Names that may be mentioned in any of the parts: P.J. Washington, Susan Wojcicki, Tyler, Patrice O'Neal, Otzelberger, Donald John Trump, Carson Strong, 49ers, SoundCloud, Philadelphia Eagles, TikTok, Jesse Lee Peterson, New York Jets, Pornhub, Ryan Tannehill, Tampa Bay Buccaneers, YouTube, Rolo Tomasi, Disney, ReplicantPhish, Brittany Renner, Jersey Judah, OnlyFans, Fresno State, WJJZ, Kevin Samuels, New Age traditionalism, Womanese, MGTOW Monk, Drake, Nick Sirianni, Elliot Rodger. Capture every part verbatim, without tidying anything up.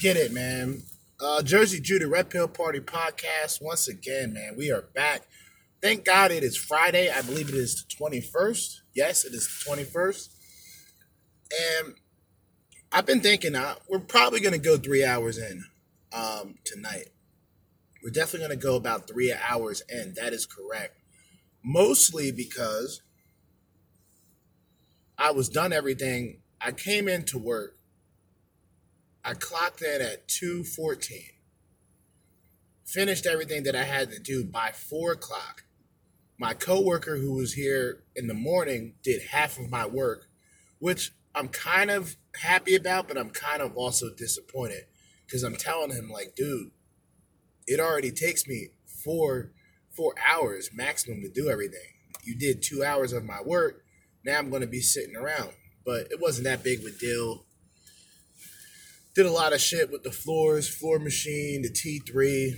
Get it, man. Uh, Jersey Judah, Red Pill Party Podcast. Once again, man, we are back. Thank God it is Friday. I believe it is the twenty-first. Yes, it is the twenty-first. And I've been thinking, uh, we're probably going to go three hours in um, tonight. We're definitely going to go about three hours in. That is correct. Mostly because I was done everything. I came into work. I clocked in at two fourteen, finished everything that I had to do by four o'clock. My coworker who was here in the morning did half of my work, which I'm kind of happy about, but I'm kind of also disappointed because I'm telling him, like, dude, it already takes me four, four hours maximum to do everything. You did two hours of my work. Now I'm going to be sitting around. But it wasn't that big of a deal. Did a lot of shit with the floors, floor machine, the T three,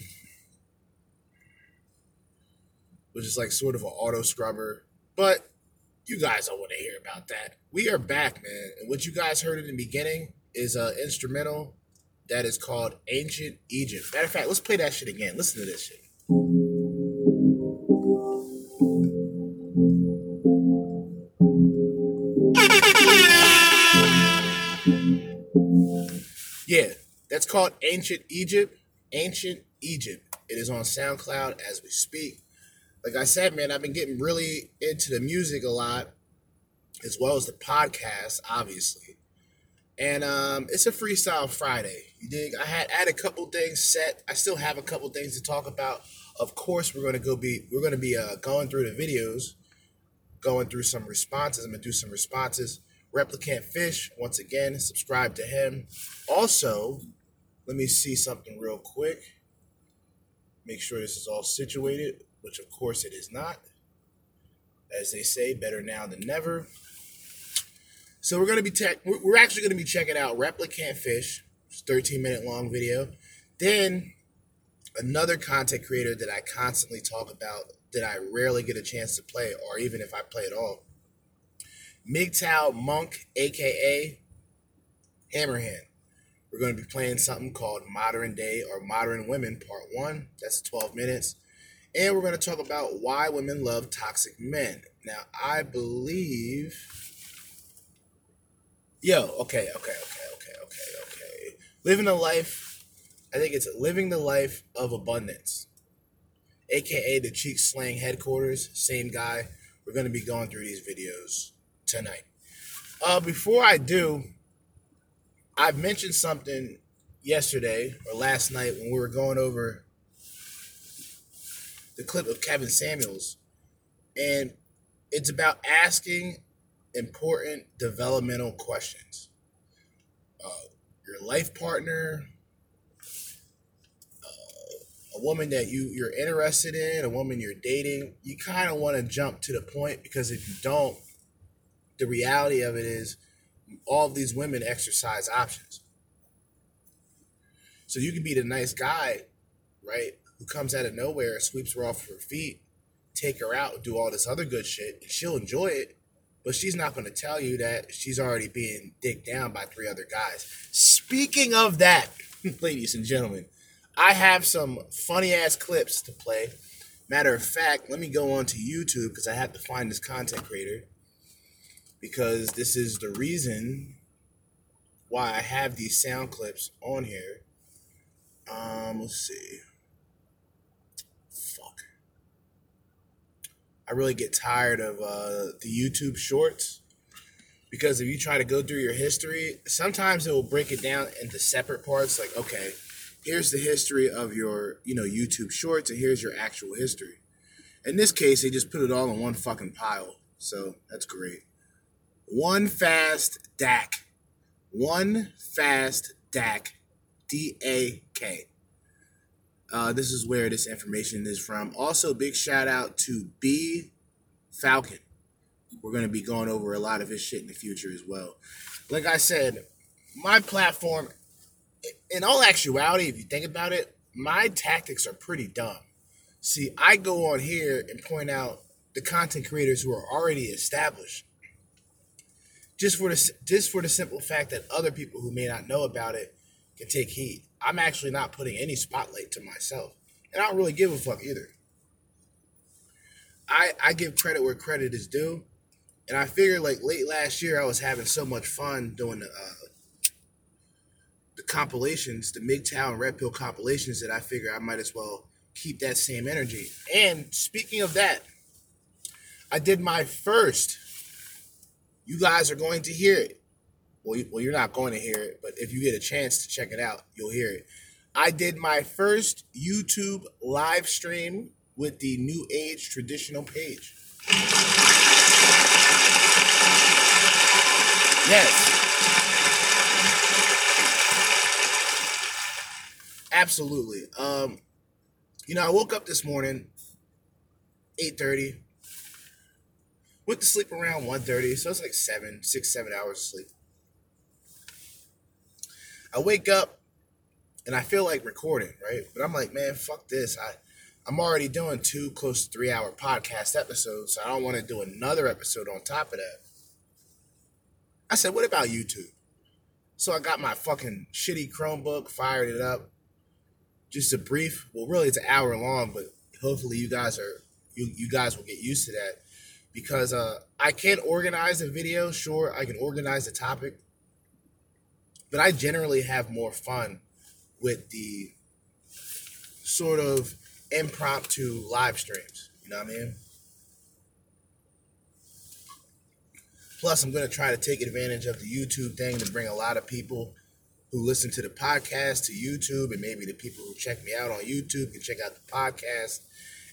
which is like sort of an auto scrubber. But you guys don't want to hear about that. We are back, man. And what you guys heard in the beginning is an instrumental that is called Ancient Egypt. Matter of fact, let's play that shit again. Listen to this shit. Yeah, that's called Ancient Egypt. Ancient Egypt. It is on SoundCloud as we speak. Like I said, man, I've been getting really into the music a lot, as well as the podcast, obviously. And um, it's a Freestyle Friday. You dig? I had, I had a couple things set. I still have a couple things to talk about. Of course, we're gonna go be we're gonna be uh, going through the videos, going through some responses. I'm gonna do some responses. ReplicantPhish, once again, subscribe to him. Also, let me see something real quick. Make sure this is all situated, which of course it is not. As they say, better now than never. So we're going to be tech. We're actually going to be checking out ReplicantPhish, it's a thirteen minute long video. Then another content creator that I constantly talk about that I rarely get a chance to play, or even if I play at all. M G T O W Monk, a k a. Hammerhand. We're going to be playing something called Modern Day or Modern Women Part one. That's twelve minutes. And we're going to talk about why women love toxic men. Now, I believe... Yo, okay, okay, okay, okay, okay, okay. Living a life... I think it's Living the Life of Abundance. a k a the Cheek Slang Headquarters. Same guy. We're going to be going through these videos tonight. Uh, before I do, I mentioned something yesterday or last night when we were going over the clip of Kevin Samuels, and it's about asking important developmental questions. Uh, your life partner, uh, a woman that you, you're interested in, a woman you're dating, you kind of want to jump to the point, because if you don't, the reality of it is all of these women exercise options. So you can be the nice guy, right, who comes out of nowhere, sweeps her off her feet, take her out, do all this other good shit, and she'll enjoy it, but she's not going to tell you that she's already being digged down by three other guys. Speaking of that, ladies and gentlemen, I have some funny-ass clips to play. Matter of fact, let me go on to YouTube, because I have to find this content creator, because this is the reason why I have these sound clips on here. Um, let's see. Fuck. I really get tired of uh, the YouTube shorts, because if you try to go through your history, sometimes it will break it down into separate parts. Like, okay, here's the history of your, you know, YouTube shorts, and here's your actual history. In this case, they just put it all in one fucking pile. So that's great. One fast D A C. One fast D A C. D A K. Uh, this is where this information is from. Also, big shout out to B Falcon. We're going to be going over a lot of his shit in the future as well. Like I said, my platform, in all actuality, if you think about it, my tactics are pretty dumb. See, I go on here and point out the content creators who are already established, just for the, just for the simple fact that other people who may not know about it can take heed. I'm actually not putting any spotlight to myself, and I don't really give a fuck either. I I give credit where credit is due, and I figure, like, late last year I was having so much fun doing the uh, the compilations, the M G T O W and Red Pill compilations, that I figure I might as well keep that same energy. And speaking of that, I did my first. You guys are going to hear it. Well, you're not going to hear it, but if you get a chance to check it out, you'll hear it. I did my first YouTube live stream with the New Age traditional page. Yes. Absolutely. Um, you know, I woke up this morning, eight thirty. Went to sleep around one thirty, so it's like seven, six, seven hours of sleep. I wake up and I feel like recording, right? But I'm like, man, fuck this. I, I'm already doing two close to three hour podcast episodes, so I don't want to do another episode on top of that. I said, what about YouTube? So I got my fucking shitty Chromebook, fired it up. Just a brief, well, really it's an hour long, but hopefully you guys are, you, you guys will get used to that, because uh, I can't organize a video. Sure, I can organize the topic, but I generally have more fun with the sort of impromptu live streams. You know what I mean? Plus, I'm going to try to take advantage of the YouTube thing to bring a lot of people who listen to the podcast to YouTube, and maybe the people who check me out on YouTube can check out the podcast,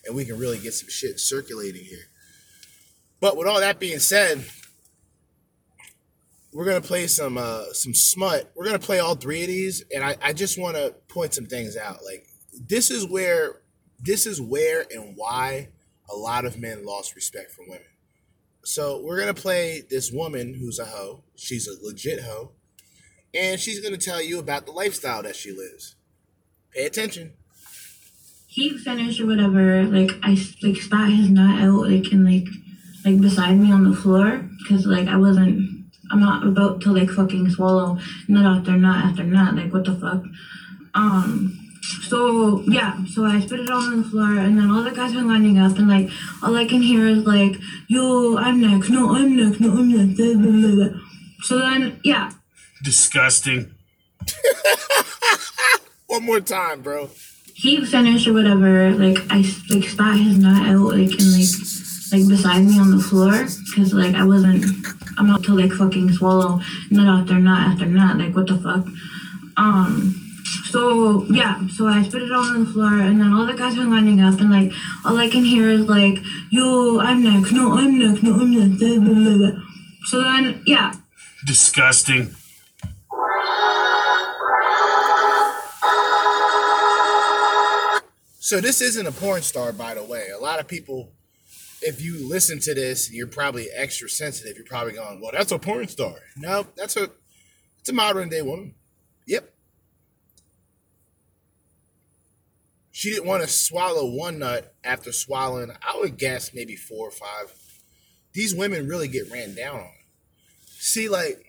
and we can really get some shit circulating here. But with all that being said, we're going to play some uh, some smut. We're going to play all three of these, and I, I just want to point some things out. Like, this is where this is where and why a lot of men lost respect for women. So we're going to play this woman who's a hoe. She's a legit hoe, and she's going to tell you about the lifestyle that she lives. Pay attention. He finished or whatever. Like, I like spat his nut out, like, and like like beside me on the floor, because like I wasn't. I'm not about to, like, fucking swallow nut after nut after nut. Like, what the fuck? Um, so, yeah. So I spit it all on the floor, and then all the guys are lining up, and, like, all I can hear is, like, yo, I'm next. No, I'm next. No, I'm next. Blah, blah, blah. So then, yeah. Disgusting. One more time, bro. He finished or whatever. Like, I, like, spat his nut out, like, and, like... like beside me on the floor, because like I wasn't, I'm not to like fucking swallow nut after nut after nut, like what the fuck. Um, so yeah, so I spit it all on the floor, and then all the guys were lining up, and like all I can hear is like, yo, I'm next, no, I'm next, no, I'm next, blah, blah, blah, blah. So then, yeah. Disgusting. So this isn't a porn star, by the way. A lot of people, if you listen to this, you're probably extra sensitive. You're probably going, well, that's a porn star. No, that's a, it's a modern day woman. Yep. She didn't want to swallow one nut after swallowing, I would guess, maybe four or five. These women really get ran down on. See, like,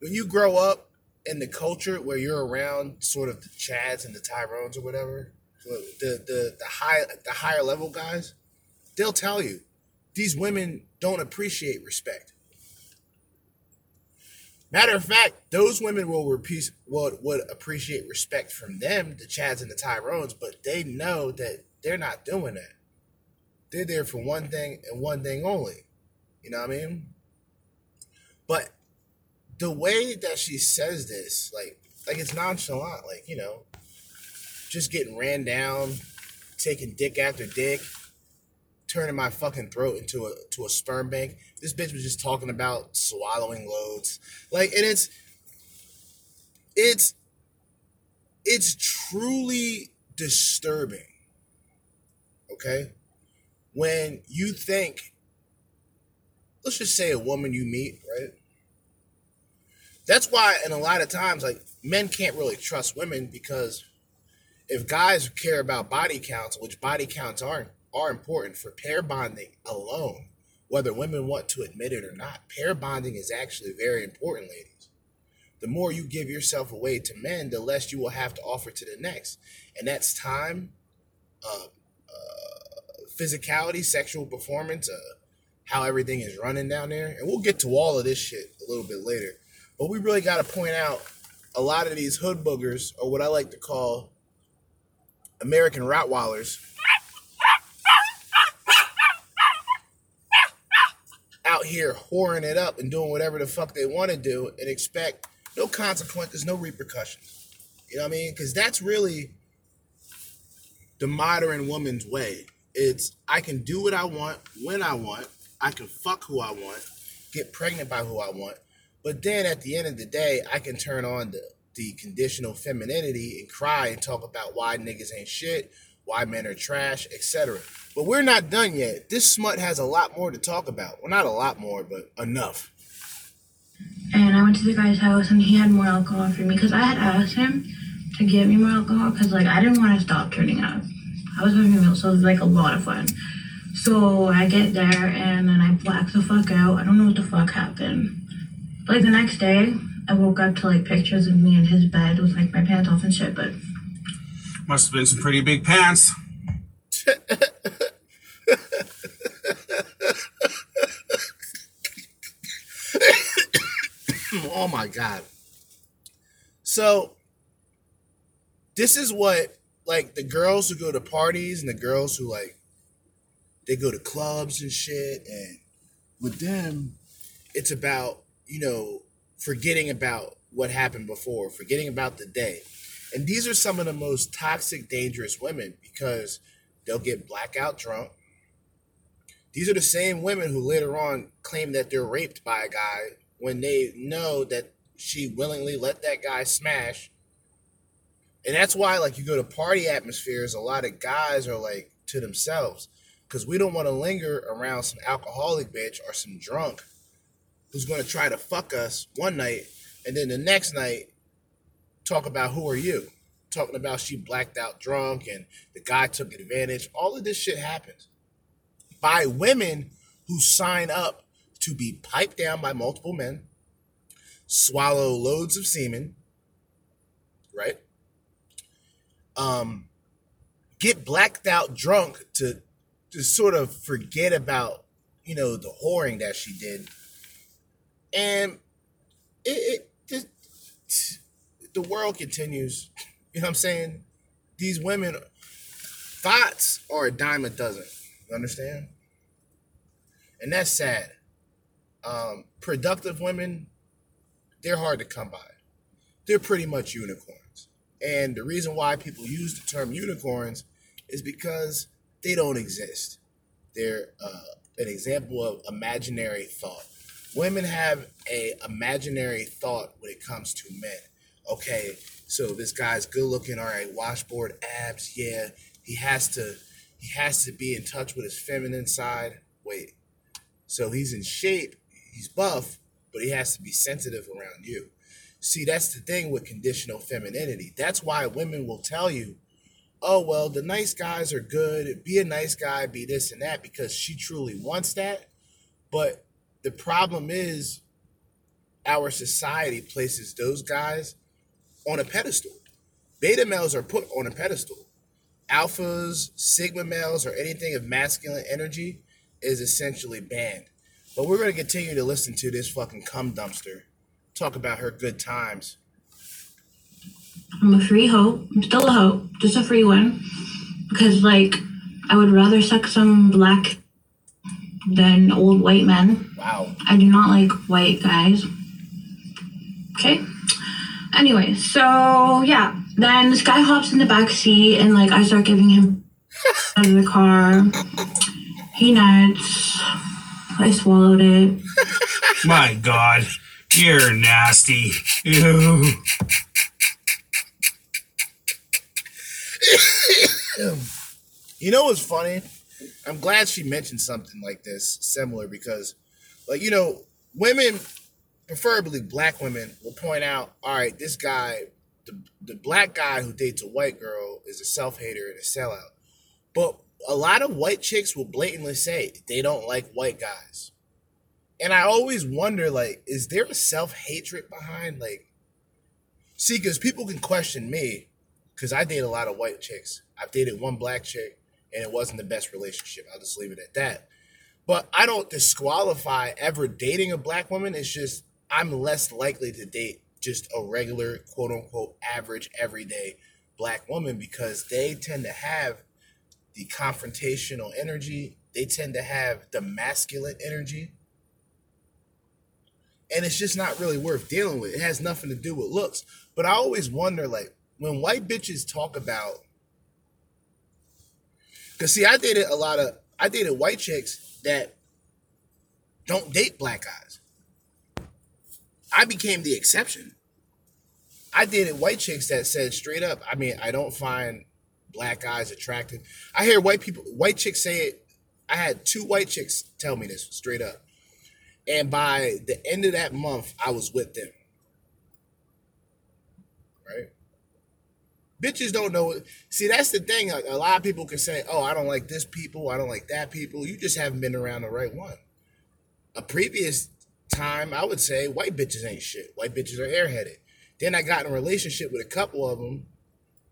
when you grow up, in the culture where you're around sort of the Chads and the Tyrones or whatever, the the the high the higher level guys, they'll tell you these women don't appreciate respect. Matter of fact, those women will repeat would, would appreciate respect from them, the Chads and the Tyrones, but they know that they're not doing that. They're there for one thing and one thing only. You know what I mean? But the way that she says this, like, like it's nonchalant, like, you know, just getting ran down, taking dick after dick, turning my fucking throat into a to a sperm bank. This bitch was just talking about swallowing loads, like, and it's, it's, it's truly disturbing. Okay, when you think, let's just say a woman you meet, right? That's why, and a lot of times, like, men can't really trust women, because if guys care about body counts, which body counts are are important for pair bonding alone, whether women want to admit it or not, pair bonding is actually very important, ladies. The more you give yourself away to men, the less you will have to offer to the next, and that's time, uh, uh, physicality, sexual performance, uh, how everything is running down there, and we'll get to all of this shit a little bit later. But we really got to point out a lot of these hood boogers, or what I like to call American Rottweilers, out here whoring it up and doing whatever the fuck they want to do and expect no consequences, no repercussions. You know what I mean? Because that's really the modern woman's way. It's, I can do what I want, when I want, I can fuck who I want, get pregnant by who I want. But then at the end of the day, I can turn on the, the conditional femininity and cry and talk about why niggas ain't shit, why men are trash, et cetera. But we're not done yet. This smut has a lot more to talk about. Well, not a lot more, but enough. And I went to the guy's house, and he had more alcohol for me, because I had asked him to get me more alcohol, because, like, I didn't want to stop turning up. I was having a meal, so it was, like, a lot of fun. So I get there, and then I black the fuck out. I don't know what the fuck happened. Like, the next day, I woke up to, like, pictures of me in his bed with, like, my pants off and shit, but... must have been some pretty big pants. Oh, my God. So, this is what, like, the girls who go to parties and the girls who, like, they go to clubs and shit, and with them, it's about... you know, forgetting about what happened before, forgetting about the day. And these are some of the most toxic, dangerous women, because they'll get blackout drunk. These are the same women who later on claim that they're raped by a guy when they know that she willingly let that guy smash. And that's why, like, you go to party atmospheres, a lot of guys are, like, to themselves, because we don't want to linger around some alcoholic bitch or some drunk who's going to try to fuck us one night, and then the next night talk about who are you, talking about she blacked out drunk and the guy took advantage. All of this shit happens by women who sign up to be piped down by multiple men, swallow loads of semen, right? Um, get blacked out drunk to, to sort of forget about, you know, the whoring that she did. And it, it, it, the world continues. You know what I'm saying? These women, thoughts are a dime a dozen. You understand? And that's sad. Um, productive women, they're hard to come by. They're pretty much unicorns. And the reason why people use the term unicorns is because they don't exist. They're uh, an example of imaginary thought. Women have a imaginary thought when it comes to men. Okay, so this guy's good looking, all right, washboard abs, yeah. He has to he has to be in touch with his feminine side. Wait. So he's in shape, he's buff, but he has to be sensitive around you. See, that's the thing with conditional femininity. That's why women will tell you, oh, well, the nice guys are good. Be a nice guy, be this and that, because she truly wants that. But the problem is our society places those guys on a pedestal. Beta males are put on a pedestal. Alphas, sigma males, or anything of masculine energy is essentially banned. But we're going to continue to listen to this fucking cum dumpster talk about her good times. I'm a free hoe. I'm still a hoe. Just a free one. Because, like, I would rather suck some black than old white men. Wow. I do not like white guys. Okay? Anyway, so, yeah. Then this guy hops in the back seat, and, like, I start giving him out of the car. He nuts. I swallowed it. My God. You're nasty. Ew. You know what's funny? I'm glad she mentioned something like this, similar, because, like, you know, women, preferably black women, will point out, all right, this guy, the, the black guy who dates a white girl is a self-hater and a sellout. But a lot of white chicks will blatantly say they don't like white guys. And I always wonder, like, is there a self-hatred behind, like, see, because people can question me, because I date a lot of white chicks. I've dated one black chick, and it wasn't the best relationship. I'll just leave it at that. But I don't disqualify ever dating a black woman. It's just I'm less likely to date just a regular, quote-unquote, average, everyday black woman because they tend to have the confrontational energy. They tend to have the masculine energy. And it's just not really worth dealing with. It has nothing to do with looks. But I always wonder, like, when white bitches talk about, because see, I dated a lot of, I dated white chicks that don't date black guys. I became the exception. I dated white chicks that said straight up, I mean, I don't find black guys attractive. I hear white people, white chicks say it. I had two white chicks tell me this straight up. And by the end of that month, I was with them. Right? Bitches don't know. See, that's the thing. Like, a lot of people can say, oh, I don't like this people. I don't like that people. You just haven't been around the right one. A previous time, I would say white bitches ain't shit. White bitches are airheaded. Then I got in a relationship with a couple of them,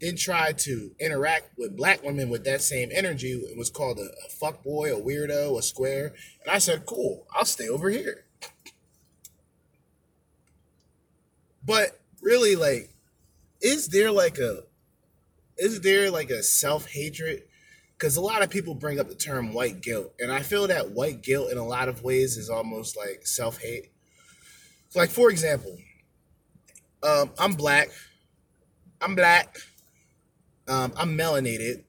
then tried to interact with black women with that same energy. It was called a, a fuckboy, a weirdo, a square. And I said, cool, I'll stay over here. But really, like, is there like a, Is there like a self-hatred? Because a lot of people bring up the term white guilt. And I feel that white guilt in a lot of ways is almost like self-hate. Like, for example, um, I'm black. I'm black. Um, I'm melanated.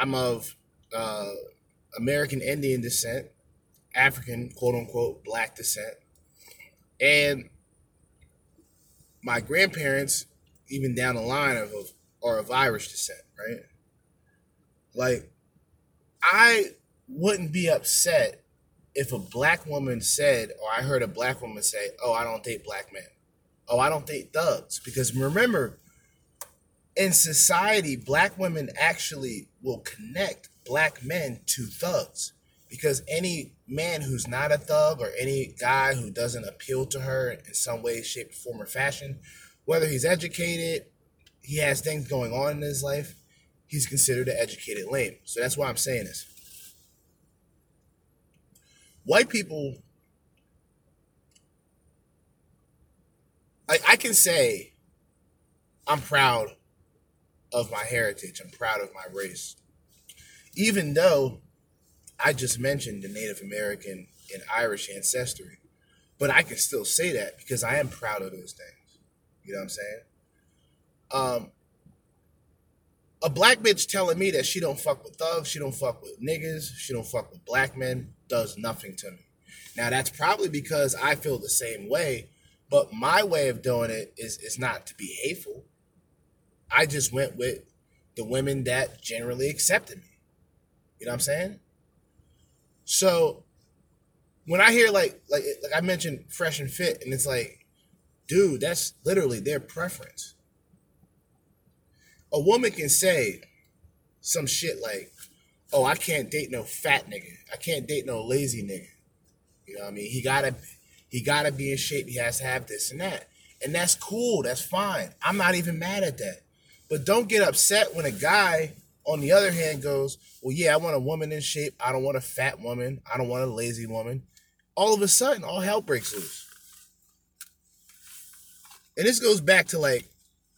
I'm of uh, American Indian descent, African, quote-unquote, black descent. And my grandparents, even down the line of... of or of Irish descent, right? Like, I wouldn't be upset if a black woman said, or I heard a black woman say, oh, I don't date black men. Oh, I don't date thugs. Because remember, in society, black women actually will connect black men to thugs. Because any man who's not a thug or any guy who doesn't appeal to her in some way, shape, form, or fashion, whether he's educated, he has things going on in his life, he's considered an educated lame. So that's why I'm saying this. White people, I, I can say I'm proud of my heritage. I'm proud of my race. Even though I just mentioned the Native American and Irish ancestry, but I can still say that because I am proud of those things. You know what I'm saying? Um, a black bitch telling me that she don't fuck with thugs, she don't fuck with niggas, she don't fuck with black men does nothing to me. Now, that's probably because I feel the same way, but my way of doing it is, is not to be hateful. I just went with the women that generally accepted me. You know what I'm saying? So when I hear like, like, like I mentioned Fresh and Fit, and it's like, dude, that's literally their preference. A woman can say some shit like, oh, I can't date no fat nigga. I can't date no lazy nigga. You know what I mean? He gotta, he gotta be in shape. He has to have this and that. And that's cool. That's fine. I'm not even mad at that. But don't get upset when a guy, on the other hand, goes, well, yeah, I want a woman in shape. I don't want a fat woman. I don't want a lazy woman. All of a sudden, all hell breaks loose. And this goes back to like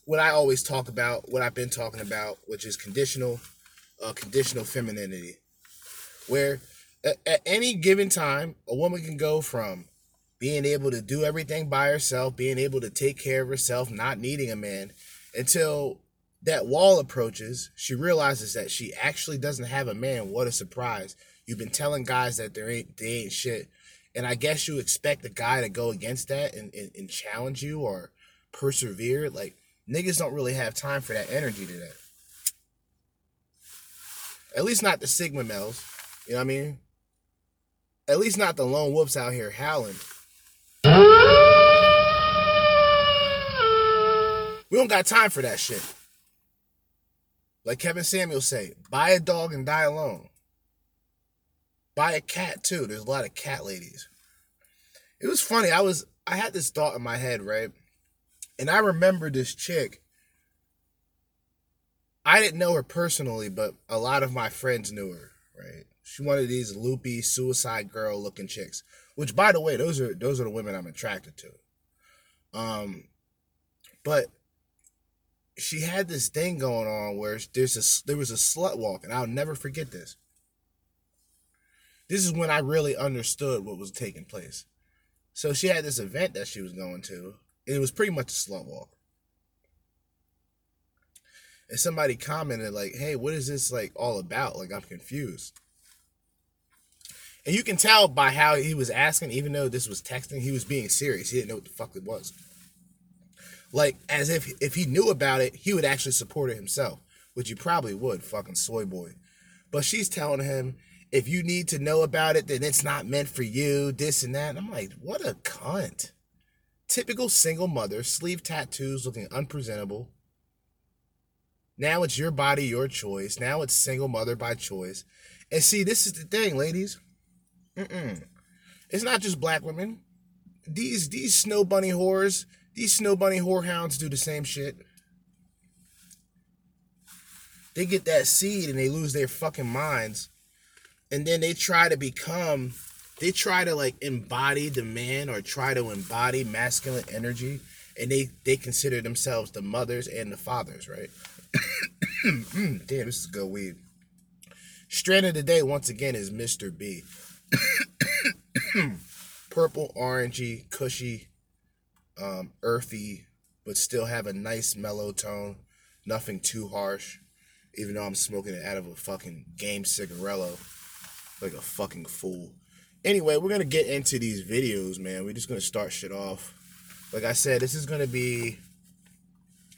what I always talk about, what I've been talking about, which is conditional, uh, conditional femininity, where at, at any given time, a woman can go from being able to do everything by herself, being able to take care of herself, not needing a man, until that wall approaches, she realizes that she actually doesn't have a man. What a surprise. You've been telling guys that there ain't, they ain't shit. And I guess you expect a guy to go against that and, and, and challenge you or persevere. Like, niggas don't really have time for that energy today. At least not the Sigma males. You know what I mean? At least not the lone wolves out here howling. We don't got time for that shit. Like Kevin Samuels say, buy a dog and die alone. Buy a cat too. There's a lot of cat ladies. It was funny. I was I had this thought in my head, right? And I remember this chick. I didn't know her personally, but a lot of my friends knew her, right? She's one of these loopy, suicide girl looking chicks. Which, by the way, those are those are the women I'm attracted to. Um, but she had this thing going on where there's a, there was a slut walk, and I'll never forget this. This is when I really understood what was taking place. So she had this event that she was going to, and it was pretty much a slut walk. And somebody commented like, hey, what is this like all about? Like, I'm confused. And you can tell by how he was asking, even though this was texting, he was being serious. He didn't know what the fuck it was. Like, as if if he knew about it, he would actually support it himself, which he probably would, fucking soy boy. But she's telling him, if you need to know about it, then it's not meant for you, this and that. And I'm like, what a cunt. Typical single mother, sleeve tattoos looking unpresentable. Now it's your body, your choice. Now it's single mother by choice. And see, this is the thing, ladies. Mm-mm. It's not just black women. These, these snow bunny whores... These snow bunny whorehounds do the same shit. They get that seed and they lose their fucking minds. And then they try to become, they try to like embody the man or try to embody masculine energy. And they, they consider themselves the mothers and the fathers, right? Damn, this is good weed. Strand of the day, once again, is Mister B. Purple, orangey, cushy. Um, earthy, but still have a nice mellow tone. Nothing too harsh, even though I'm smoking it out of a fucking game cigarello like a fucking fool. Anyway, we're going to get into these videos, man. We're just going to start shit off. Like I said, this is going to be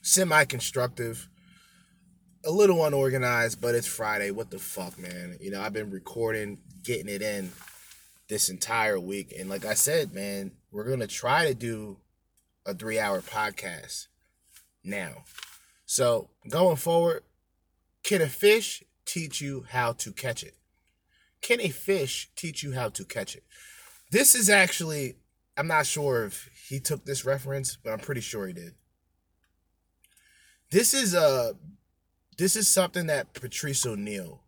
semi-constructive, a little unorganized, but it's Friday. What the fuck, man? You know, I've been recording, getting it in this entire week. And like I said, man, we're going to try to do a three-hour podcast now. So going forward, can a fish teach you how to catch it? Can a fish teach you how to catch it? This is actually, I'm not sure if he took this reference, but I'm pretty sure he did. This is a, this is something that Patrice O'Neal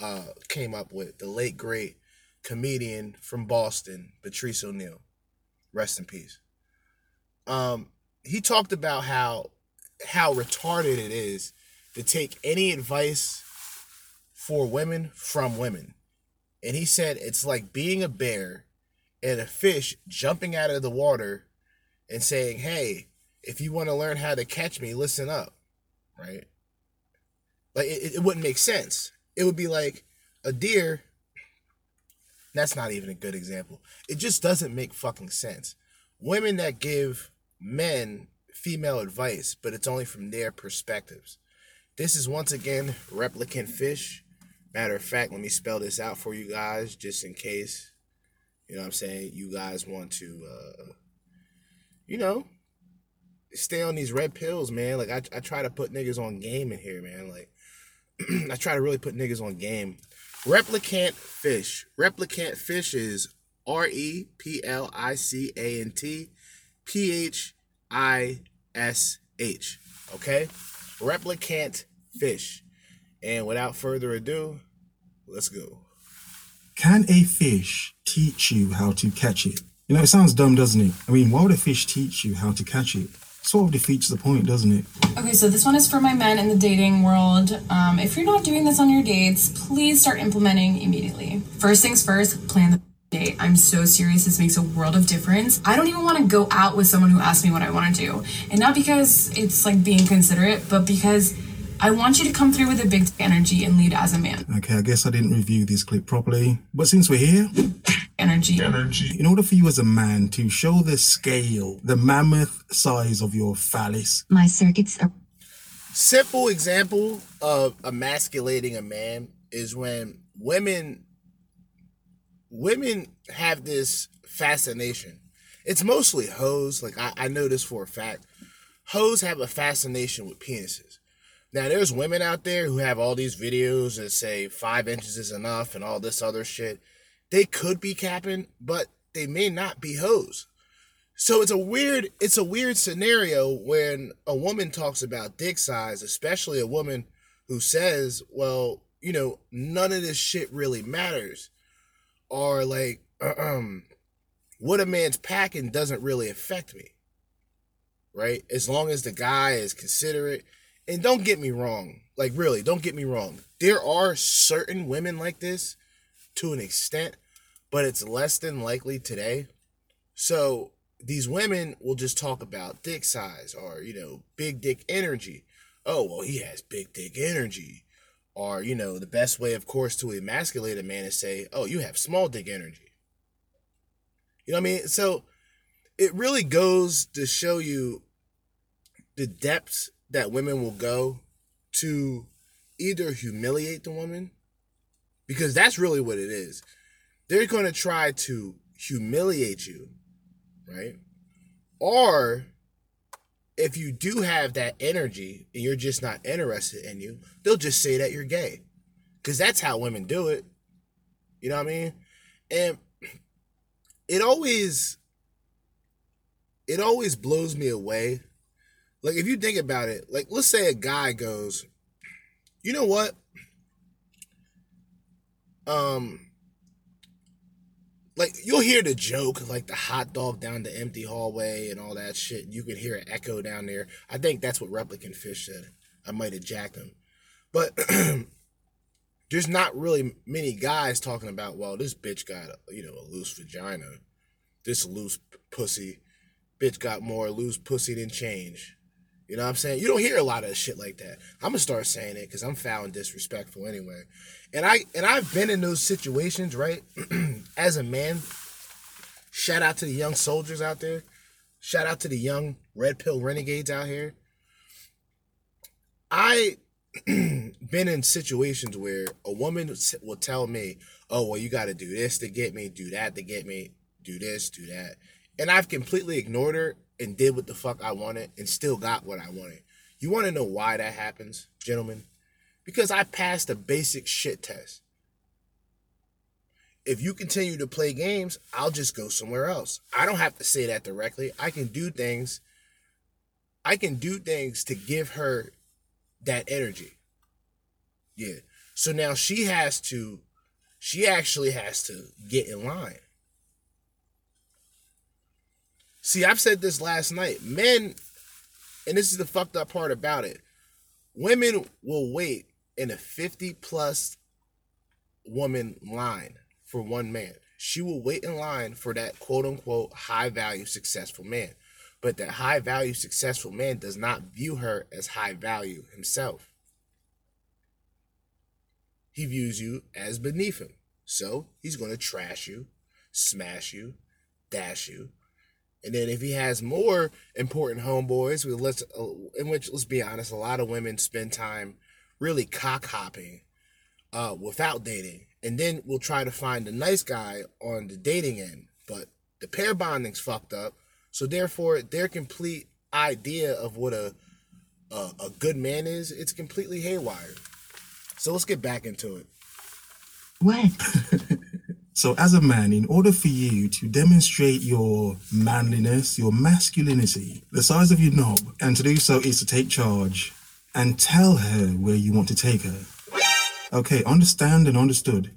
uh, came up with, the late great comedian from Boston, Patrice O'Neal. Rest in peace. Um, he talked about how how retarded it is to take any advice for women from women. And he said it's like being a bear and a fish jumping out of the water and saying, hey, if you want to learn how to catch me, listen up, right? Like, it, it wouldn't make sense. It would be like a deer. That's not even a good example. It just doesn't make fucking sense. Women that give men female advice, but it's only from their perspectives. This is, once again, Replicant Fish. Matter of fact, let me spell this out for you guys, just in case, you know what I'm saying, you guys want to, uh, you know, stay on these red pills, man. Like, I, I try to put niggas on game in here, man. Like, I try to really put niggas on game. Replicant Fish. Replicant Fish is R E P L I C A N T P H I S H. Okay? Replicant Fish. And without further ado, let's go. Can a fish teach you how to catch it? You know, it sounds dumb, doesn't it? I mean, why would a fish teach you how to catch it? Sort of defeats the point, doesn't it? Okay, so this one is for my men in the dating world. Um, if you're not doing this on your dates, please start implementing immediately. First things first, plan the date. I'm so serious, this makes a world of difference. I don't even want to go out with someone who asks me what I want to do. And not because it's like being considerate, but because I want you to come through with a big energy and lead as a man. Okay, I guess I didn't review this clip properly, but since we're here... Energy. Energy. In order for you as a man to show the scale, the mammoth size of your phallus... My circuits are... Simple example of emasculating a man is when women... Women have this fascination. It's mostly hoes. Like, I, I know this for a fact. Hoes have a fascination with penises. Now, there's women out there who have all these videos that say five inches is enough and all this other shit. They could be capping, but they may not be hoes. So it's a weird, it's a weird scenario when a woman talks about dick size, especially a woman who says, well, you know, none of this shit really matters. Or like, um, what a man's packing doesn't really affect me, right? As long as the guy is considerate. And don't get me wrong, like really, don't get me wrong. There are certain women like this to an extent, but it's less than likely today. So these women will just talk about dick size or, you know, big dick energy. Oh, well, he has big dick energy. Or, you know, the best way, of course, to emasculate a man is say, oh, you have small dick energy. You know what I mean? So it really goes to show you the depths that women will go to either humiliate the woman, because that's really what it is. They're going to try to humiliate you, right? Or if you do have that energy and you're just not interested in you, they'll just say that you're gay, because that's how women do it. You know what I mean? And it always, it always blows me away. Like, if you think about it, like, let's say a guy goes, you know what? Um, like, you'll hear the joke, like, the hot dog down the empty hallway and all that shit. You can hear an echo down there. I think that's what Replicant Fish said. I might have jacked him. But there's not really many guys talking about, well, this bitch got, you know, a loose vagina. This loose pussy. Bitch got more loose pussy than change. You know what I'm saying? You don't hear a lot of shit like that. I'm going to start saying it because I'm foul and disrespectful anyway. And, I, and I've been in those situations, right? As a man, shout out to the young soldiers out there. Shout out to the young red pill renegades out here. I been in situations where a woman will tell me, oh, well, you got to do this to get me, do that to get me, do this, do that. And I've completely ignored her and did what the fuck I wanted and still got what I wanted. You want to know why that happens, gentlemen? Because I passed a basic shit test. If you continue to play games, I'll just go somewhere else. I don't have to say that directly. I can do things. I can do things to give her that energy. Yeah. So now she has to, she actually has to get in line. See, I've said this last night. Men, and this is the fucked up part about it, women will wait in a fifty-plus woman line for one man. She will wait in line for that quote-unquote high-value successful man. But that high-value successful man does not view her as high-value himself. He views you as beneath him. So he's going to trash you, smash you, dash you. And then if he has more important homeboys, we let's, in which, let's be honest, a lot of women spend time really cock-hopping uh, without dating. And then we'll try to find a nice guy on the dating end. But the pair bonding's fucked up. So therefore, their complete idea of what a, a, a good man is, it's completely haywire. So let's get back into it. What? So as a man, in order for you to demonstrate your manliness, your masculinity, the size of your knob, and to do so is to take charge and tell her where you want to take her. Okay, understand and understood.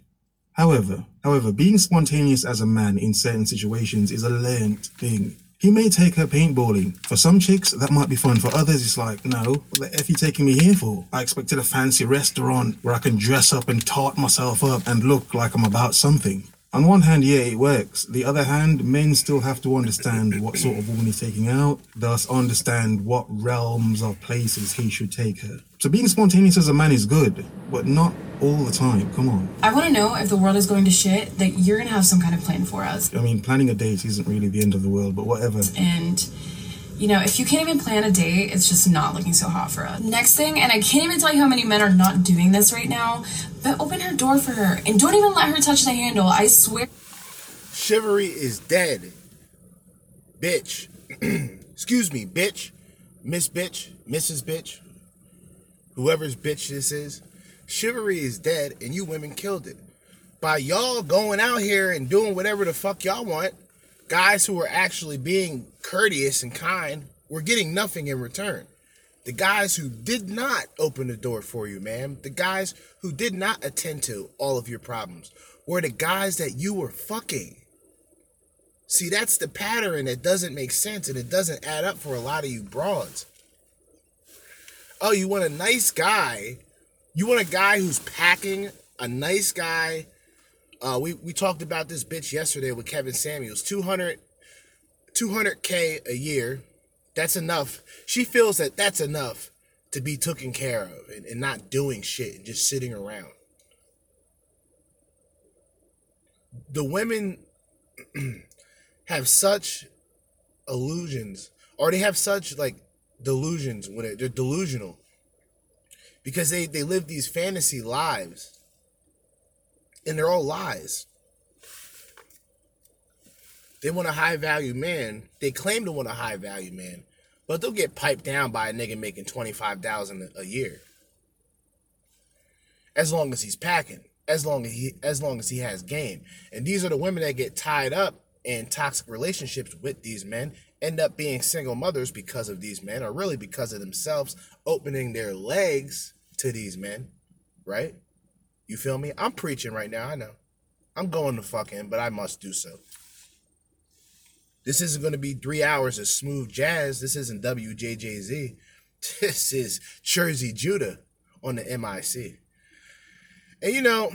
However, however, being spontaneous as a man in certain situations is a learned thing. He may take her paintballing. For some chicks, that might be fun. For others, it's like, no, what the F you taking me here for? I expected a fancy restaurant where I can dress up and tart myself up and look like I'm about something. On one hand, yeah, it works. The other hand, men still have to understand what sort of woman he's taking out, thus understand what realms or places he should take her. So being spontaneous as a man is good, but not all the time. Come on. I want to know if the world is going to shit, that you're going to have some kind of plan for us. I mean, planning a date isn't really the end of the world, but whatever. And, you know, if you can't even plan a date, it's just not looking so hot for us. Next thing, and I can't even tell you how many men are not doing this right now, but open her door for her and don't even let her touch the handle. I swear. Chivalry is dead. Bitch. Excuse me, bitch. Miss bitch. Missus bitch. Whoever's bitch this is. Chivalry is dead and you women killed it. By y'all going out here and doing whatever the fuck y'all want, guys who are actually being courteous and kind were getting nothing in return. The guys who did not open the door for you, ma'am, the guys who did not attend to all of your problems were the guys that you were fucking. See, that's the pattern that doesn't make sense and it doesn't add up for a lot of you broads. Oh, you want a nice guy? You want a guy who's packing, a nice guy. Uh, we, we talked about this bitch yesterday with Kevin Samuels. two hundred, two hundred K a year. That's enough. She feels that that's enough to be taken care of and, and not doing shit and just sitting around. The women have such illusions, or they have such like delusions when it, they're delusional because they, they live these fantasy lives and they're all lies. They want a high-value man. They claim to want a high-value man, but they'll get piped down by a nigga making twenty-five thousand dollars a year. As long as he's packing, as long as he as long as he has game. And these are the women that get tied up in toxic relationships with these men, end up being single mothers because of these men, or really because of themselves opening their legs to these men, right? You feel me? I'm preaching right now, I know. I'm going to fucking, but I must do so. This isn't going to be three hours of smooth jazz. This isn't W J J Z. This is Jersey Judah on the M I C. And, you know,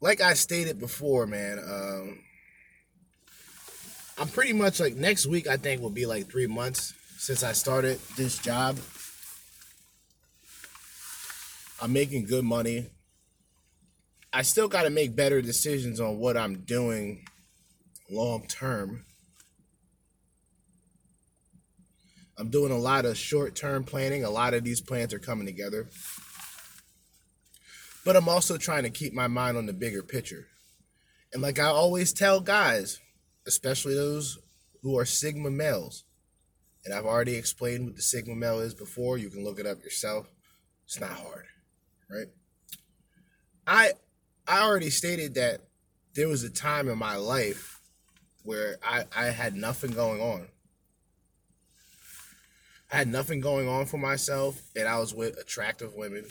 like I stated before, man, um, I'm pretty much like next week, I think will be like three months since I started this job. I'm making good money. I still got to make better decisions on what I'm doing long term. I'm doing a lot of short term planning. A lot of these plans are coming together. But I'm also trying to keep my mind on the bigger picture. And like I always tell guys, especially those who are Sigma males, and I've already explained what the Sigma male is before. You can look it up yourself. It's not hard, right? I I already stated that there was a time in my life where I, I had nothing going on. I had nothing going on for myself, and I was with attractive women.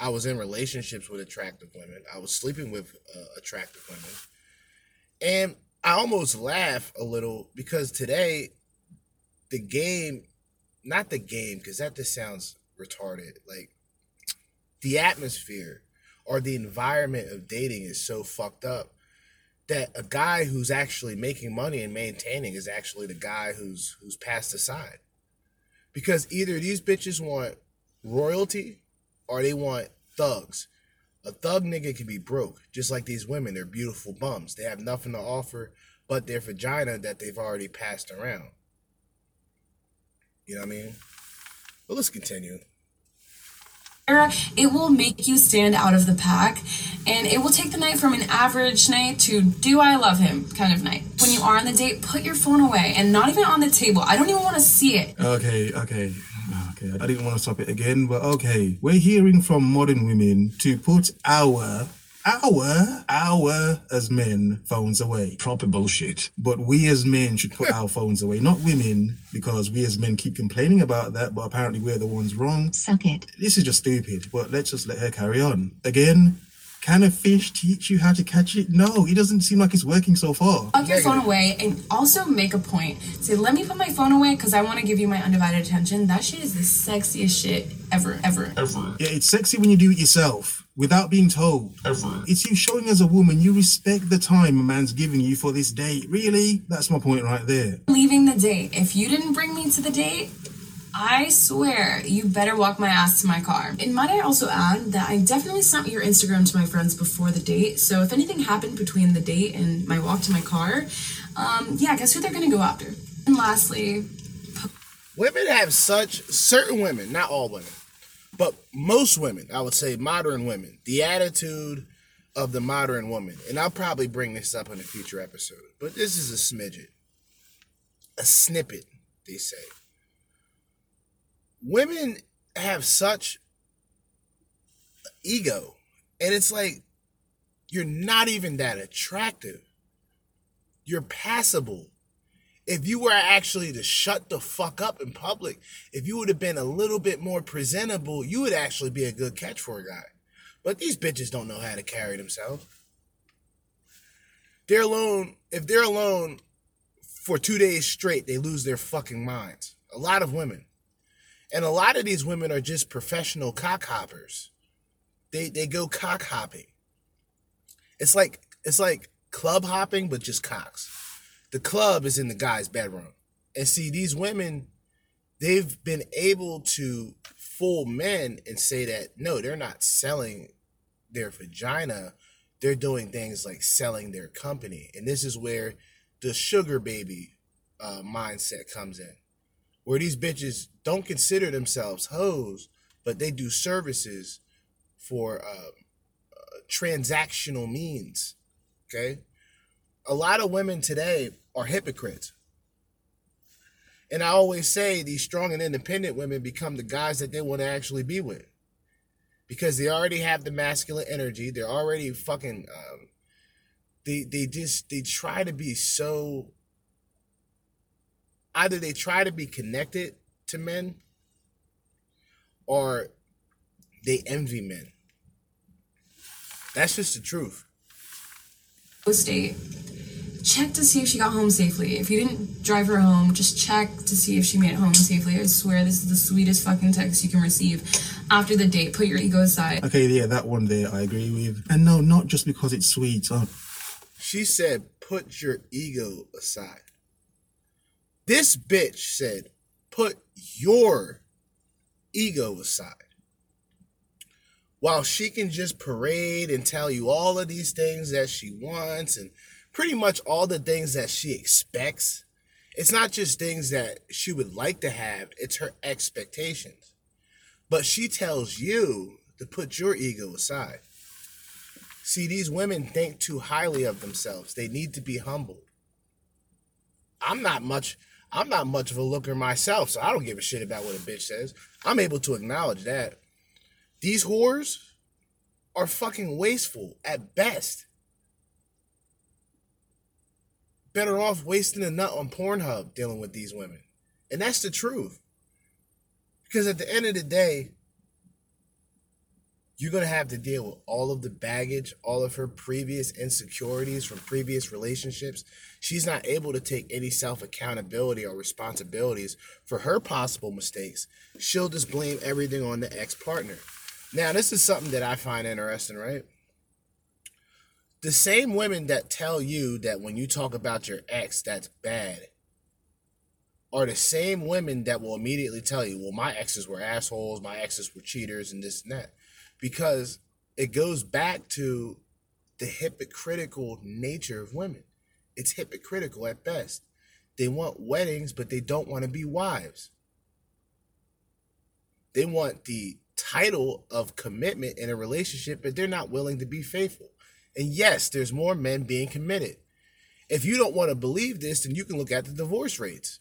I was in relationships with attractive women. I was sleeping with uh, attractive women. And I almost laugh a little because today, the game, not the game, because that just sounds retarded, like the atmosphere or the environment of dating is so fucked up that a guy who's actually making money and maintaining is actually the guy who's who's passed aside. Because either these bitches want royalty or they want thugs. A thug nigga can be broke, just like these women. They're beautiful bums. They have nothing to offer but their vagina that they've already passed around. You know what I mean? But let's continue. It will make you stand out of the pack, and it will take the night from an average night to do I love him kind of night. When you are on the date, put your phone away and not even on the table. I don't even want to see it. Okay, okay. Okay, I didn't want to stop it again, but okay. We're hearing from modern women to put our, our, our, as men, phones away. Proper bullshit. But we as men should put our phones away, not women, because we as men keep complaining about that, but apparently we're the ones wrong. Suck it. This is just stupid, but let's just let her carry on. Again, can a fish teach you how to catch it? No, it doesn't seem like it's working so far. Put your phone away and also make a point. Say, let me put my phone away because I want to give you my undivided attention. That shit is the sexiest shit ever, ever, ever. Yeah, it's sexy when you do it yourself without being told. Ever. It's you showing as a woman you respect the time a man's giving you for this date. Really? That's my point right there. Leaving the date. If you didn't bring me to the date, I swear, you better walk my ass to my car. And might I also add that I definitely sent your Instagram to my friends before the date, so if anything happened between the date and my walk to my car, um, yeah, guess who they're gonna go after? And lastly... Women have such, certain women, not all women, but most women, I would say modern women, the attitude of the modern woman, and I'll probably bring this up in a future episode, but this is a smidget, a snippet, they say. Women have such ego, and it's like, you're not even that attractive. You're passable. If you were actually to shut the fuck up in public, if you would have been a little bit more presentable, you would actually be a good catch for a guy. But these bitches don't know how to carry themselves. They're alone. If they're alone for two days straight, they lose their fucking minds. A lot of women. And a lot of these women are just professional cock hoppers. They they go cock hopping. It's like it's like club hopping, but just cocks. The club is in the guy's bedroom. And see, these women, they've been able to fool men and say that, no, they're not selling their vagina. They're doing things like selling their company. And this is where the sugar baby uh, mindset comes in. Where these bitches don't consider themselves hoes, but they do services for uh, uh, transactional means, okay? A lot of women today are hypocrites. And I always say these strong and independent women become the guys that they want to actually be with because they already have the masculine energy. They're already fucking, um, they, they just, they try to be so... Either they try to be connected to men or they envy men. That's just the truth. State. Check to see if she got home safely. If you didn't drive her home, just check to see if she made it home safely. I swear this is the sweetest fucking text you can receive. After the date, put your ego aside. Okay, yeah, that one there I agree with. And no, not just because it's sweet. Oh. She said, put your ego aside. This bitch said, put your ego aside. While she can just parade and tell you all of these things that she wants and pretty much all the things that she expects, it's not just things that she would like to have, it's her expectations. But she tells you to put your ego aside. See, these women think too highly of themselves. They need to be humbled. I'm not much... I'm not much of a looker myself, so I don't give a shit about what a bitch says. I'm able to acknowledge that. These whores are fucking wasteful at best. Better off wasting a nut on Pornhub dealing with these women. And that's the truth. Because at the end of the day, you're going to have to deal with all of the baggage, all of her previous insecurities from previous relationships. She's not able to take any self-accountability or responsibilities for her possible mistakes. She'll just blame everything on the ex-partner. Now, this is something that I find interesting, right? The same women that tell you that when you talk about your ex, that's bad, are the same women that will immediately tell you, well, my exes were assholes, my exes were cheaters, and this and that. Because it goes back to the hypocritical nature of women. It's hypocritical at best. They want weddings, but they don't want to be wives. They want the title of commitment in a relationship, but they're not willing to be faithful. And yes, there's more men being committed. If you don't want to believe this, then you can look at the divorce rates.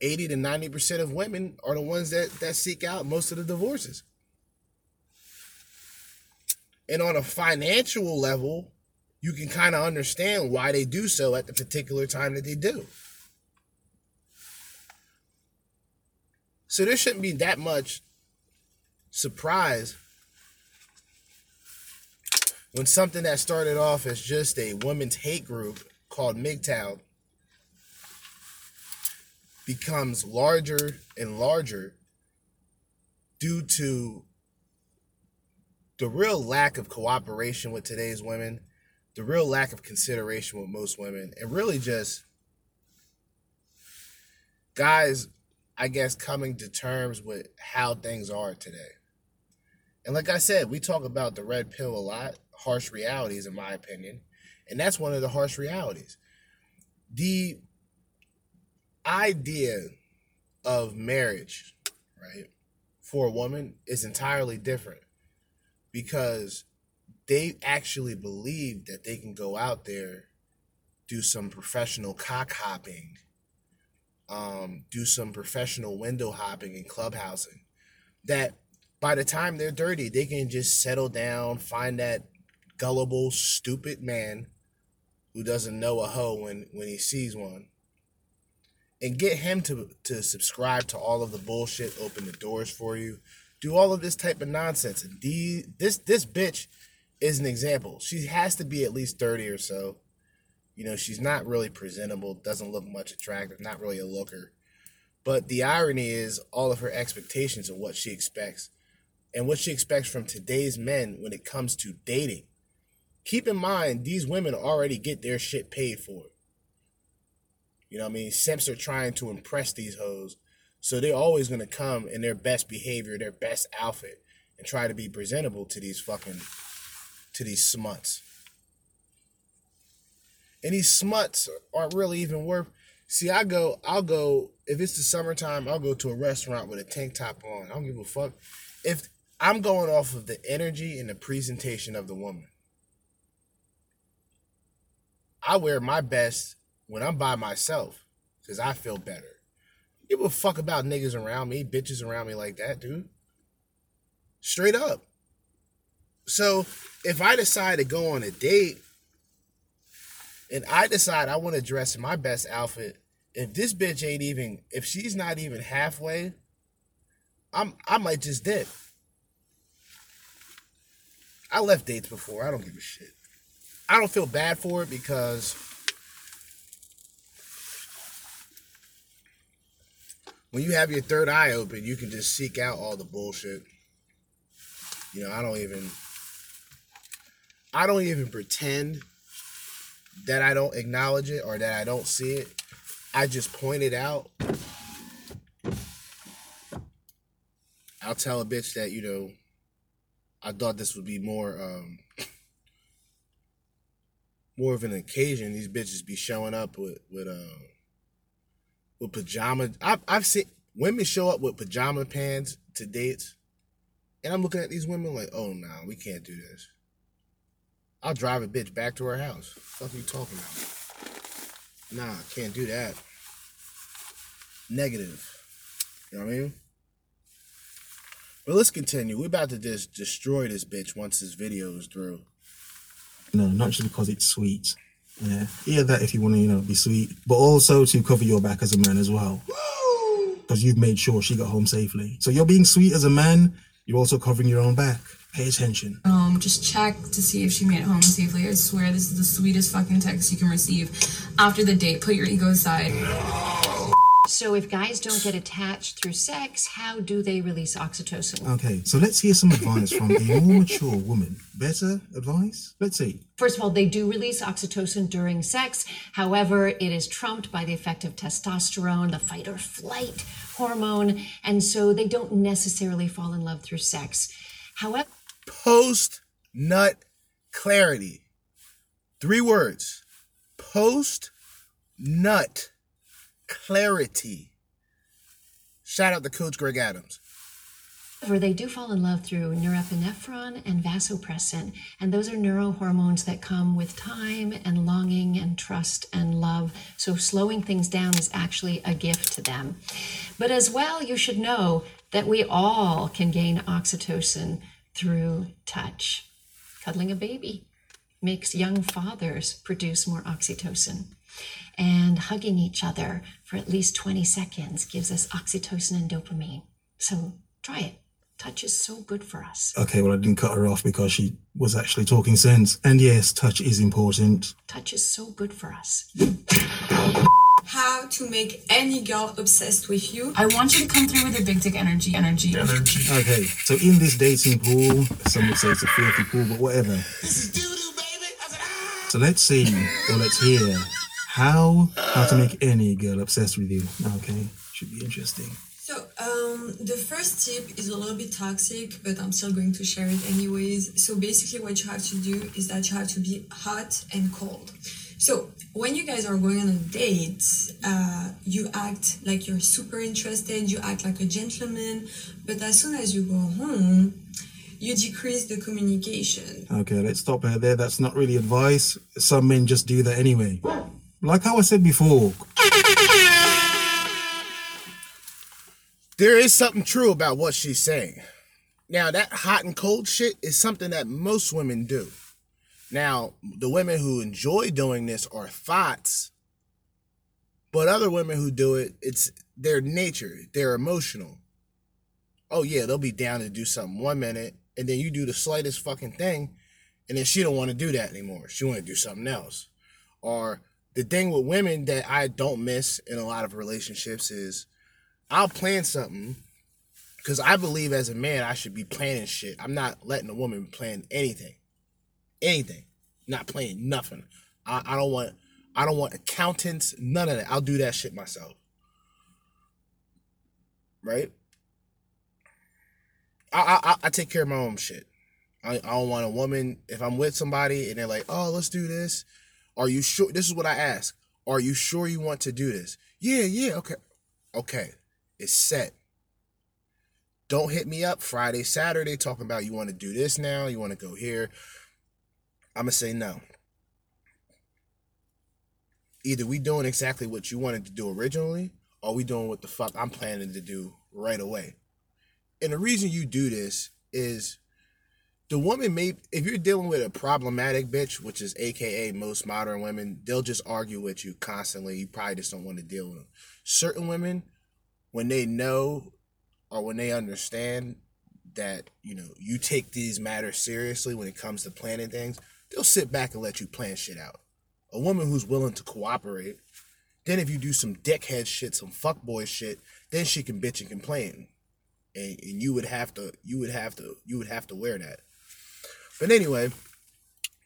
eighty to ninety percent of women are the ones that, that seek out most of the divorces. And on a financial level, you can kind of understand why they do so at the particular time that they do. So there shouldn't be that much surprise when something that started off as just a women's hate group called M G T O W becomes larger and larger due to the real lack of cooperation with today's women, the real lack of consideration with most women, and really just guys, I guess, coming to terms with how things are today. And like I said, we talk about the red pill a lot, harsh realities in my opinion, and that's one of the harsh realities. The idea of marriage, right, for a woman is entirely different because they actually believe that they can go out there, do some professional cock hopping, um, do some professional window hopping and clubhousing, that by the time they're dirty, they can just settle down, find that gullible, stupid man who doesn't know a hoe when, when he sees one, and get him to, to subscribe to all of the bullshit, open the doors for you, do all of this type of nonsense. And the, this this bitch is an example. She has to be at least thirty or so. You know, she's not really presentable, doesn't look much attractive, not really a looker. But the irony is all of her expectations of what she expects and what she expects from today's men when it comes to dating. Keep in mind, these women already get their shit paid for. You know what I mean? Simps are trying to impress these hoes. So they're always going to come in their best behavior, their best outfit, and try to be presentable to these fucking, to these smuts. And these smuts aren't really even worth. See, I go, I'll go, if it's the summertime, I'll go to a restaurant with a tank top on. I don't give a fuck. If I'm going off of the energy and the presentation of the woman. I wear my best when I'm by myself, because I feel better. Give a fuck about niggas around me, bitches around me like that, dude. Straight up. So if I decide to go on a date, and I decide I want to dress in my best outfit, if this bitch ain't even, if she's not even halfway, I'm I might just dip. I left dates before. I don't give a shit. I don't feel bad for it because when you have your third eye open, you can just seek out all the bullshit. You know, I don't even, I don't even pretend that I don't acknowledge it or that I don't see it. I just point it out. I'll tell a bitch that, you know, I thought this would be more, um, more of an occasion. These bitches be showing up with, with, um, with pajama, I've, I've seen women show up with pajama pants to dates, and I'm looking at these women like, oh, no, nah, we can't do this. I'll drive a bitch back to her house. What the fuck are you talking about? Nah, can't do that. Negative. You know what I mean? But let's continue. We're about to just destroy this bitch once this video is through. No, not just because it's sweet. Yeah, yeah, that if you want to, you know, be sweet, but also to cover your back as a man as well, because you've made sure she got home safely. So you're being sweet as a man. You're also covering your own back. Pay attention. Um, just check to see if she made it home safely. I swear this is the sweetest fucking text you can receive after the date. Put your ego aside. No. So if guys don't get attached through sex, how do they release oxytocin? Okay, so let's hear some advice from a more mature woman. Better advice? Let's see. First of all, they do release oxytocin during sex. However, it is trumped by the effect of testosterone, the fight or flight hormone. And so they don't necessarily fall in love through sex. However, post-nut clarity. Three words. Post-nut clarity. Shout out to Coach Greg Adams. However, they do fall in love through norepinephrine and vasopressin, and those are neurohormones that come with time and longing and trust and love. So slowing things down is actually a gift to them. But as well, you should know that we all can gain oxytocin through touch. Cuddling a baby makes young fathers produce more oxytocin. And hugging each other for at least twenty seconds gives us oxytocin and dopamine. So try it. Touch is so good for us. Okay, well, I didn't cut her off because she was actually talking sense. And yes, touch is important. Touch is so good for us. How to make any girl obsessed with you. I want you to come through with a big dick energy, energy, energy. Okay, so in this dating pool, some would say it's a filthy pool, but whatever. This is doo-doo, baby. I said, ah! So let's see, or let's hear, how how to make any girl obsessed with you. Okay, should be interesting. So um, the first tip is a little bit toxic, but I'm still going to share it anyways. So basically what you have to do is that you have to be hot and cold. So when you guys are going on a date, uh, you act like you're super interested, you act like a gentleman, but as soon as you go home, you decrease the communication. Okay, let's stop her there. That's not really advice. Some men just do that anyway. Like how I said before. There is something true about what she's saying. Now, that hot and cold shit is something that most women do. Now, the women who enjoy doing this are thoughts, but other women who do it, it's their nature, they're emotional. Oh yeah, they'll be down to do something one minute, and then you do the slightest fucking thing, and then she don't want to do that anymore. She want to do something else. Or the thing with women that I don't miss in a lot of relationships is, I'll plan something because I believe as a man, I should be planning shit. I'm not letting a woman plan anything, anything, not planning nothing. I, I don't want, I don't want accountants, none of that. I'll do that shit myself. Right. I, I, I take care of my own shit. I, I don't want a woman. If I'm with somebody and they're like, oh, let's do this. Are you sure? This is what I ask. Are you sure you want to do this? Yeah. Yeah. Okay. Okay. It's set. Don't hit me up Friday, Saturday, talking about you want to do this now, you want to go here. I'm going to say no. Either we doing exactly what you wanted to do originally, or we doing what the fuck I'm planning to do right away. And the reason you do this is the woman may, if you're dealing with a problematic bitch, which is A K A most modern women, they'll just argue with you constantly. You probably just don't want to deal with them. Certain women, when they know or when they understand that, you know, you take these matters seriously when it comes to planning things, they'll sit back and let you plan shit out. A woman who's willing to cooperate, then if you do some dickhead shit, some fuckboy shit, then she can bitch and complain. And, and you would have to, you would have to, you would have to wear that. But anyway,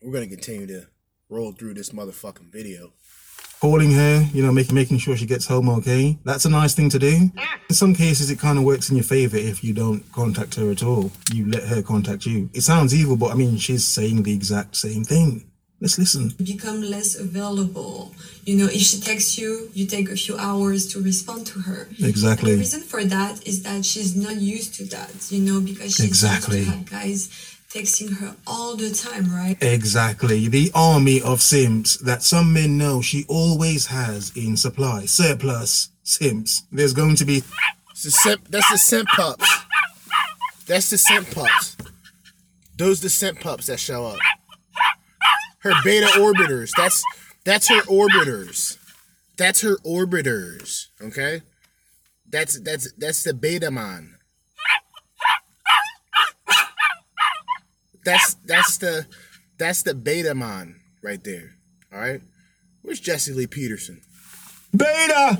we're going to continue to roll through this motherfucking video. Calling her, you know, make, making sure she gets home okay. That's a nice thing to do. In some cases, it kind of works in your favor if you don't contact her at all. You let her contact you. It sounds evil, but I mean, she's saying the exact same thing. Let's listen. You become less available. You know, if she texts you, you take a few hours to respond to her. Exactly. And the reason for that is that she's not used to that, you know, because she's exactly. used to have guys texting her all the time, right? Exactly. The army of simps that some men know she always has in supply. Surplus simps. There's going to be... That's the simp, that's the simp pups. That's the simp pups. Those the simp pups that show up. Her beta orbiters. That's, that's her orbiters. That's her orbiters. Okay? That's, that's, that's the beta man. That's that's the that's the beta man right there. All right, where's Jesse Lee Peterson? Beta.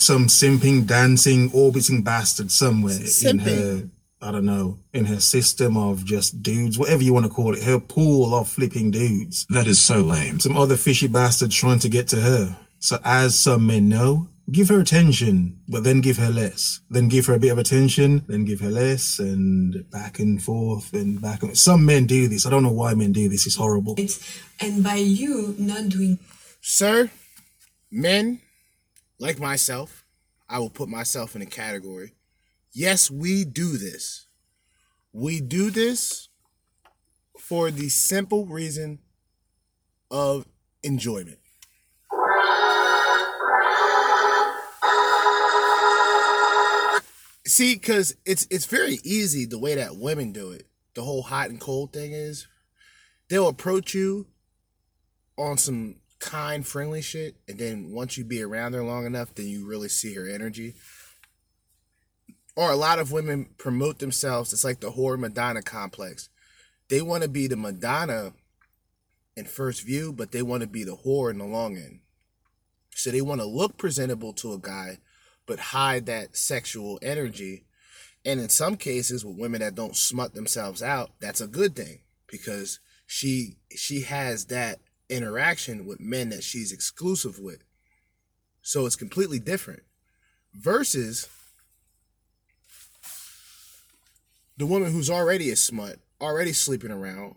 some simping, dancing, orbiting bastard somewhere simping. in her, I don't know, in her system of just dudes, whatever you want to call it, her pool of flipping dudes. That is so lame. Some other fishy bastard trying to get to her. So as some men know, give her attention, but then give her less. Then give her a bit of attention, then give her less, and back and forth and back. And some men do this. I don't know why men do this. It's horrible. And by you not doing... Sir, men, like myself, I will put myself in a category. Yes, we do this. We do this for the simple reason of enjoyment. See, because it's it's very easy the way that women do it. The whole hot and cold thing is they'll approach you on some kind, friendly shit, and then once you be around her long enough, then you really see her energy. Or a lot of women promote themselves. It's like the whore Madonna complex. They want to be the Madonna in first view, but they want to be the whore in the long end. So they want to look presentable to a guy, but hide that sexual energy. And in some cases, with women that don't smut themselves out, that's a good thing, because she she has that interaction with men that she's exclusive with. So it's completely different versus the woman who's already a smut, already sleeping around,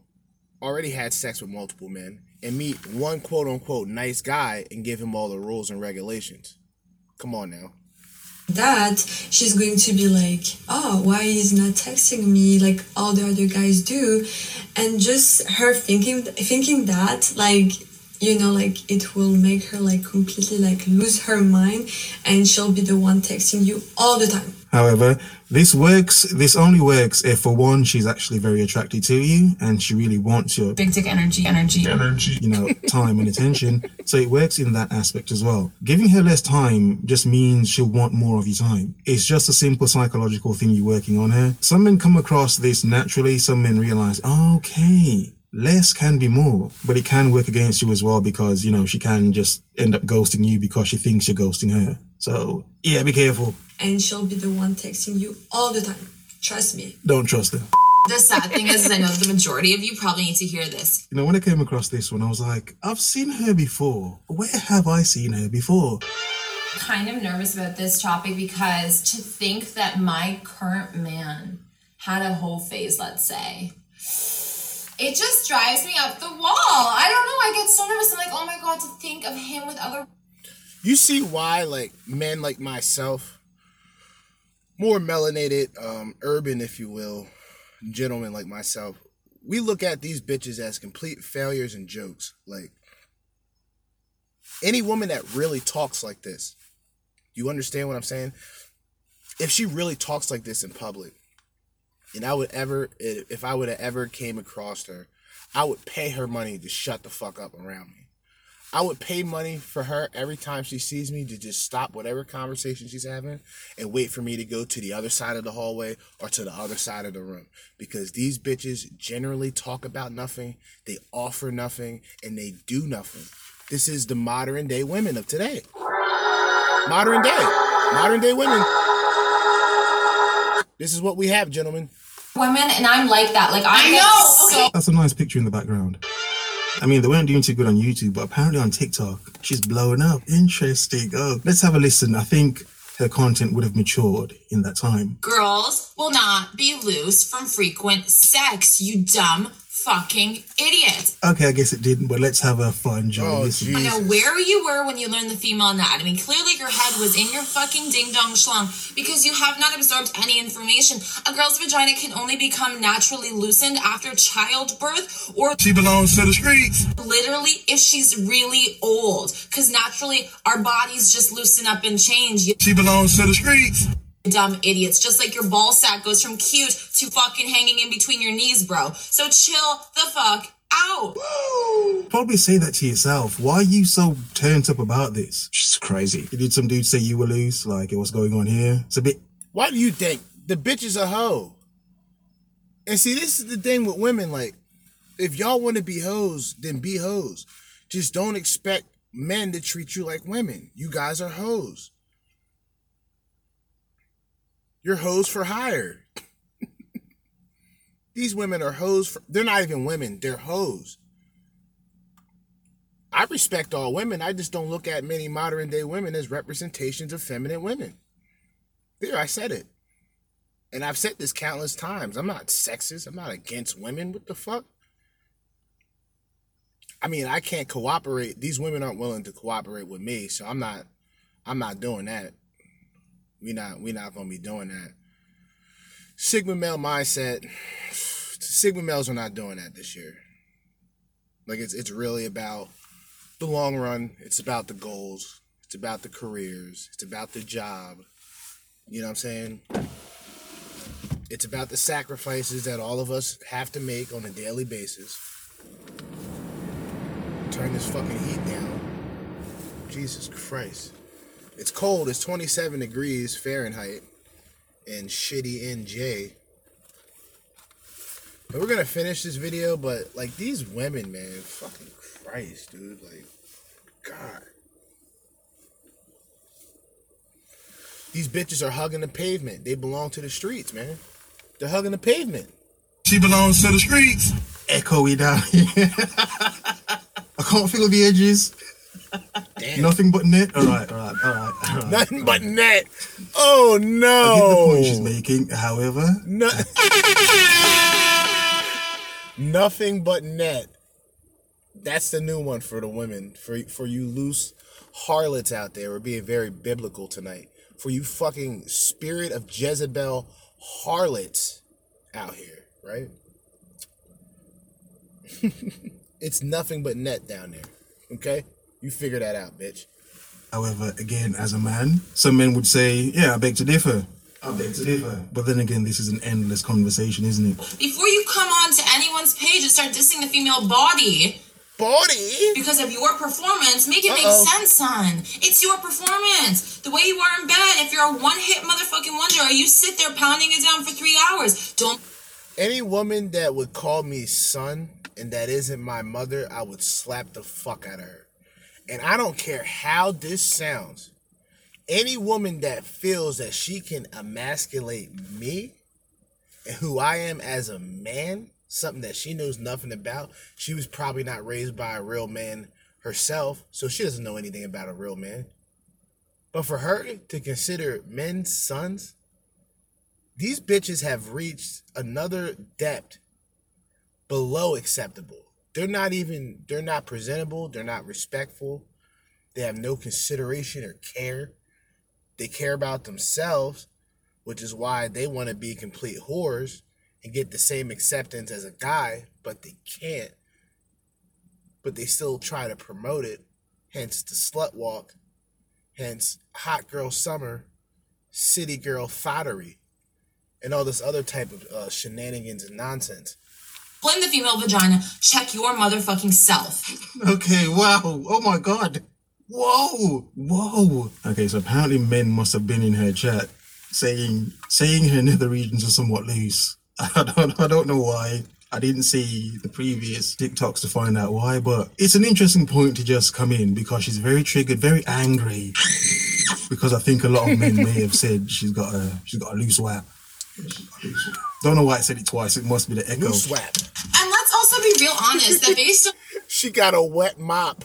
already had sex with multiple men, and meet one quote unquote nice guy and give him all the rules and regulations. Come on now. That she's going to be like, oh, why is not texting me like all the other guys do, and just her thinking thinking that, like, you know, like it will make her like completely like lose her mind, and she'll be the one texting you all the time. However, this works this only works if, for one, she's actually very attracted to you and she really wants your big dick energy energy energy you know, time and attention. So it works in that aspect as well. Giving her less time just means she'll want more of your time. It's just a simple psychological thing you're working on her. Some men come across this naturally. Some men realize, oh, okay, less can be more, but it can work against you as well, because, you know, she can just end up ghosting you because she thinks you're ghosting her. So yeah, be careful. And she'll be the one texting you all the time. Trust me. Don't trust her. The sad thing is, is I know the majority of you probably need to hear this. You know, when I came across this one, I was like, I've seen her before. Where have I seen her before? Kind of nervous about this topic, because to think that my current man had a whole phase, let's say, it just drives me up the wall. I don't know. I get so nervous. I'm like, oh my God, to think of him with other... You see why, like, men like myself, more melanated, um, urban, if you will, gentlemen like myself, we look at these bitches as complete failures and jokes. Like, any woman that really talks like this, you understand what I'm saying? If she really talks like this in public, and I would ever, if I would have ever came across her, I would pay her money to shut the fuck up around me. I would pay money for her every time she sees me to just stop whatever conversation she's having and wait for me to go to the other side of the hallway or to the other side of the room, because these bitches generally talk about nothing, they offer nothing, and they do nothing. This is the modern day women of today. Modern day. Modern day women. This is what we have, gentlemen. Women, and I'm like that. Like, I, I know. So- okay. That's a nice picture in the background. I mean, they weren't doing too good on YouTube, but apparently on TikTok, she's blowing up. Interesting. Oh, let's have a listen. I think her content would have matured in that time. Girls will not be loose from frequent sex, you dumb fucking idiot. Okay, I guess it didn't, but let's have a fun job. Oh, I know where you were when you learned the female anatomy. Clearly your head was in your fucking ding-dong schlong, because you have not absorbed any information. A girl's vagina can only become naturally loosened after childbirth, or she belongs to the streets. Literally, if she's really old, because naturally our bodies just loosen up and change. She belongs to the streets. Dumb idiots, just like your ball sack goes from cute to fucking hanging in between your knees, bro. So chill the fuck out. Woo. Probably say that to yourself. Why are you so turned up about this? She's crazy. Did some dude say you were loose? Like, what's going on here? It's a bit... Why do you think the bitch is a hoe? And see, this is the thing with women. Like, if y'all want to be hoes, then be hoes. Just don't expect men to treat you like women. You guys are hoes. You're hoes for hire. These women are hoes for, they're not even women, they're hoes. I respect all women. I just don't look at many modern day women as representations of feminine women. There, I said it. And I've said this countless times. I'm not sexist. I'm not against women. What the fuck? I mean, I can't cooperate. These women aren't willing to cooperate with me, so I'm not I'm not doing that. We not we not gonna be doing that. Sigma male mindset. Sigma males are not doing that this year. Like it's it's really about the long run. It's about the goals. It's about the careers. It's about the job. You know what I'm saying? It's about the sacrifices that all of us have to make on a daily basis. Turn this fucking heat down. Jesus Christ. It's cold. It's twenty-seven degrees Fahrenheit and shitty N J. But we're going to finish this video, but like these women, man, fucking Christ, dude. Like, God. These bitches are hugging the pavement. They belong to the streets, man. They're hugging the pavement. She belongs to the streets. Echoey down here. I can't feel the edges. Damn. Nothing but net. All right, all right, all right. All right. Nothing all right. but net. Oh, no. I get the point she's making, however. No- Nothing but net. That's the new one for the women. For, for you loose harlots out there. We're being very biblical tonight. For you fucking spirit of Jezebel harlots out here, right? It's nothing but net down there, okay? You figure that out, bitch. However, again, as a man, some men would say, yeah, I beg to differ. I beg to differ. But then again, this is an endless conversation, isn't it? Before you come on to anyone's page and start dissing the female body... Body? Because of your performance, make it Uh-oh. make sense, son. It's your performance. The way you are in bed, if you're a one-hit motherfucking wonder, or you sit there pounding it down for three hours, don't... Any woman that would call me son, and that isn't my mother, I would slap the fuck out of her. And I don't care how this sounds. Any woman that feels that she can emasculate me, and who I am as a man... something that she knows nothing about. She was probably not raised by a real man herself, so she doesn't know anything about a real man. But for her to consider men sons, these bitches have reached another depth below acceptable. They're not even, they're not presentable, they're not respectful, they have no consideration or care. They care about themselves, which is why they want to be complete whores and get the same acceptance as a guy, but they can't. But they still try to promote it, hence the slut walk, hence hot girl summer, city girl foddery, and all this other type of uh, shenanigans and nonsense. Blame the female vagina, check your motherfucking self. Okay, wow, oh my God, whoa, whoa. Okay, so apparently men must have been in her chat saying, saying her nether regions are somewhat loose. I don't, I don't know why. I didn't see the previous TikToks to find out why, but it's an interesting point to just come in because she's very triggered, very angry. Because I think a lot of men may have said she's got a she's got a loose whap. Don't know why I said it twice. It must be the echo. Loose whap. And let's also be real honest that based on she got a wet mop.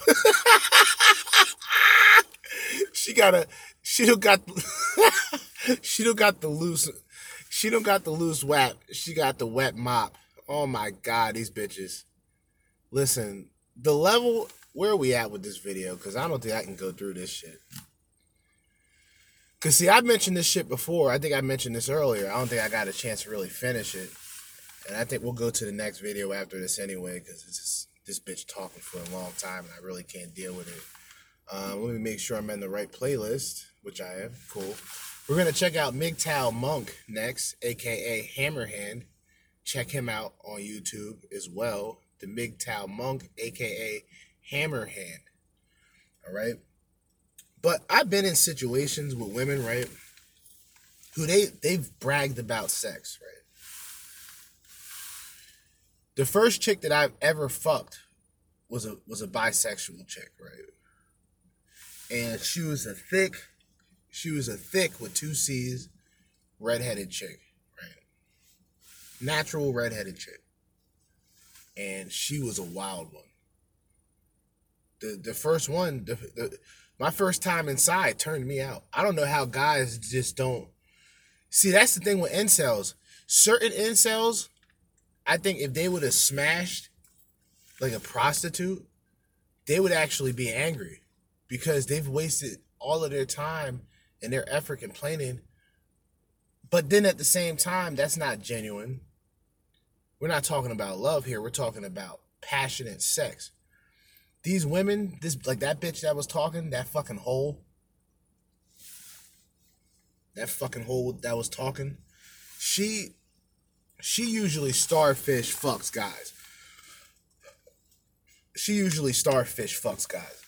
she got a she don't got she don't got the loose. She don't got the loose whap. She got the wet mop. Oh, my God, these bitches. Listen, the level... Where are we at with this video? Because I don't think I can go through this shit. Because, see, I've mentioned this shit before. I think I mentioned this earlier. I don't think I got a chance to really finish it. And I think we'll go to the next video after this anyway, because it's just this bitch talking for a long time, and I really can't deal with it. Uh, let me make sure I'm in the right playlist, which I am. Cool. We're going to check out M G T O W Monk next, a k a. Hammerhand. Check him out on YouTube as well. The M G T O W Monk, a k a. Hammerhand. All right? But I've been in situations with women, right, who they, they've bragged about sex, right? The first chick that I've ever fucked was a, was a bisexual chick, right? And she was a thick... She was a thick with two C's, redheaded chick, right? Natural redheaded chick. And she was a wild one. The the first one, the, the my first time inside turned me out. I don't know how guys just don't. See, that's the thing with incels. Certain incels, I think if they would have smashed like a prostitute, they would actually be angry because they've wasted all of their time and their effort complaining. But then at the same time, that's not genuine. We're not talking about love here. We're talking about passionate sex. These women, this like that bitch that was talking, that fucking hole. That fucking hole that was talking. She, she usually starfish fucks guys. She usually starfish fucks guys.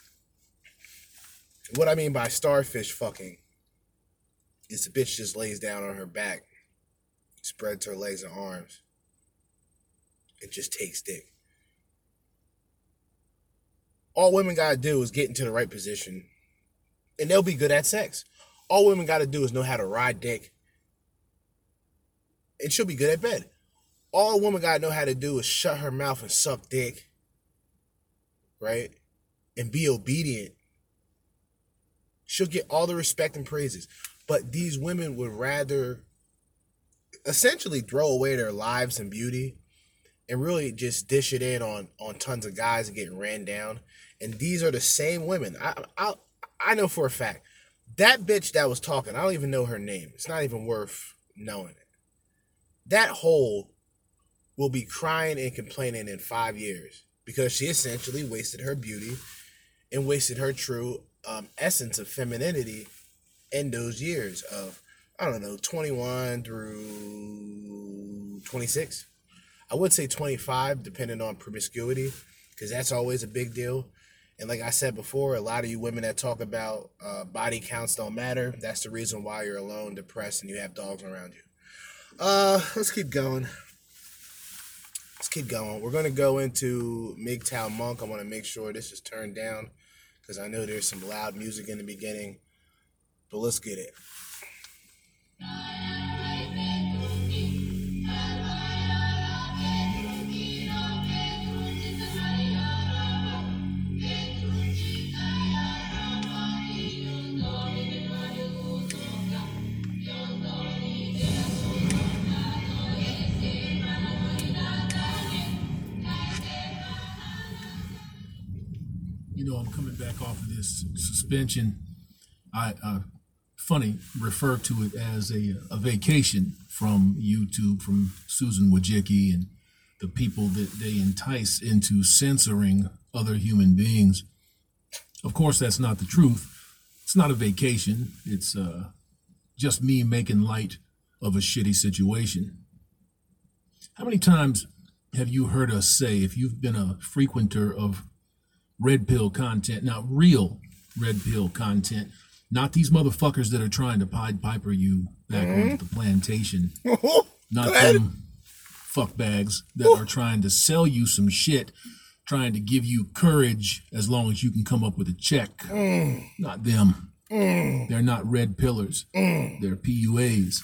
What I mean by starfish fucking is the bitch just lays down on her back, spreads her legs and arms, and just takes dick. All women gotta do is get into the right position, and they'll be good at sex. All women gotta do is know how to ride dick, and she'll be good at bed. All a woman gotta know how to do is shut her mouth and suck dick, right? And be obedient. She'll get all the respect and praises. But these women would rather essentially throw away their lives and beauty and really just dish it in on, on tons of guys and get ran down. And these are the same women. I, I I know for a fact, that bitch that was talking, I don't even know her name. It's not even worth knowing it. That hole will be crying and complaining in five years because she essentially wasted her beauty and wasted her true um, essence of femininity in those years of, I don't know, twenty-one through twenty-six. I would say twenty-five, depending on promiscuity, because that's always a big deal. And like I said before, a lot of you women that talk about uh, body counts don't matter. That's the reason why you're alone, depressed, and you have dogs around you. Uh, let's keep going. Let's keep going. We're going to go into M G T O W Monk. I want to make sure this is turned down, because I know there's some loud music in the beginning. But let's get it. You know, I'm coming back off of this suspension. I, uh, funny, refer to it as a, a vacation from YouTube, from Susan Wojcicki and the people that they entice into censoring other human beings. Of course, that's not the truth. It's not a vacation. It's uh, just me making light of a shitty situation. How many times have you heard us say, if you've been a frequenter of red pill content, not real red pill content, not these motherfuckers that are trying to Pied Piper you back mm-hmm. onto the plantation, not them fuckbags that Ooh. Are trying to sell you some shit, trying to give you courage as long as you can come up with a check. Mm. Not them. Mm. They're not red pillars. Mm. They're P U As.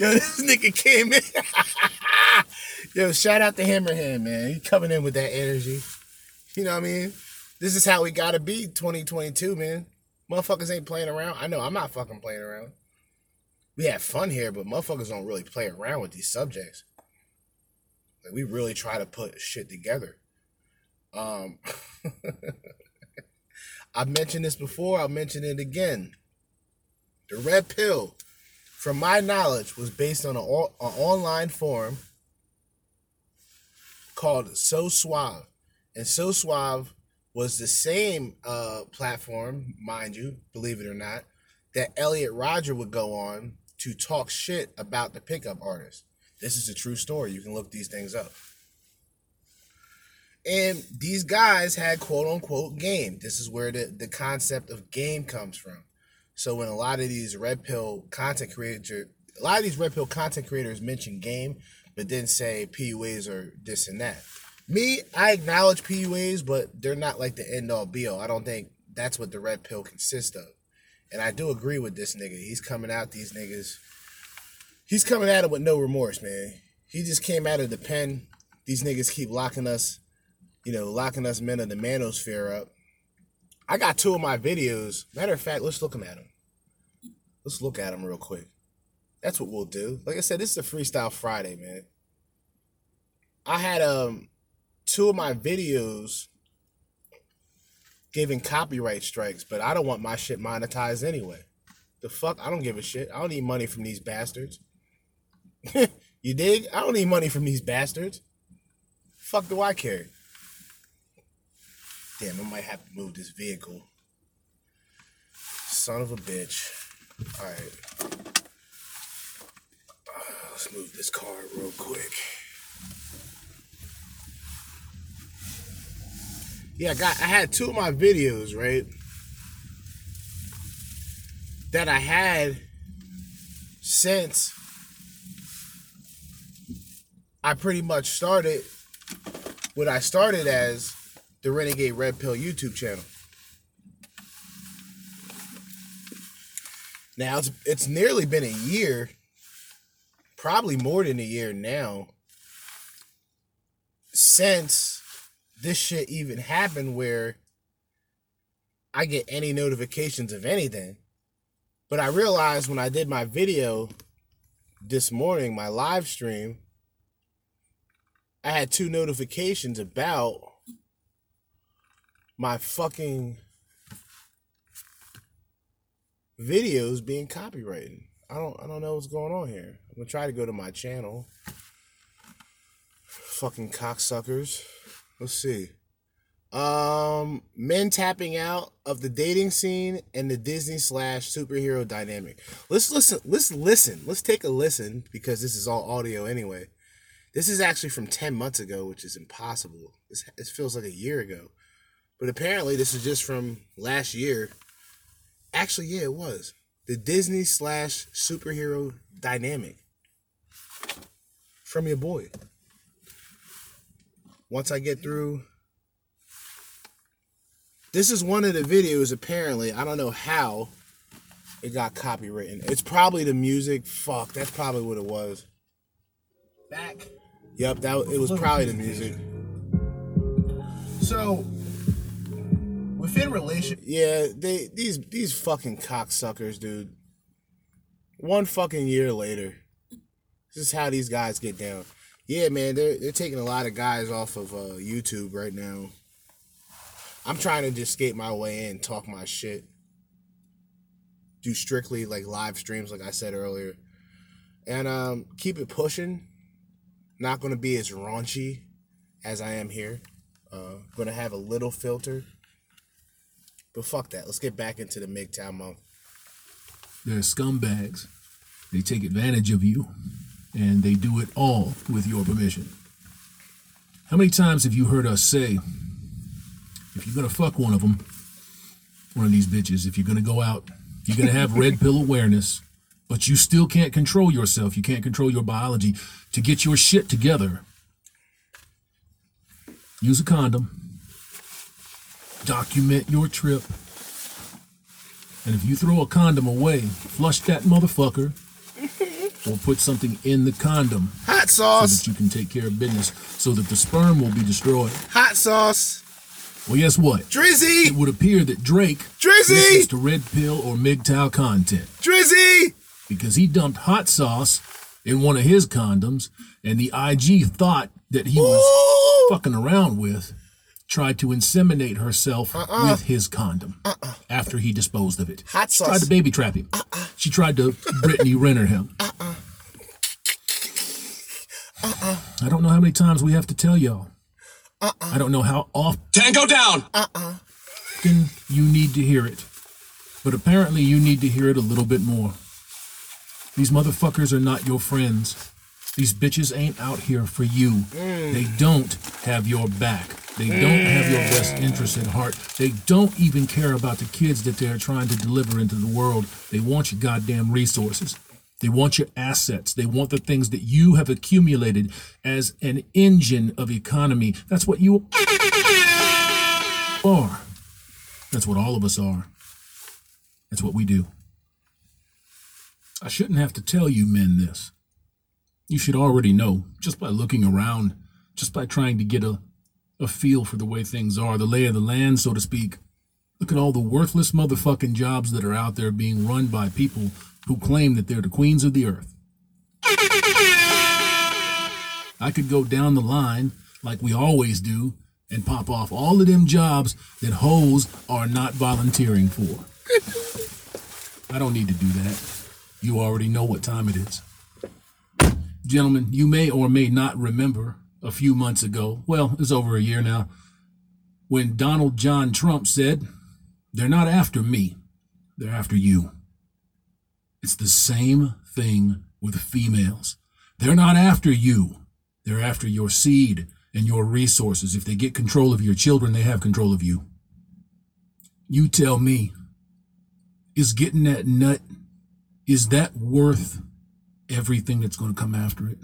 Yo, this nigga came in. Yo, shout out to Hammerhand, man. He coming in with that energy. You know what I mean? This is how we gotta be twenty twenty-two, man. Motherfuckers ain't playing around. I know I'm not fucking playing around. We have fun here, but motherfuckers don't really play around with these subjects. Like, we really try to put shit together. Um, I've mentioned this before. I'll mention it again. The red pill, from my knowledge, was based on an, o- an online forum called So Suave, and So Suave was the same uh, platform, mind you, believe it or not, that Elliot Rodger would go on to talk shit about the pickup artist. This is a true story. You can look these things up. And these guys had quote-unquote game. This is where the, the concept of game comes from. So when a lot of these red pill content creators, a lot of these red pill content creators mention game, but then say P U As or this and that. Me, I acknowledge P U As, but they're not like the end all be all. I don't think that's what the red pill consists of. And I do agree with this nigga. He's coming out these niggas. He's coming at it with no remorse, man. He just came out of the pen. These niggas keep locking us, you know, locking us men of the manosphere up. I got two of my videos. Matter of fact, let's look at them. Let's look at them real quick. That's what we'll do. Like I said, this is a Freestyle Friday, man. I had um two of my videos giving copyright strikes, but I don't want my shit monetized anyway. The fuck? I don't give a shit. I don't need money from these bastards. You dig? I don't need money from these bastards. Fuck do I care? Damn, I might have to move this vehicle. Son of a bitch. All right. Let's move this car real quick. Yeah, I got. I had two of my videos, right, that I had since I pretty much started what I started as the Renegade Red Pill YouTube channel. Now, it's, it's nearly been a year, probably more than a year now, since this shit even happened where I get any notifications of anything. But I realized when I did my video this morning, my live stream, I had two notifications about my fucking videos being copyrighted. I don't I don't know what's going on here. I'm gonna try to go to my channel. Fucking cocksuckers. Let's see. Um, men tapping out of the dating scene and the Disney slash superhero dynamic. Let's listen. Let's listen. Let's take a listen, because this is all audio anyway. This is actually from ten months ago, which is impossible. This, this feels like a year ago. But apparently this is just from last year. Actually, yeah, it was. The Disney slash superhero dynamic. From your boy. Once I get through, this is one of the videos, apparently. I don't know how it got copywritten. It's probably the music. Fuck, that's probably what it was. Back. Yep, that it was probably the music. So, within relation, yeah, they these these fucking cocksuckers, dude. One fucking year later, this is how these guys get down. Yeah, man, they're, they're taking a lot of guys off of uh, YouTube right now. I'm trying to just skate my way in, talk my shit. Do strictly, like, live streams, like I said earlier. And um, keep it pushing. Not going to be as raunchy as I am here. Uh, going to have a little filter. But fuck that. Let's get back into the M G T O W Monk. They're scumbags. They take advantage of you. And they do it all with your permission. How many times have you heard us say, if you're gonna fuck one of them, one of these bitches, if you're gonna go out, you're gonna have red pill awareness, but you still can't control yourself, you can't control your biology to get your shit together, use a condom, document your trip, and if you throw a condom away, flush that motherfucker, or put something in the condom. Hot sauce. So that you can take care of business, so that the sperm will be destroyed. Hot sauce. Well, guess what? Drizzy. It would appear that Drake Drizzy listens to Red Pill or M G T O W content. Drizzy. Because he dumped hot sauce in one of his condoms, and the I G thought that he Ooh. was fucking around with, tried to inseminate herself uh-uh. with his condom uh-uh. after he disposed of it. Hot sauce. She tried to baby trap him. Uh-uh. She tried to Brittany Renner him. Uh-uh. Uh-uh. I don't know how many times we have to tell y'all. Uh-uh. I don't know how often. Tango down! Uh-uh. Then you need to hear it. But apparently you need to hear it a little bit more. These motherfuckers are not your friends. These bitches ain't out here for you. Mm. They don't have your back. They don't have your best interests at heart. They don't even care about the kids that they're trying to deliver into the world. They want your goddamn resources. They want your assets. They want the things that you have accumulated as an engine of economy. That's what you are. That's what all of us are. It's what we do. I shouldn't have to tell you men this. You should already know, just by looking around, just by trying to get a, a feel for the way things are, the lay of the land, so to speak. Look at all the worthless motherfucking jobs that are out there being run by people who claim that they're the queens of the earth. I could go down the line, like we always do, and pop off all of them jobs that hoes are not volunteering for. I don't need to do that. You already know what time it is. Gentlemen, you may or may not remember a few months ago, well, it's over a year now, when Donald John Trump said, "They're not after me, they're after you." It's the same thing with females. They're not after you, they're after your seed and your resources. If they get control of your children, they have control of you. You tell me, is getting that nut, is that worth everything that's going to come after it?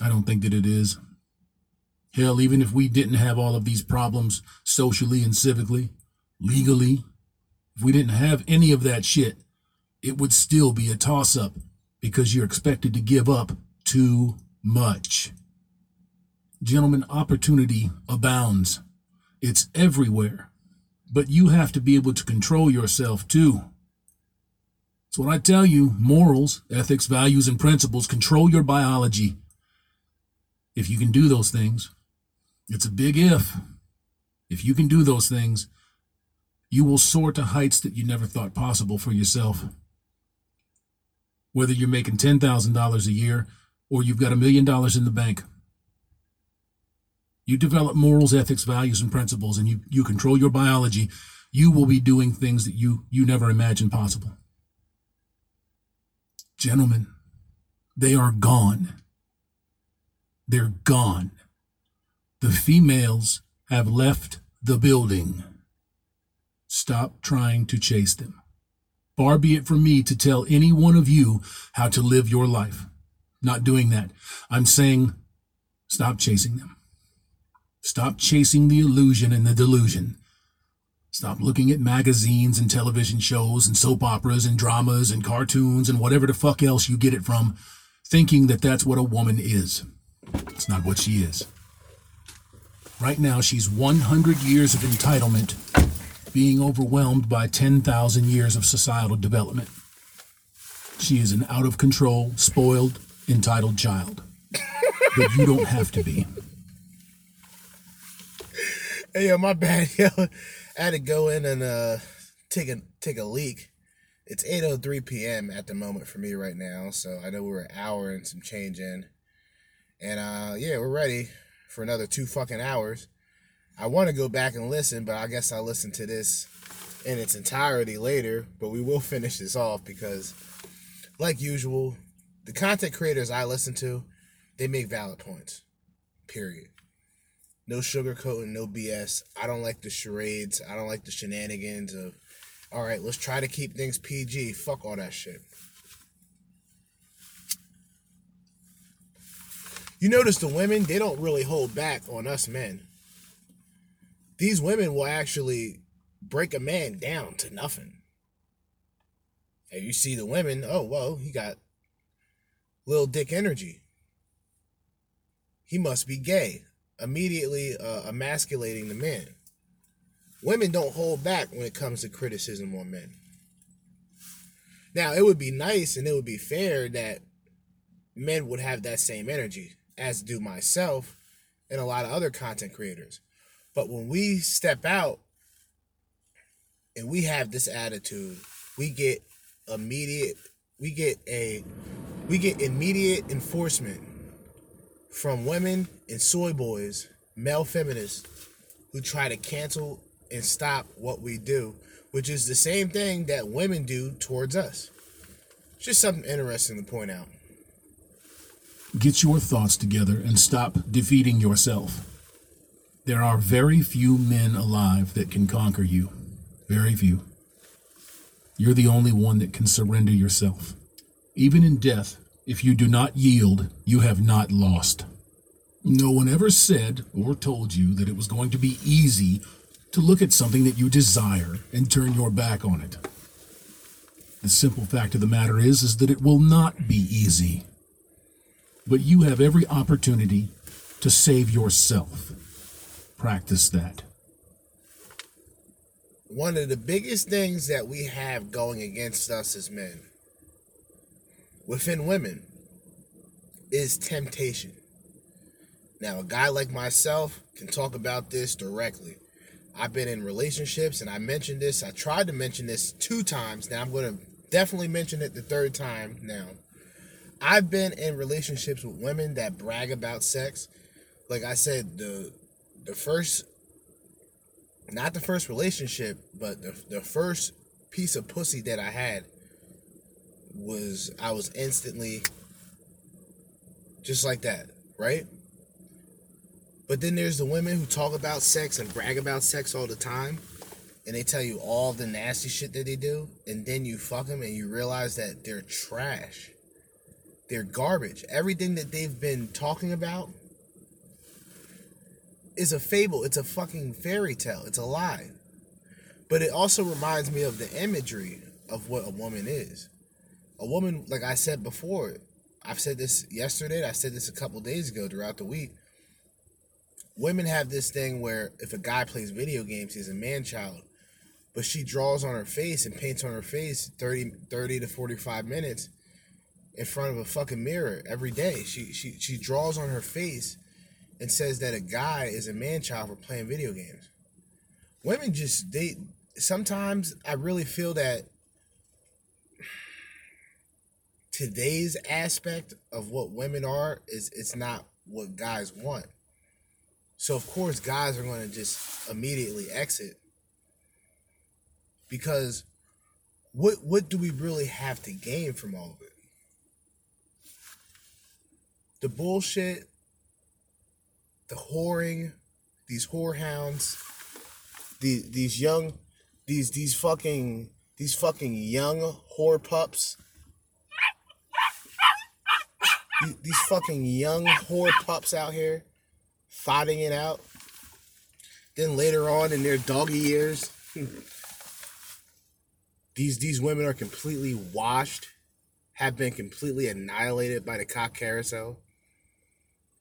I don't think that it is. Hell, even if we didn't have all of these problems socially and civically, legally, if we didn't have any of that shit, it would still be a toss-up because you're expected to give up too much. Gentlemen, opportunity abounds. It's everywhere. But you have to be able to control yourself too. That's what I tell you. Morals, ethics, values, and principles. Control your biology. If you can do those things, it's a big if. If you can do those things, you will soar to heights that you never thought possible for yourself. Whether you're making ten thousand dollars a year or you've got a million dollars in the bank, you develop morals, ethics, values, and principles, and you, you control your biology, you will be doing things that you, you never imagined possible. Gentlemen, they are gone. They're gone. The females have left the building. Stop trying to chase them. Far be it from me to tell any one of you how to live your life. Not doing that. I'm saying stop chasing them. Stop chasing the illusion and the delusion. Stop looking at magazines and television shows and soap operas and dramas and cartoons and whatever the fuck else you get it from, thinking that that's what a woman is. It's not what she is. Right now, she's one hundred years of entitlement being overwhelmed by ten thousand years of societal development. She is an out-of-control, spoiled, entitled child. But you don't have to be. Hey, yo, my bad, yo. I had to go in and uh, take a take a leak. It's eight oh three p.m. at the moment for me right now, so I know we're an hour and some change in. And, uh, yeah, we're ready for another two fucking hours. I want to go back and listen, but I guess I'll listen to this in its entirety later. But we will finish this off because, like usual, the content creators I listen to, they make valid points. Period. No sugarcoating, no B S. I don't like the charades. I don't like the shenanigans of, all right, let's try to keep things P G. Fuck all that shit. You notice the women, they don't really hold back on us men. These women will actually break a man down to nothing. And you see the women, oh, well, he got little dick energy. He must be gay. Immediately uh, emasculating the man. Women don't hold back when it comes to criticism on men. Now, it would be nice and it would be fair that men would have that same energy, as do myself and a lot of other content creators. But when we step out and we have this attitude, we get immediate, we get a, we get immediate enforcement from women and soy boys, male feminists, who try to cancel and stop what we do, which is the same thing that women do towards us. It's just something interesting to point out. Get your thoughts together and stop defeating yourself. There are very few men alive that can conquer you. Very few. You're the only one that can surrender yourself. Even in death, if you do not yield, you have not lost. No one ever said or told you that it was going to be easy to look at something that you desire and turn your back on it. The simple fact of the matter is, is that it will not be easy. But you have every opportunity to save yourself. Practice that. One of the biggest things that we have going against us as men, within women, is temptation. Now, a guy like myself can talk about this directly. I've been in relationships, and I mentioned this. I tried to mention this two times. Now, I'm going to definitely mention it the third time now. I've been in relationships with women that brag about sex. Like I said, the the first, not the first relationship, but the, the first piece of pussy that I had was, I was instantly just like that, right? But then there's the women who talk about sex and brag about sex all the time, and they tell you all the nasty shit that they do, and then you fuck them and you realize that they're trash. They're garbage. Everything that they've been talking about is a fable. It's a fucking fairy tale. It's a lie. But it also reminds me of the imagery of what a woman is. A woman, like I said before, I've said this yesterday, I said this a couple days ago throughout the week. Women have this thing where if a guy plays video games, he's a man-child. But she draws on her face and paints on her face thirty to forty-five minutes in front of a fucking mirror every day. She she she draws on her face and says that a guy is a man-child for playing video games. Women just, they, sometimes I really feel that today's aspect of what women are is, it's not what guys want. So, of course, guys are going to just immediately exit, because what what do we really have to gain from all of it? The bullshit, the whoring, these whorehounds, these these young, these these fucking these fucking young whore pups, these, these fucking young whore pups out here. Fighting it out. Then later on in their doggy years, these these women are completely washed, have been completely annihilated by the cock carousel.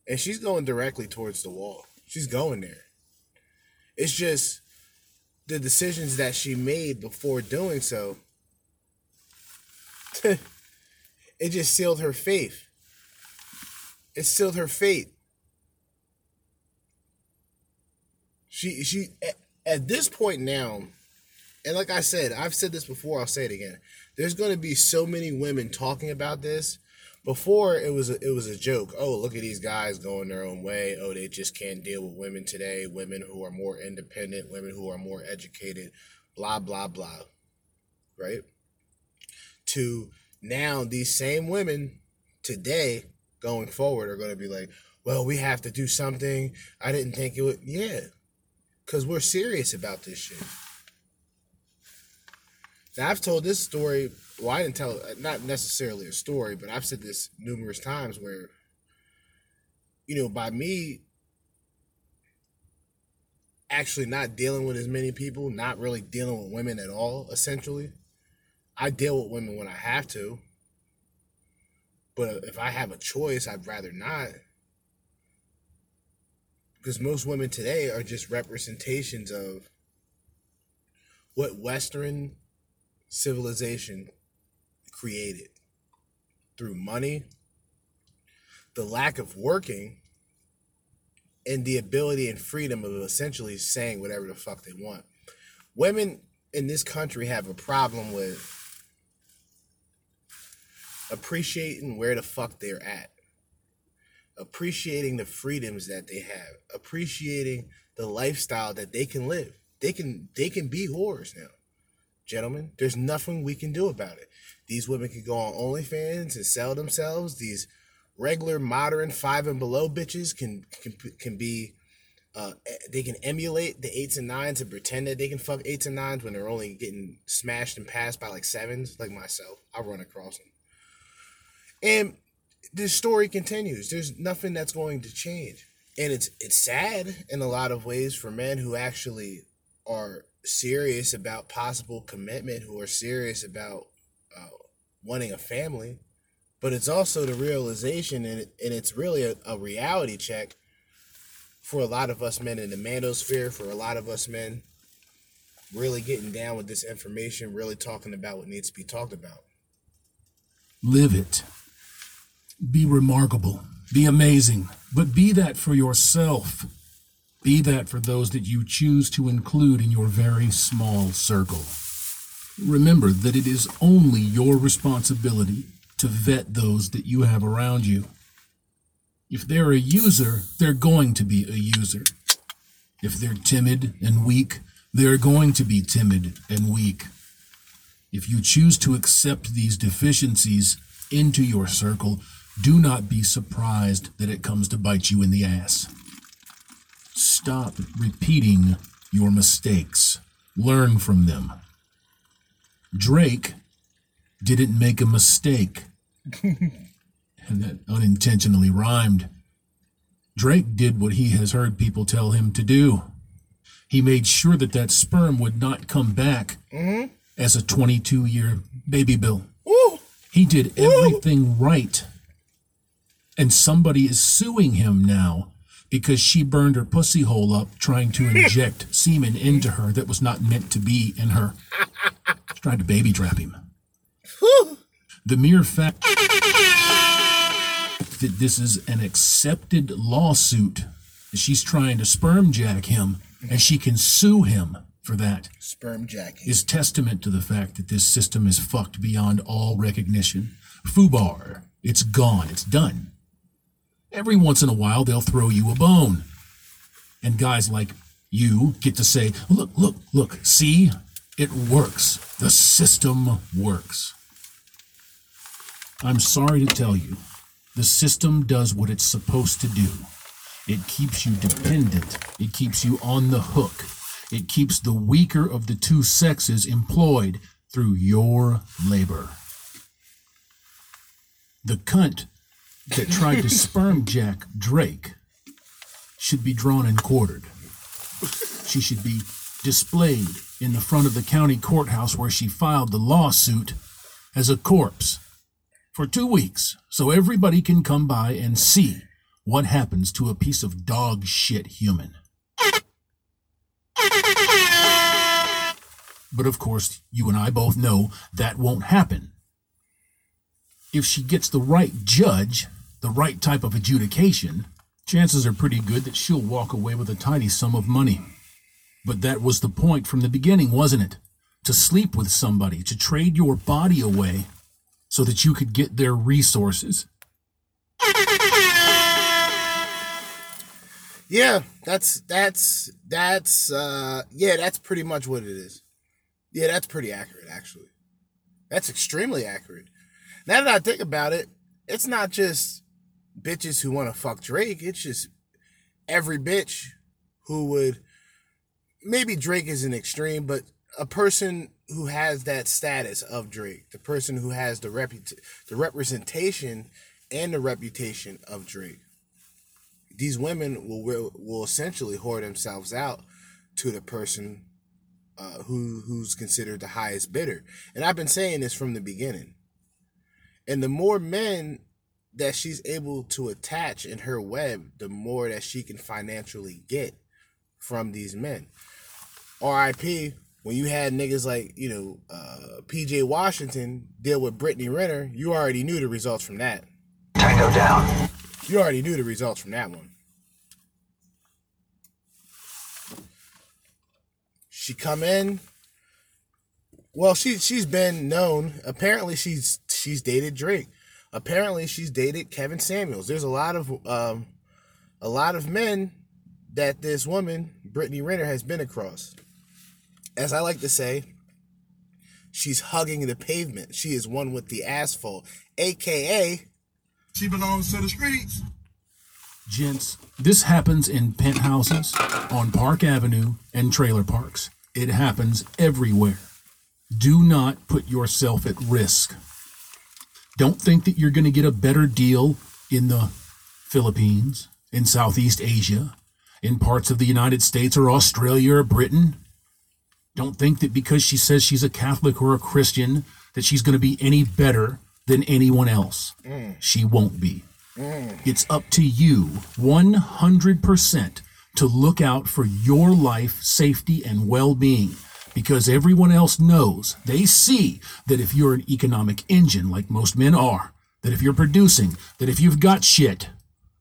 And she's going directly towards the wall. She's going there. It's just the decisions that she made before doing so. It just sealed her fate. It sealed her fate. She, she at, at this point now, and like I said, I've said this before, I'll say it again. There's going to be so many women talking about this. Before, it was a, it was a joke. Oh, look at these guys going their own way. Oh, they just can't deal with women today. Women who are more independent, women who are more educated, blah, blah, blah. Right? To now, these same women today going forward are going to be like, well, we have to do something. I didn't think it would. Yeah. Because we're serious about this shit. Now, I've told this story, well, I didn't tell, not necessarily a story, but I've said this numerous times where, you know, by me actually not dealing with as many people, not really dealing with women at all, essentially. I deal with women when I have to. But if I have a choice, I'd rather not. Because most women today are just representations of what Western civilization created through money, the lack of working, and the ability and freedom of essentially saying whatever the fuck they want. Women in this country have a problem with appreciating where the fuck they're at. Appreciating the freedoms that they have, appreciating the lifestyle that they can live. They can they can be whores now. Gentlemen, there's nothing we can do about it. These women can go on OnlyFans and sell themselves. These regular, modern, five and below bitches can can, can be, uh, they can emulate the eights and nines and pretend that they can fuck eights and nines when they're only getting smashed and passed by like sevens, like myself. I run across them. And this story continues. There's nothing that's going to change. And it's it's sad in a lot of ways for men who actually are serious about possible commitment, who are serious about uh, wanting a family, but it's also the realization, and, it, and it's really a, a reality check for a lot of us men in the manosphere, for a lot of us men really getting down with this information, really talking about what needs to be talked about. Live it. Be remarkable. Be amazing. But be that for yourself. Be that for those that you choose to include in your very small circle. Remember that it is only your responsibility to vet those that you have around you. If they're a user, they're going to be a user. If they're timid and weak, they're going to be timid and weak. If you choose to accept these deficiencies into your circle, do not be surprised that it comes to bite you in the ass. Stop repeating your mistakes. Learn from them. Drake didn't make a mistake. And that unintentionally rhymed. Drake did what he has heard people tell him to do. He made sure that that sperm would not come back mm-hmm. as a twenty-two-year baby bill. Ooh. He did everything Ooh. right. And somebody is suing him now because she burned her pussy hole up trying to inject semen into her that was not meant to be in her. She tried to baby trap him. Ooh. The mere fact that this is an accepted lawsuit, she's trying to sperm jack him, and she can sue him for that. Sperm jacking is testament to the fact that this system is fucked beyond all recognition. Fubar, it's gone, it's done. Every once in a while, they'll throw you a bone. And guys like you get to say, look, look, look, see, it works. The system works. I'm sorry to tell you, the system does what it's supposed to do. It keeps you dependent. It keeps you on the hook. It keeps the weaker of the two sexes employed through your labor. The cunt that tried to sperm jack Drake should be drawn and quartered. She should be displayed in the front of the county courthouse where she filed the lawsuit as a corpse for two weeks so everybody can come by and see what happens to a piece of dog shit human. But of course, you and I both know that won't happen. If she gets the right judge, the right type of adjudication, chances are pretty good that she'll walk away with a tidy sum of money. But that was the point from the beginning, wasn't it? To sleep with somebody, to trade your body away so that you could get their resources. Yeah, that's, that's, that's, uh, yeah, that's pretty much what it is. Yeah, that's pretty accurate, actually. That's extremely accurate. Now that I think about it, it's not just bitches who want to fuck Drake. It's just every bitch who would, maybe Drake is an extreme, but a person who has that status of Drake, the person who has the reputa- the representation and the reputation of Drake. These women will will essentially whore themselves out to the person uh, who who's considered the highest bidder. And I've been saying this from the beginning. And the more men that she's able to attach in her web, the more that she can financially get from these men. R I P, when you had niggas like, you know, uh, P J Washington deal with Brittany Renner, you already knew the results from that. Tango down. You already knew the results from that one. She come in. Well, she she's been known. Apparently, she's she's dated Drake. Apparently, she's dated Kevin Samuels. There's a lot of um, a lot of men that this woman Brittany Renner has been across. As I like to say, she's hugging the pavement. She is one with the asphalt, A K A she belongs to the streets. Gents, this happens in penthouses, on Park Avenue, and trailer parks. It happens everywhere. Do not put yourself at risk. Don't think that you're going to get a better deal in the Philippines, in Southeast Asia, in parts of the United States or Australia or Britain. Don't think that because she says she's a Catholic or a Christian that she's going to be any better than anyone else. Mm. She won't be. Mm. It's up to you one hundred percent to look out for your life, safety, and well-being, because everyone else knows, they see that if you're an economic engine, like most men are, that if you're producing, that if you've got shit,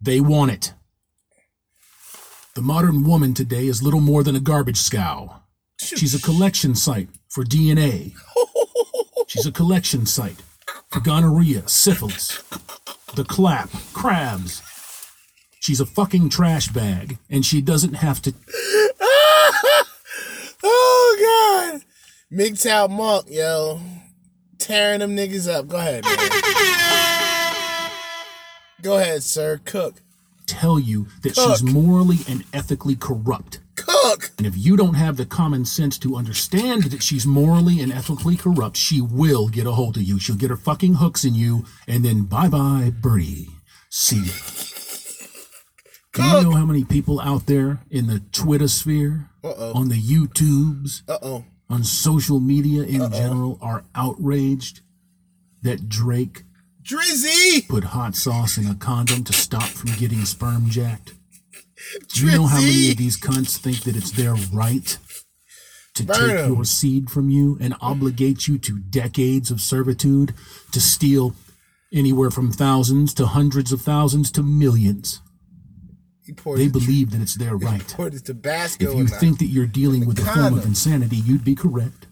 they want it. The modern woman today is little more than a garbage scow. She's a collection site for D N A. She's a collection site for gonorrhea, syphilis, the clap, crabs. She's a fucking trash bag, and she doesn't have to... Oh, God. M G T O W Monk, yo. Tearing them niggas up. Go ahead, man. Go ahead, sir. Cook. Tell you that Cook. She's morally and ethically corrupt. Cook. And if you don't have the common sense to understand that she's morally and ethically corrupt, she will get a hold of you. She'll get her fucking hooks in you, and then bye-bye, birdie. See ya. Do you know how many people out there in the Twitter sphere, Uh-oh. on the YouTubes, Uh-oh. on social media in Uh-oh. general are outraged that Drake Drizzy put hot sauce in a condom to stop from getting sperm jacked? Do you know how many of these cunts think that it's their right to Burn take em. your seed from you and obligate you to decades of servitude to steal anywhere from thousands to hundreds of thousands to millions? They believe that it's their right. If you think that you're dealing with a form of insanity, you'd be correct.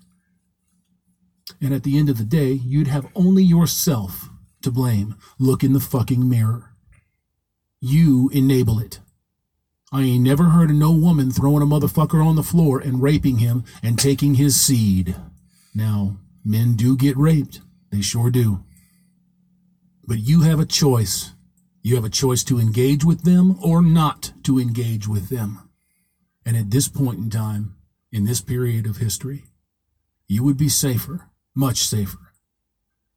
And at the end of the day, you'd have only yourself to blame. Look in the fucking mirror. You enable it. I ain't never heard of no woman throwing a motherfucker on the floor and raping him and taking his seed. Now, men do get raped. They sure do. But you have a choice. You have a choice to engage with them or not to engage with them. And at this point in time, in this period of history, you would be safer, much safer,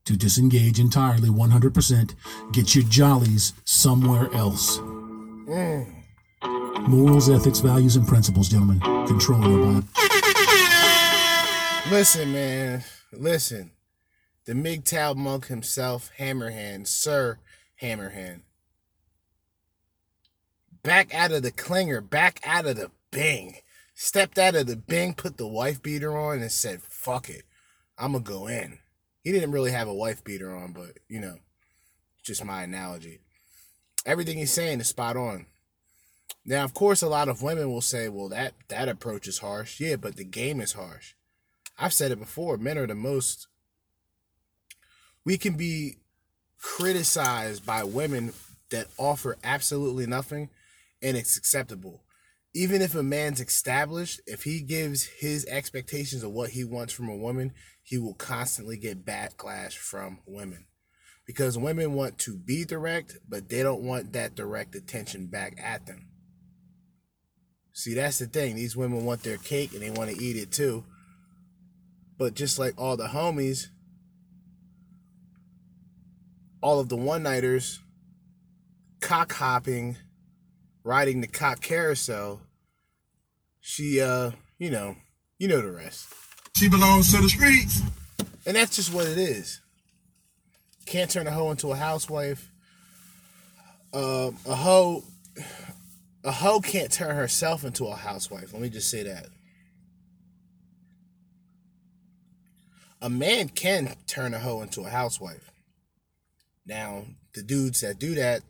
to disengage entirely one hundred percent, get your jollies somewhere else. Mm. Morals, ethics, values, and principles, gentlemen, control your mind. Listen, man, listen. The M G T O W Monk himself, Hammerhand, Sir Hammerhand. Back out of the clinger, back out of the bing. Stepped out of the bing, put the wife beater on, and said, fuck it. I'm going to go in. He didn't really have a wife beater on, but, you know, just my analogy. Everything he's saying is spot on. Now, of course, a lot of women will say, well, that, that approach is harsh. Yeah, but the game is harsh. I've said it before. Men are the most... We can be criticized by women that offer absolutely nothing, and it's acceptable. Even if a man's established, if he gives his expectations of what he wants from a woman, he will constantly get backlash from women, because women want to be direct, but they don't want that direct attention back at them. See, that's the thing. These women want their cake and they want to eat it too. But just like all the homies, all of the one-nighters, cock hopping, riding the cock carousel, she, uh, you know, you know the rest. She belongs to the streets. And that's just what it is. Can't turn a hoe into a housewife. Uh, a hoe, a hoe can't turn herself into a housewife. Let me just say that. A man can turn a hoe into a housewife. Now, the dudes that do that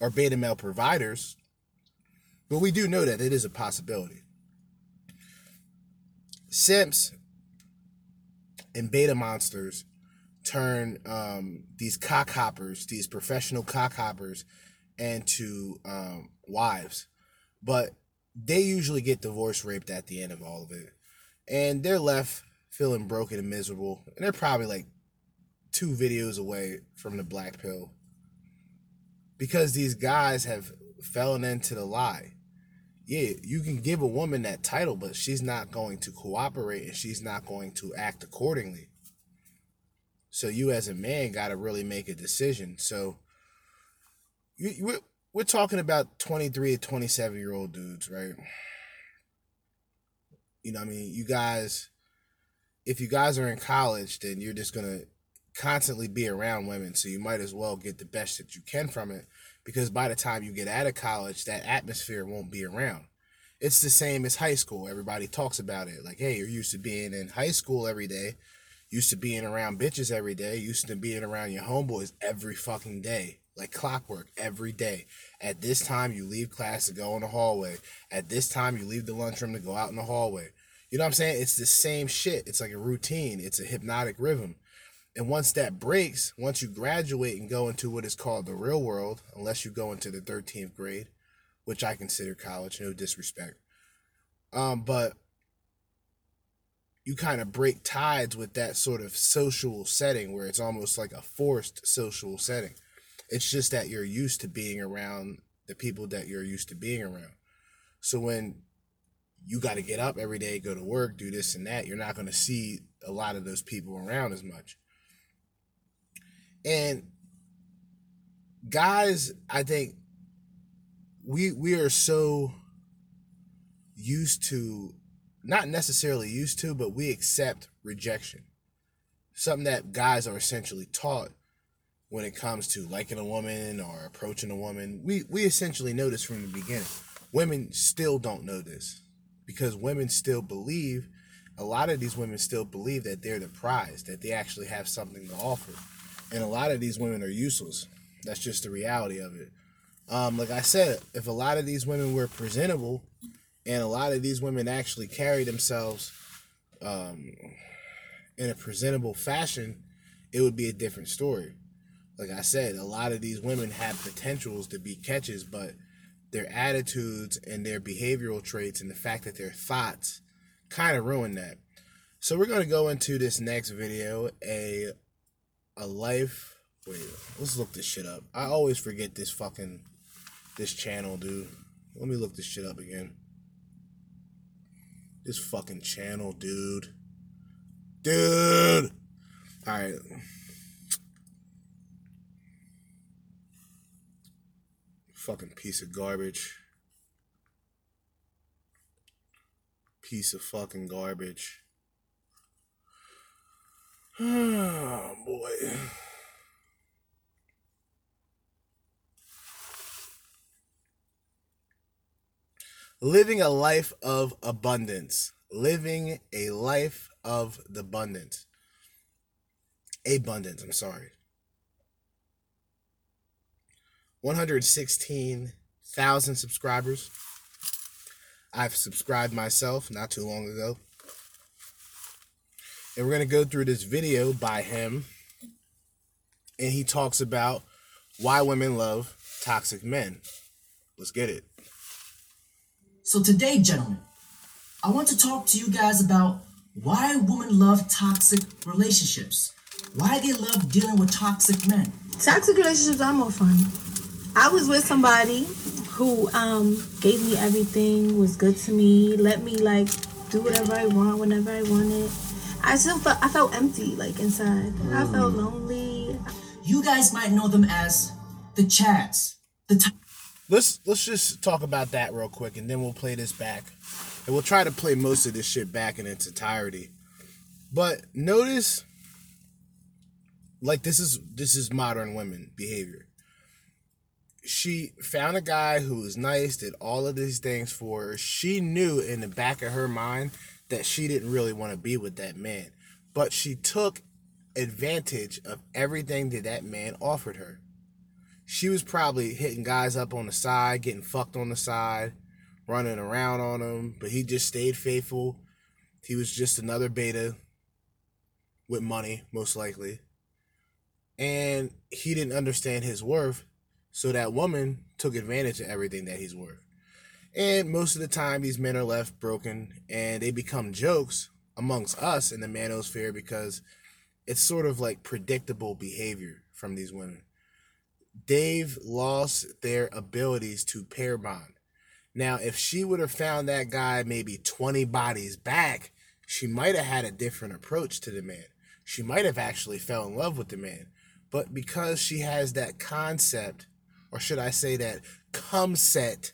are beta male providers, but we do know that it is a possibility. Simps and beta monsters turn um, these cock hoppers, these professional cock hoppers, into um, wives, but they usually get divorced, raped at the end of all of it, and they're left feeling broken and miserable, and they're probably like two videos away from the black pill, because these guys have fallen into the lie. Yeah, you can give a woman that title, but she's not going to cooperate and she's not going to act accordingly. So you as a man got to really make a decision. So you, we're, we're talking about twenty-three to twenty-seven year old dudes, right? You know what I mean? You guys, if you guys are in college, then you're just going to constantly be around women. So you might as well get the best that you can from it, because by the time you get out of college, that atmosphere won't be around. It's the same as high school. Everybody talks about it. Like, hey, you're used to being in high school every day, used to being around bitches every day, used to being around your homeboys every fucking day, like clockwork every day. At this time, you leave class to go in the hallway. At this time, you leave the lunchroom to go out in the hallway. You know what I'm saying? It's the same shit. It's like a routine. It's a hypnotic rhythm. And once that breaks, once you graduate and go into what is called the real world, unless you go into the thirteenth grade, which I consider college, no disrespect. Um, but you kind of break tides with that sort of social setting where it's almost like a forced social setting. It's just that you're used to being around the people that you're used to being around. So when you got to get up every day, go to work, do this and that, you're not going to see a lot of those people around as much. And guys, I think, We we are so used to, not necessarily used to, but we accept rejection. Something that guys are essentially taught when it comes to liking a woman or approaching a woman. We, we essentially know this from the beginning. Women still don't know this, because women still believe, a lot of these women still believe that they're the prize, that they actually have something to offer. And a lot of these women are useless. That's just the reality of it. Um, like I said, if a lot of these women were presentable and a lot of these women actually carry themselves um, in a presentable fashion, it would be a different story. Like I said, a lot of these women have potentials to be catches, but their attitudes and their behavioral traits and the fact that their thoughts kind of ruin that. So we're going to go into this next video, a a life... Wait, let's look this shit up. I always forget this fucking... This channel, dude. Let me look this shit up again. This fucking channel, dude. Dude! Alright. Fucking piece of garbage. Piece of fucking garbage. Oh, boy. Living a life of abundance. Living a life of the abundance. Abundance, I'm sorry. one hundred sixteen thousand subscribers. I've subscribed myself not too long ago. And we're going to go through this video by him. And he talks about why women love toxic men. Let's get it. So today, gentlemen, I want to talk to you guys about why women love toxic relationships, why they love dealing with toxic men. Toxic relationships are more fun. I was with somebody who um, gave me everything, was good to me, let me like do whatever I want, whenever I wanted. I still felt, I felt empty, like inside. Mm. I felt lonely. You guys might know them as the Chads, the to- Let's let's just talk about that real quick, and then we'll play this back. And we'll try to play most of this shit back in its entirety. But notice, like, this is this is modern women behavior. She found a guy who was nice, did all of these things for her. She knew in the back of her mind that she didn't really want to be with that man. But she took advantage of everything that that man offered her. She was probably hitting guys up on the side, getting fucked on the side, running around on them, but he just stayed faithful. He was just another beta with money, most likely. And he didn't understand his worth, so that woman took advantage of everything that he's worth. And most of the time, these men are left broken, and they become jokes amongst us in the manosphere because it's sort of like predictable behavior from these women. They've lost their abilities to pair bond. Now, if she would have found that guy maybe twenty bodies back, she might have had a different approach to the man. She might have actually fell in love with the man. But because she has that concept, or should I say that cum set,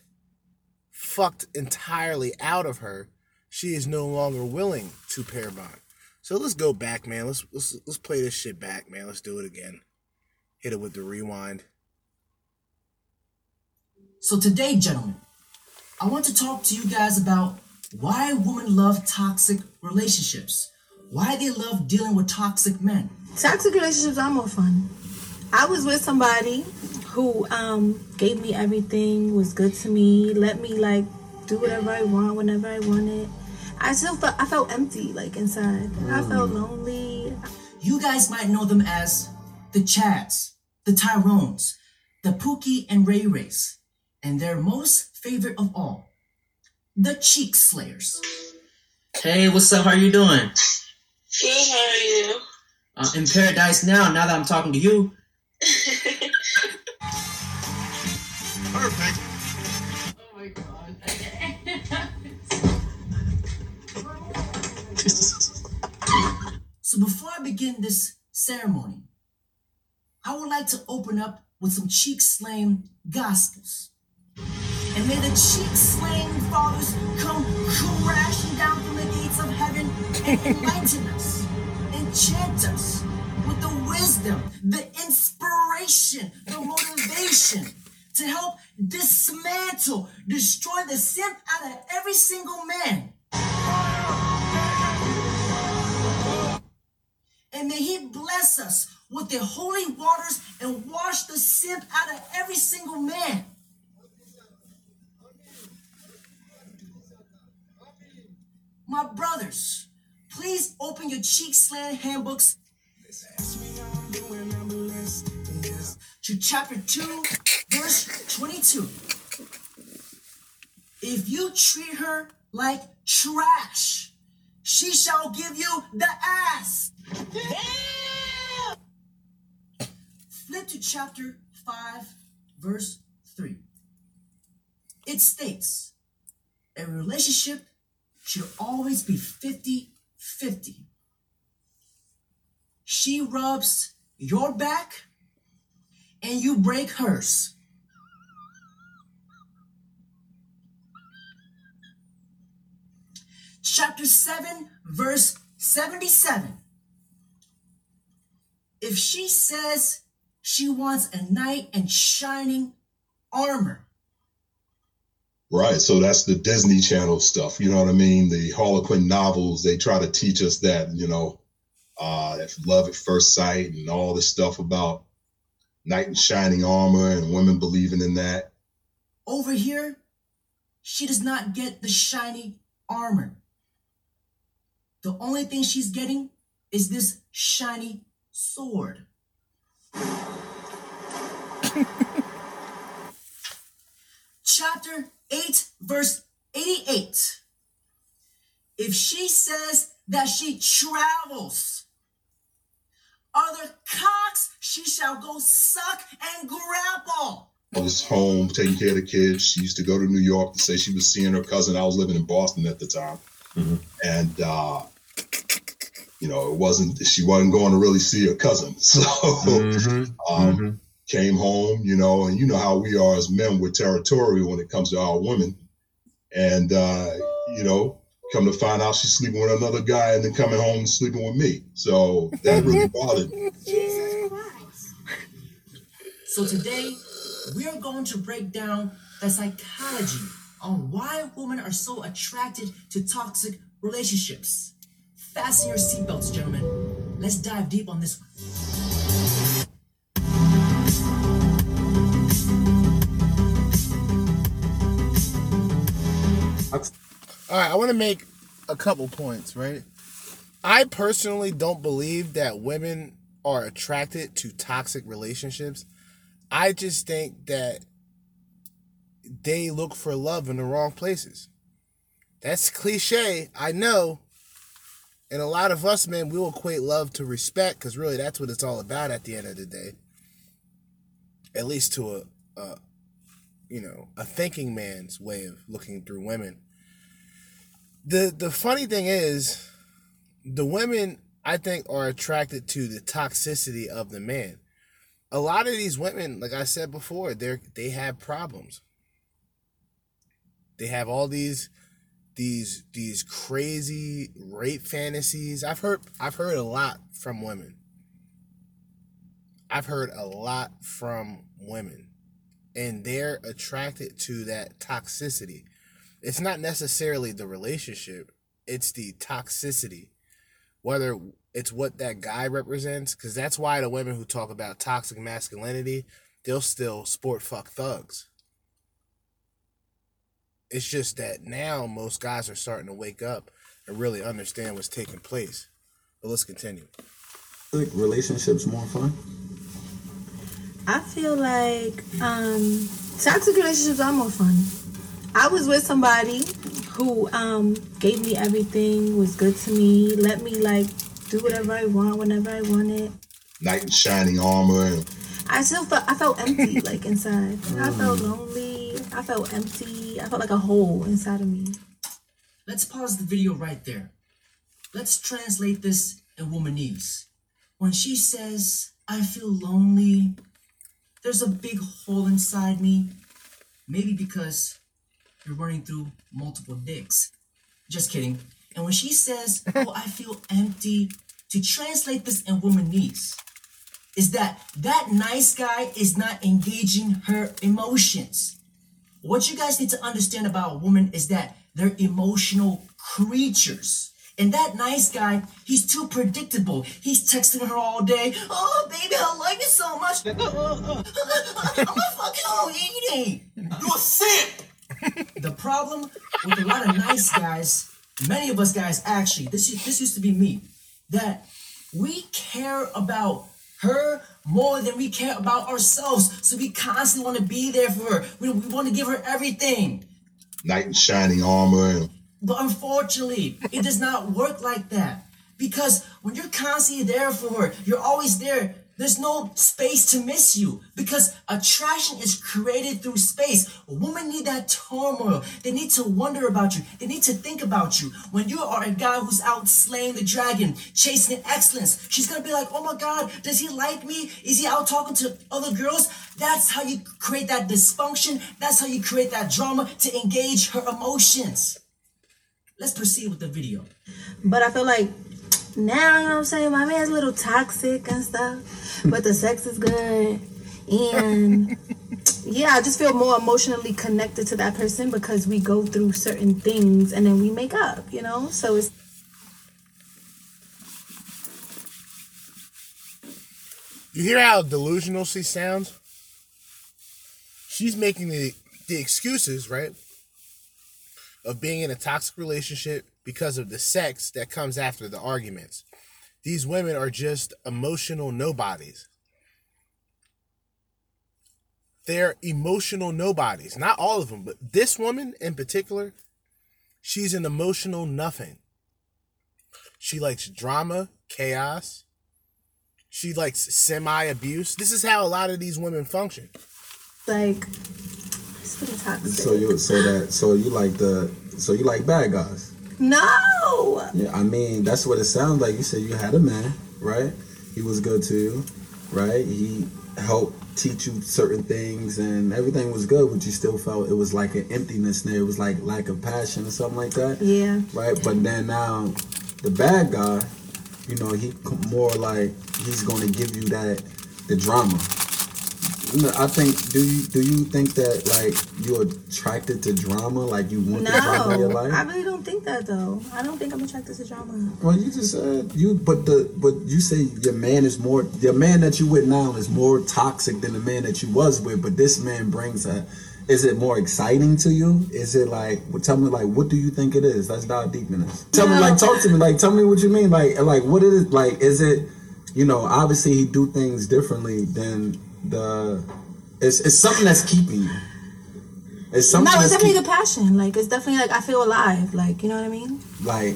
fucked entirely out of her, she is no longer willing to pair bond. So let's go back, man. Let's let's let's play this shit back, man. Let's do it again. Hit it with the rewind. So today, gentlemen, I want to talk to you guys about why women love toxic relationships. Why they love dealing with toxic men. Toxic relationships are more fun. I was with somebody who um, gave me everything, was good to me, let me like do whatever I want, whenever I wanted. I still felt, I felt empty, like inside. Mm. I felt lonely. You guys might know them as the Chads, the Tyrones, the Pookie and Ray Rays, and their most favorite of all, the Cheek Slayers. Hey, what's up? How are you doing? Good, how are you? Uh, in paradise now, now that I'm talking to you. Perfect. Oh my god. So before I begin this ceremony, I would like to open up with some cheek slaying gospels. And may the cheek slaying fathers come crashing down from the gates of heaven and enlighten us, enchant us with the wisdom, the inspiration, the motivation to help dismantle, destroy the simp out of every single man. And may he bless us with the holy waters and wash the simp out of every single man. My brothers, please open your cheek slaying handbooks to chapter two, verse twenty-two. If you treat her like trash, she shall give you the ass. Yeah! Flip to chapter five, verse three. It states, a relationship should always be fifty-fifty. She rubs your back and you break hers. Chapter seven, verse seventy-seven. If she says she wants a knight in shining armor, right, so that's the Disney Channel stuff, you know what I mean? The Harlequin novels, they try to teach us that, you know, uh, that love at first sight and all this stuff about knight in shining armor and women believing in that. Over here, she does not get the shiny armor. The only thing she's getting is this shiny sword. Chapter eight, verse eighty-eight. If she says that she travels other cocks, she shall go suck and grapple. I was home taking care of the kids. She used to go to New York to say she was seeing her cousin. I was living in Boston at the time. Mm-hmm. And, uh, you know, it wasn't, she wasn't going to really see her cousin. So, mm-hmm. um, mm-hmm. came home, you know, and you know how we are as men, we're territorial when it comes to our women. And, uh, you know, come to find out she's sleeping with another guy and then coming home and sleeping with me. So that really bothered me. Jesus Christ. So today, we are going to break down the psychology on why women are so attracted to toxic relationships. Fasten your seatbelts, gentlemen. Let's dive deep on this one. All right, I want to make a couple points, right? I personally don't believe that women are attracted to toxic relationships. I just think that they look for love in the wrong places. That's cliche, I know. And a lot of us men, we'll equate love to respect because really that's what it's all about at the end of the day. At least to a, a you know, a thinking man's way of looking through women. The the funny thing is, the women, I think, are attracted to the toxicity of the man. A lot of these women, like I said before, they're they have problems. They have all these these these crazy rape fantasies. I've heard I've heard a lot from women. I've heard a lot from women, and they're attracted to that toxicity. It's not necessarily the relationship, it's the toxicity. Whether it's what that guy represents, because that's why the women who talk about toxic masculinity, they'll still sport fuck thugs. It's just that now most guys are starting to wake up and really understand what's taking place. But let's continue. I feel like relationships more fun. I feel like um, toxic relationships are more fun. I was with somebody who um, gave me everything, was good to me, let me like do whatever I want, whenever I wanted. Knight in shining armor. I still felt I felt empty, like inside. I felt lonely. I felt empty. I felt like a hole inside of me. Let's pause the video right there. Let's translate this in Womanese. When she says, I feel lonely, there's a big hole inside me. Maybe because you're running through multiple dicks. Just kidding. And when she says, oh, I feel empty, to translate this in Womanese, is that that nice guy is not engaging her emotions. What you guys need to understand about a woman is that they're emotional creatures. And that nice guy, he's too predictable. He's texting her all day. Oh, baby, I love you so much. I'm a fucking old eating. You're sick. The problem with a lot of nice guys, many of us guys, actually, this this used to be me, that we care about her more than we care about ourselves. So we constantly want to be there for her. We, we want to give her everything. Knight in shining armor. But unfortunately, it does not work like that. Because when you're constantly there for her, you're always there. There's no space to miss you, because attraction is created through space. Women need that turmoil. They need to wonder about you. They need to think about you. When you are a guy who's out slaying the dragon, chasing excellence, she's going to be like, oh my God, does he like me? Is he out talking to other girls? That's how you create that dysfunction. That's how you create that drama, to engage her emotions. Let's proceed with the video. But I feel like now, you know what I'm saying? My man's a little toxic and stuff, but the sex is good. And yeah, I just feel more emotionally connected to that person because we go through certain things and then we make up, you know? So it's. You hear how delusional she sounds? She's making the, the excuses, right? Of being in a toxic relationship because of the sex that comes after the arguments. These women are just emotional nobodies. They're emotional nobodies. Not all of them, but this woman in particular, she's an emotional nothing. She likes drama, chaos. She likes semi-abuse. This is how a lot of these women function. Like, it's pretty toxic. So you so that so you like the so you like bad guys. No. Yeah, I mean, that's what it sounds like. You said you had a man, right? He was good to you, right? He helped teach you certain things and everything was good, but you still felt it was like an emptiness there. It was like lack of passion or something like that. Yeah. Right? But then now the bad guy, you know, he more like he's going to give you that, the drama. I think, do you do you think that, like, you're attracted to drama? Like, you want no, the drama in your life? No, I really don't think that, though. I don't think I'm attracted to drama. Well, you just said, you, but the but you say your man is more, your man that you with now is more toxic than the man that you was with, but this man brings a, is it more exciting to you? Is it, like, tell me, like, what do you think it is? Let's dive deep in this. Tell no. me, like, talk to me, like, tell me what you mean. Like, like what is it, like, is it, you know, obviously he do things differently than... The it's it's something that's keeping you. It's something. No, it's that's definitely keep, the passion. Like, it's definitely like I feel alive. Like, you know what I mean? Like,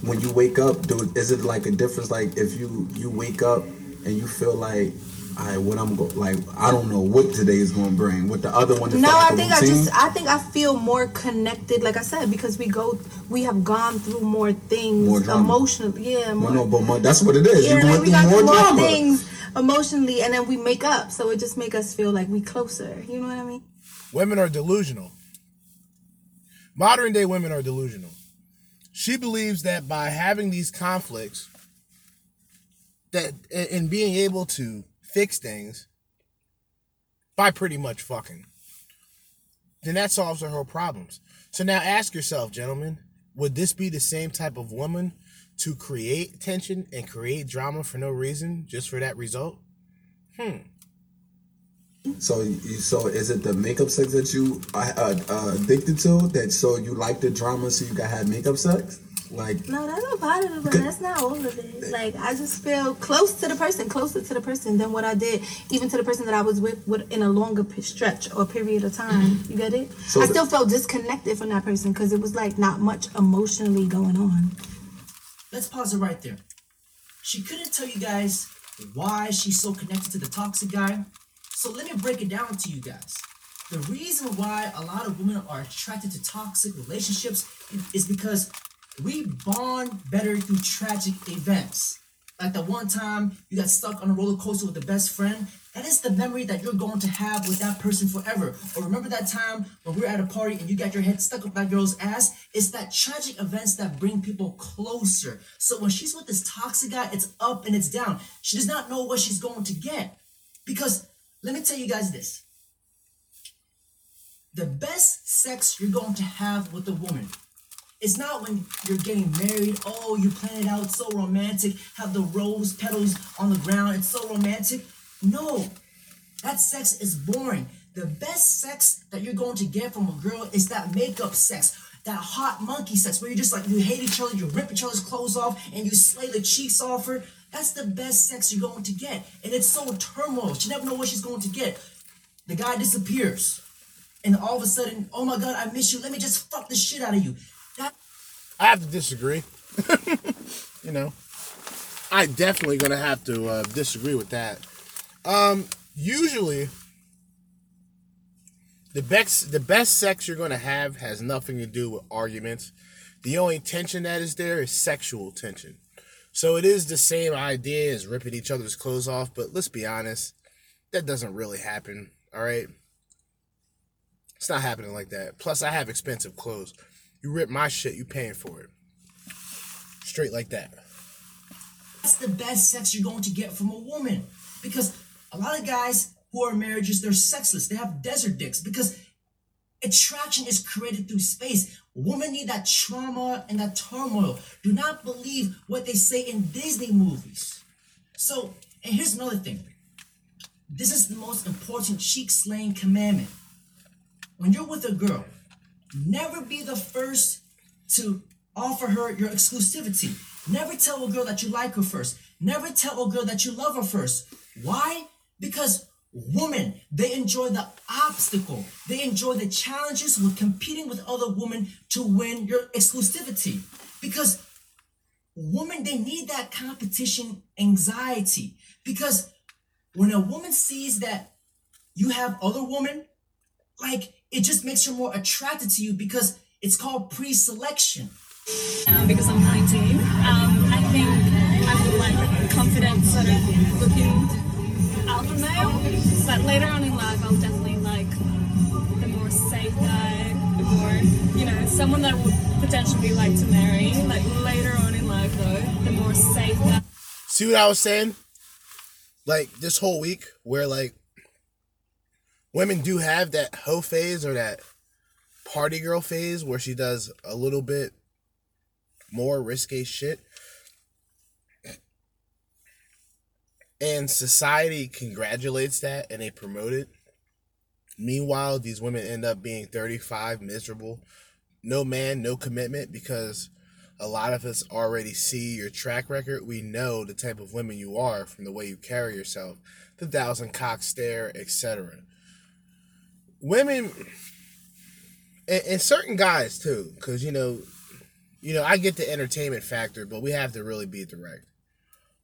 when you wake up, dude, is it like a difference? Like, if you you wake up and you feel like, all right, what I'm go like I don't know what today is going to bring. What the other one? No, I think I just I think I feel more connected. Like I said, because we go we have gone through more things, more emotionally. Yeah, more. No, no, but more, that's what it is. Yeah, You're going like through more, more drama. Things. Emotionally, and then we make up, so it just make us feel like we closer. You know what I mean? Women are delusional. Modern day women are delusional. She believes that by having these conflicts that and being able to fix things by pretty much fucking, then that solves her whole problems. So now ask yourself, gentlemen, would this be the same type of woman to create tension and create drama for no reason just for that result? Hmm. So, you, so is it the makeup sex that you are uh, uh, addicted to? That so you like the drama, so you gotta have makeup sex? Like no, that's a part of it, but that's not all of it. Like I just feel close to the person, closer to the person than what I did, even to the person that I was with, with in a longer stretch or period of time. You get it? So I still the- felt disconnected from that person because it was like not much emotionally going on. Let's pause it right there. She couldn't tell you guys why she's so connected to the toxic guy. So let me break it down to you guys. The reason why a lot of women are attracted to toxic relationships is because we bond better through tragic events. Like the one time you got stuck on a roller coaster with the best friend, that is the memory that you're going to have with that person forever. Or remember that time when we were at a party and you got your head stuck up that girl's ass? It's that tragic events that bring people closer. So when she's with this toxic guy, it's up and it's down. She does not know what she's going to get because... let me tell you guys this. The best sex you're going to have with a woman is not when you're getting married. Oh, you plan it out, so romantic. Have the rose petals on the ground. It's so romantic. No, that sex is boring. The best sex that you're going to get from a girl is that makeup sex. That hot monkey sex where you're just like, you hate each other, you rip each other's clothes off, and you slay the cheeks off her. That's the best sex you're going to get. And it's so turmoil. She never knows what she's going to get. The guy disappears. And all of a sudden, oh my God, I miss you. Let me just fuck the shit out of you. That- I have to disagree. You know, I definitely going to have to uh, disagree with that. Um, usually, the best, the best sex you're going to have has nothing to do with arguments. The only tension that is there is sexual tension. So it is the same idea as ripping each other's clothes off, but let's be honest, that doesn't really happen, all right? It's not happening like that. Plus, I have expensive clothes. You rip my shit, you paying for it. Straight like that. That's the best sex you're going to get from a woman. Because a lot of guys who are in marriages, they're sexless. They have desert dicks because attraction is created through space. Women need that trauma and that turmoil. Do not believe what they say in Disney movies. So, and here's another thing. This is the most important cheek-slaying commandment. When you're with a girl, never be the first to offer her your exclusivity. Never tell a girl that you like her first. Never tell a girl that you love her first. Why? Because women, they enjoy the obstacle. They enjoy the challenges with competing with other women to win your exclusivity. Because women, they need that competition anxiety. Because when a woman sees that you have other women, like, it just makes her more attracted to you because it's called pre-selection. Um, because I'm nineteen, um, I think I'm like confident, sort of looking alpha male, but later on in life I'll definitely like the more safe guy, the more, you know, someone that would potentially be like to marry. Like later on in life though, the more safe guy. See what I was saying? Like this whole week where like women do have that hoe phase or that party girl phase where she does a little bit more risque shit. And society congratulates that and they promote it. Meanwhile, these women end up being thirty-five, miserable, no man, no commitment, because a lot of us already see your track record. We know the type of women you are from the way you carry yourself, the thousand cock stare, et cetera. Women, and, and certain guys too, because, you know, you know, I get the entertainment factor, but we have to really be direct.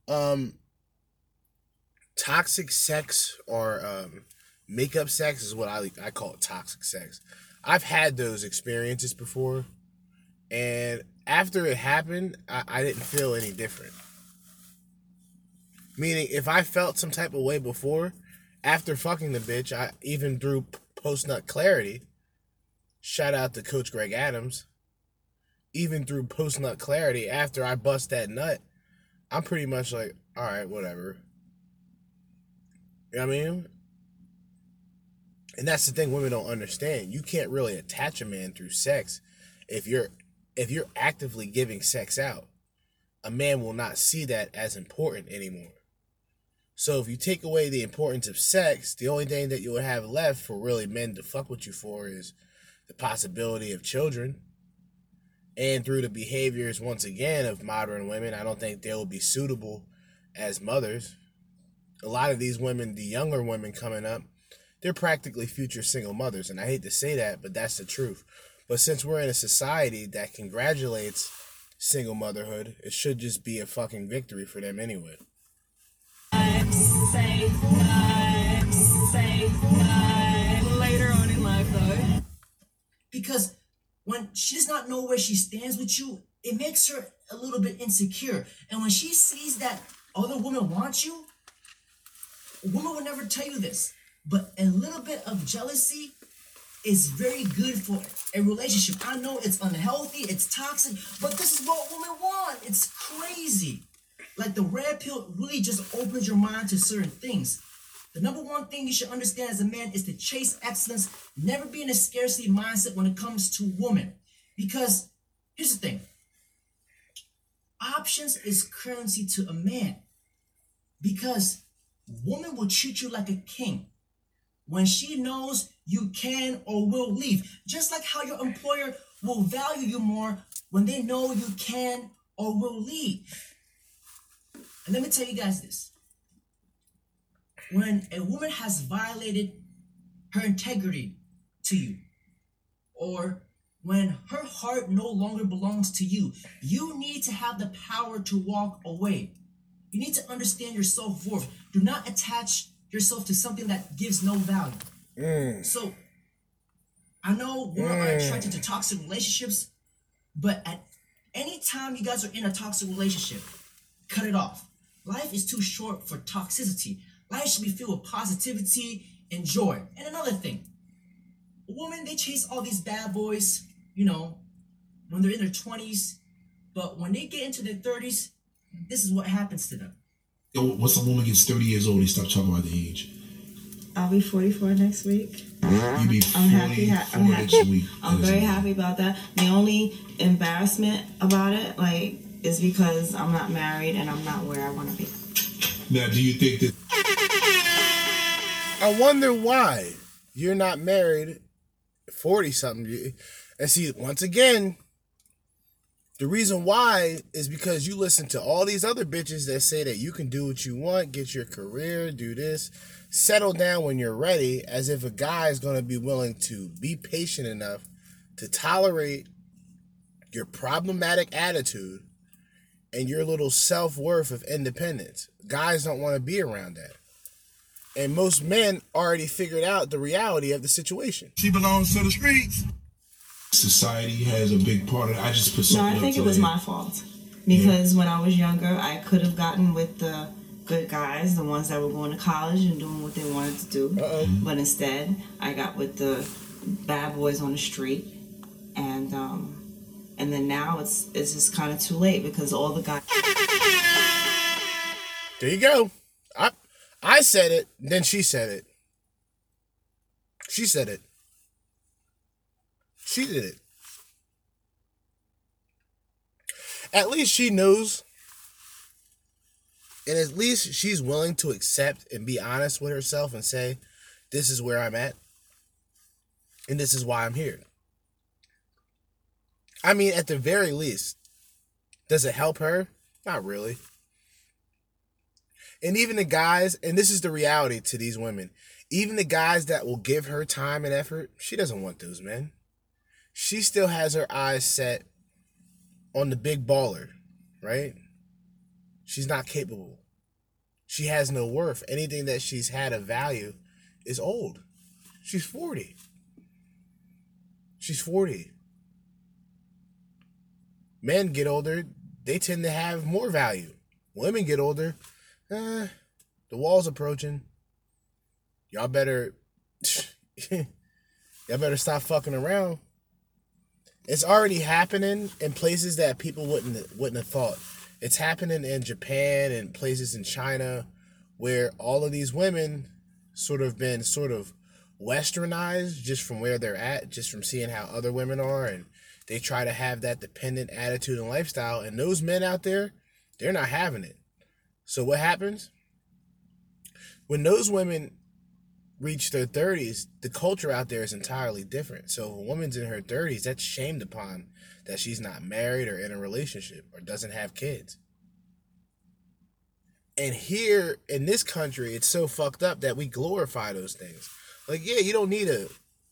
Um... Toxic sex or um, makeup sex is what I I call it, toxic sex. I've had those experiences before, and after it happened, I, I didn't feel any different. Meaning, if I felt some type of way before, after fucking the bitch, I even through post-nut clarity, Shout out to Coach Greg Adams. Even through post-nut clarity, after I bust that nut, I'm pretty much like, all right, whatever. You know what I mean? And that's the thing women don't understand. You can't really attach a man through sex. If you're if you're actively giving sex out, a man will not see that as important anymore. So if you take away the importance of sex, the only thing that you would have left for really men to fuck with you for is the possibility of children. And through the behaviors, once again, of modern women, I don't think they will be suitable as mothers. A lot of these women, the younger women coming up, they're practically future single mothers. And I hate to say that, but that's the truth. But since we're in a society that congratulates single motherhood, it should just be a fucking victory for them anyway. Safe life, safe life. Later on in life, though. Because when she does not know where she stands with you, it makes her a little bit insecure. And when she sees that other women want you, a woman would never tell you this, but a little bit of jealousy is very good for a relationship. I know it's unhealthy, it's toxic, but this is what women want. It's crazy. Like, the red pill really just opens your mind to certain things. The number one thing you should understand as a man is to chase excellence, never be in a scarcity mindset when it comes to women. Because here's the thing. Options is currency to a man. Because woman will treat you like a king when she knows you can or will leave. Just like how your employer will value you more when they know you can or will leave. And let me tell you guys this. When a woman has violated her integrity to you, or when her heart no longer belongs to you, you need to have the power to walk away. You need to understand your self-worth. Do not attach yourself to something that gives no value. Mm. So, I know women mm. are attracted to toxic relationships, but at any time you guys are in a toxic relationship, cut it off. Life is too short for toxicity. Life should be filled with positivity and joy. And another thing, women, they chase all these bad boys, you know, when they're in their twenties. But when they get into their thirties, this is what happens to them. Once a woman gets thirty years old, they stop talking about the age. I'll be forty-four next week. You be forty-four I'm happy. Ha- I'm, happy. Next week. I'm very happy about that. The only embarrassment about it, like, is because I'm not married and I'm not where I want to be. Now, do you think that... I wonder why you're not married forty-something. And see, once again, the reason why is because you listen to all these other bitches that say that you can do what you want, get your career, do this, settle down when you're ready, as if a guy is going to be willing to be patient enough to tolerate your problematic attitude and your little self-worth of independence. Guys don't want to be around that. And most men already figured out the reality of the situation. She belongs to the streets. Society has a big part of it. I just put something No, I think it was my fault. Because yeah. when I was younger, I could have gotten with the good guys, the ones that were going to college and doing what they wanted to do. Uh-oh. But instead, I got with the bad boys on the street. And, um... And then now it's it's just kind of too late because all the guys... There you go. I I said it, then she said it. She said it. She did it. At least she knows. And at least she's willing to accept and be honest with herself and say, this is where I'm at. And this is why I'm here. I mean, at the very least, does it help her? Not really. And even the guys, and this is the reality to these women, even the guys that will give her time and effort, she doesn't want those men. She still has her eyes set on the big baller, right? She's not capable. She has no worth. Anything that she's had of value is old. She's forty. She's forty. Men get older, they tend to have more value. Women get older, eh, the wall's approaching. Y'all better, y'all better stop fucking around. It's already happening in places that people wouldn't wouldn't have thought. It's happening in Japan and places in China where all of these women sort of been sort of westernized just from where they're at, just from seeing how other women are, and they try to have that dependent attitude and lifestyle, and those men out there, they're not having it. So what happens? When those women reach their thirties, the culture out there is entirely different. So if a woman's in her thirties, that's shamed upon that she's not married or in a relationship or doesn't have kids. And here in this country, it's so fucked up that we glorify those things. Like, yeah, you don't need a,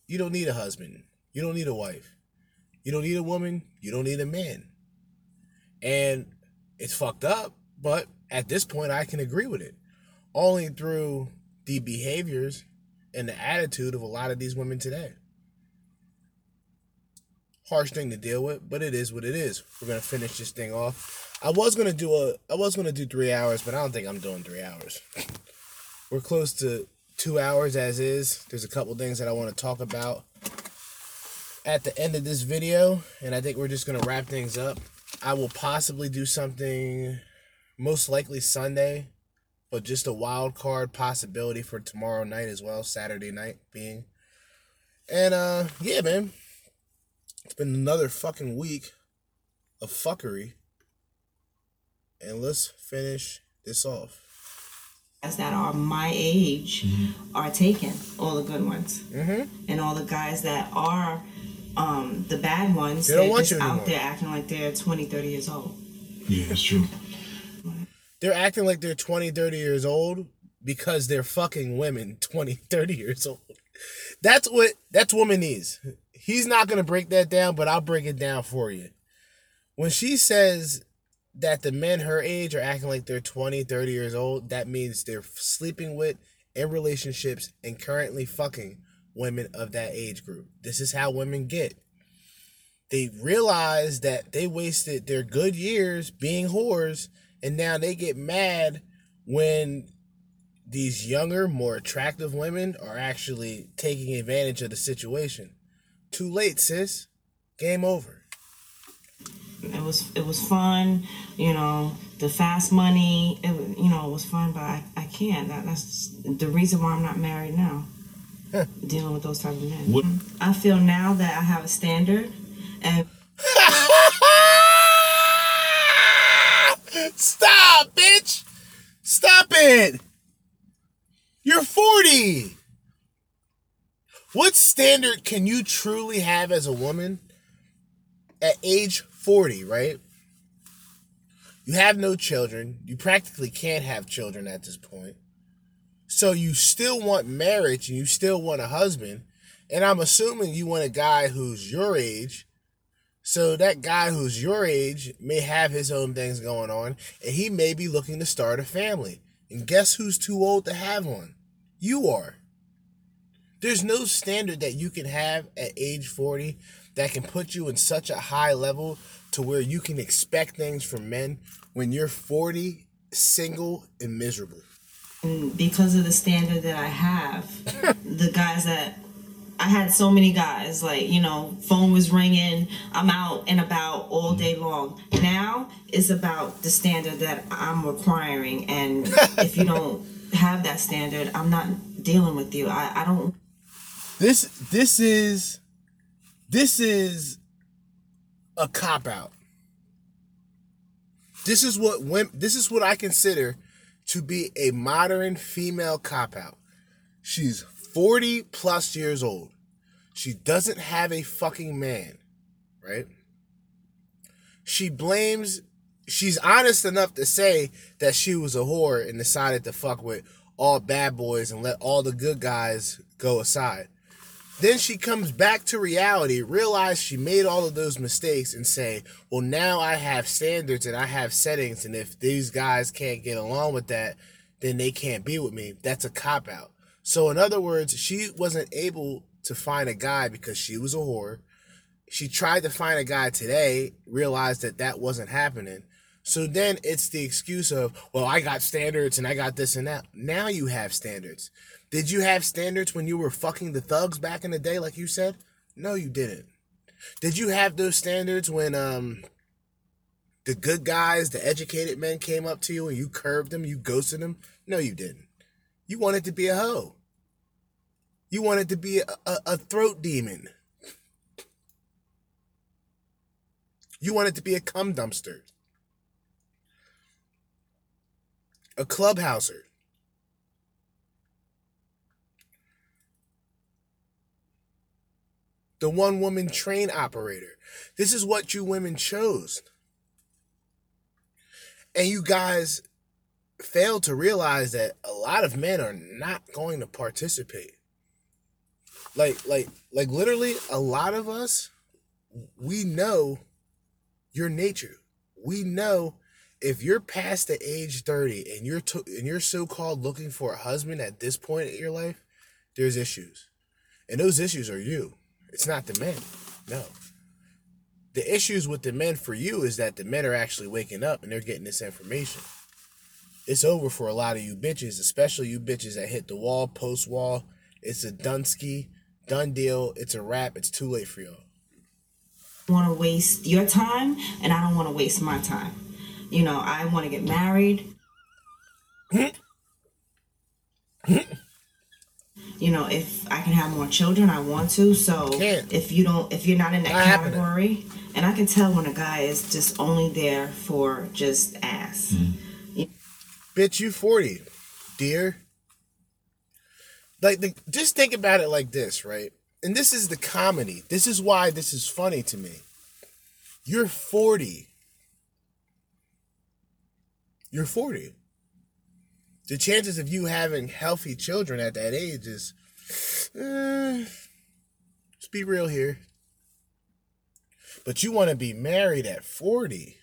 you don't need a husband. You don't need a wife. You don't need a woman. You don't need a man. And it's fucked up, but at this point, I can agree with it. Only through the behaviors and the attitude of a lot of these women today. Harsh thing to deal with, but it is what it is. We're gonna finish this thing off. I was gonna do a, I was gonna do three hours, but I don't think I'm doing three hours. We're close to two hours as is. There's a couple things that I want to talk about at the end of this video, and I think we're just gonna wrap things up. I will possibly do something, most likely Sunday, but just a wild card possibility for tomorrow night as well, Saturday night being. And uh, yeah, man. It's been another fucking week of fuckery. And let's finish this off. That are my age mm-hmm. are taken, all the good ones. Mm-hmm. And all the guys that are um, the bad ones, they don't want you anymore. Out there acting like they're twenty, thirty years old. Yeah, that's true. They're acting like they're twenty, thirty years old because they're fucking women twenty, thirty years old. That's what, that's what woman is. He's not going to break that down, but I'll break it down for you. When she says that the men her age are acting like they're twenty, thirty years old, that means they're sleeping with, in relationships, and currently fucking women of that age group. This is how women get. They realize that they wasted their good years being whores, and now they get mad when these younger, more attractive women are actually taking advantage of the situation. Too late, sis. Game over. It was it was fun, you know, the fast money, it, you know, it was fun, but I, I can't. That, that's the reason why I'm not married now, huh. Dealing with those type of men. What? I feel now that I have a standard. and. Stop, bitch! Stop it! You're forty! What standard can you truly have as a woman at age forty, right? You have no children. You practically can't have children at this point. So you still want marriage and you still want a husband. And I'm assuming you want a guy who's your age. So that guy who's your age may have his own things going on, and he may be looking to start a family. And guess who's too old to have one? You are. There's no standard that you can have at age forty that can put you in such a high level to where you can expect things from men when you're forty, single, and miserable. Because of the standard that I have, the guys that... I had so many guys, like, you know, phone was ringing, I'm out and about all day long. Now it's about the standard that I'm requiring, and if you don't have that standard, I'm not dealing with you. I, I don't. This this is this is a cop out. This is what women, this is what I consider to be a modern female cop out. She's forty plus years old. She doesn't have a fucking man, right? She blames, she's honest enough to say that she was a whore and decided to fuck with all bad boys and let all the good guys go aside. Then she comes back to reality, realize she made all of those mistakes and say, well, now I have standards and I have settings, and if these guys can't get along with that, then they can't be with me. That's a cop-out. So in other words, she wasn't able to find a guy because she was a whore. She tried to find a guy today, realized that that wasn't happening. So then it's the excuse of, well, I got standards and I got this and that. Now you have standards. Did you have standards when you were fucking the thugs back in the day, like you said? No, you didn't. Did you have those standards when um the good guys, the educated men came up to you and you curved them, you ghosted them? No, you didn't. You wanted to be a hoe. You wanted to be a, a, a throat demon. You wanted to be a cum dumpster. A clubhouser. The one-woman train operator. This is what you women chose. And you guys fail to realize that a lot of men are not going to participate. Like, like, like literally a lot of us, we know your nature. We know if you're past the age thirty and you're to, and you're so-called looking for a husband at this point in your life, there's issues. And those issues are you. It's not the men. No. The issues with the men for you is that the men are actually waking up and they're getting this information. It's over for a lot of you bitches, especially you bitches that hit the wall, post wall. It's a Dunsky, done deal. It's a wrap. It's too late for y'all. I want to waste your time, and I don't want to waste my time. You know, I want to get married. You know, if I can have more children, I want to. So if you don't, if you're not in that not category, happening. And I can tell when a guy is just only there for just ass. Mm. Yeah. Bitch, you forty, dear. Like, the, just think about it like this, right? And this is the comedy. This is why this is funny to me. You're forty. You're forty. The chances of you having healthy children at that age is, eh, let's be real here. But you want to be married at forty.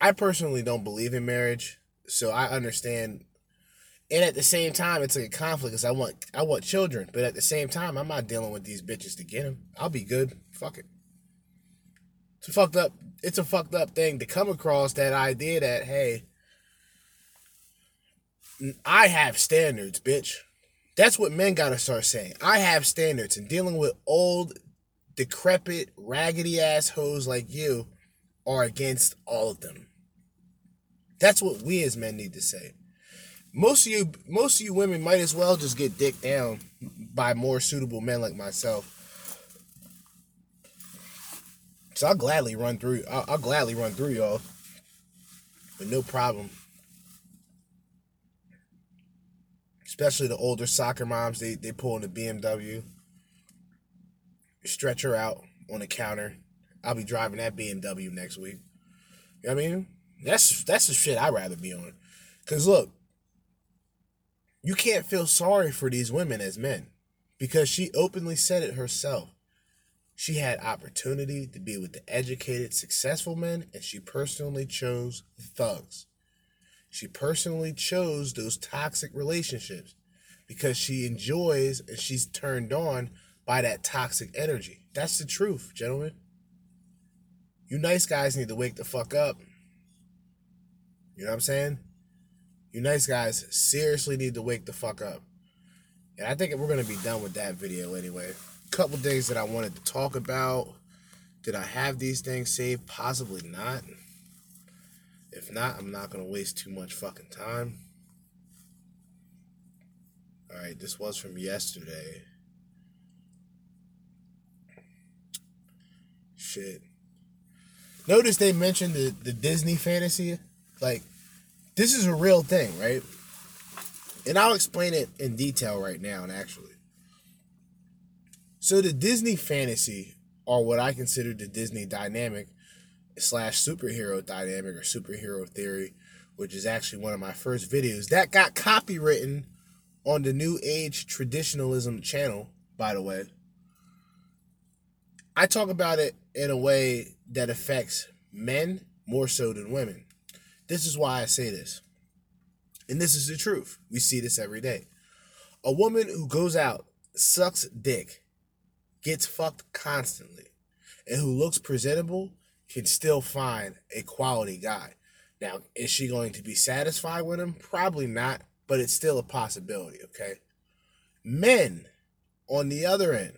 I personally don't believe in marriage, so I understand. And at the same time, it's like a conflict because I want, I want children. But at the same time, I'm not dealing with these bitches to get them. I'll be good. Fuck it. It's a fucked up, it's a fucked up thing to come across that idea that, hey, I have standards, bitch. That's what men gotta start saying. I have standards, and dealing with old, decrepit, raggedy ass hoes like you are against all of them. That's what we as men need to say. Most of you, most of you women might as well just get dicked down by more suitable men like myself. So I'll gladly run through, I'll, I'll gladly run through y'all with no problem. Especially the older soccer moms, they, they pull in the B M W, stretch her out on the counter. I'll be driving that B M W next week. You know what I mean? That's, that's the shit I'd rather be on. Because look, you can't feel sorry for these women as men because she openly said it herself. She had opportunity to be with the educated, successful men, and she personally chose thugs. She personally chose those toxic relationships because she enjoys and she's turned on by that toxic energy. That's the truth, gentlemen. You nice guys need to wake the fuck up. You know what I'm saying? You nice guys seriously need to wake the fuck up. And I think we're going to be done with that video anyway. Couple things that I wanted to talk about. Did I have these things saved? Possibly not. If not, I'm not going to waste too much fucking time. Alright, this was from yesterday. Shit. Notice they mentioned the, the Disney fantasy. Like, this is a real thing, right? And I'll explain it in detail right now, and actually. So the Disney fantasy, or what I consider the Disney dynamic slash superhero dynamic or superhero theory, which is actually one of my first videos, that got copywritten on the New Age Traditionalism channel, by the way. I talk about it in a way that affects men more so than women. This is why I say this. And this is the truth. We see this every day. A woman who goes out, sucks dick, gets fucked constantly, and who looks presentable can still find a quality guy. Now, is she going to be satisfied with him? Probably not, but it's still a possibility, okay? Men, on the other end,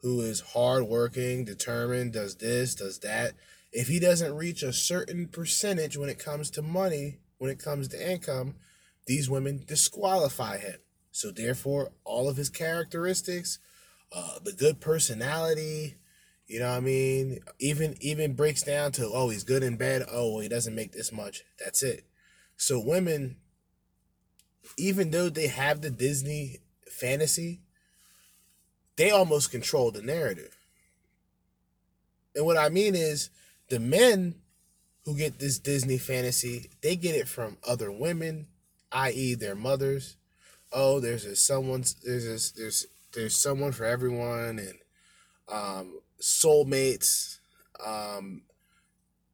who is hardworking, determined, does this, does that, if he doesn't reach a certain percentage when it comes to money, when it comes to income, these women disqualify him. So therefore, all of his characteristics, uh, the good personality, you know what I mean, even even breaks down to, oh, he's good in bed, oh, well, he doesn't make this much, that's it. So women, even though they have the Disney fantasy, they almost control the narrative. And what I mean is, the men who get this Disney fantasy, they get it from other women, that is their mothers. Oh, there's a someone's there's this there's there's someone for everyone, and um, soulmates, um,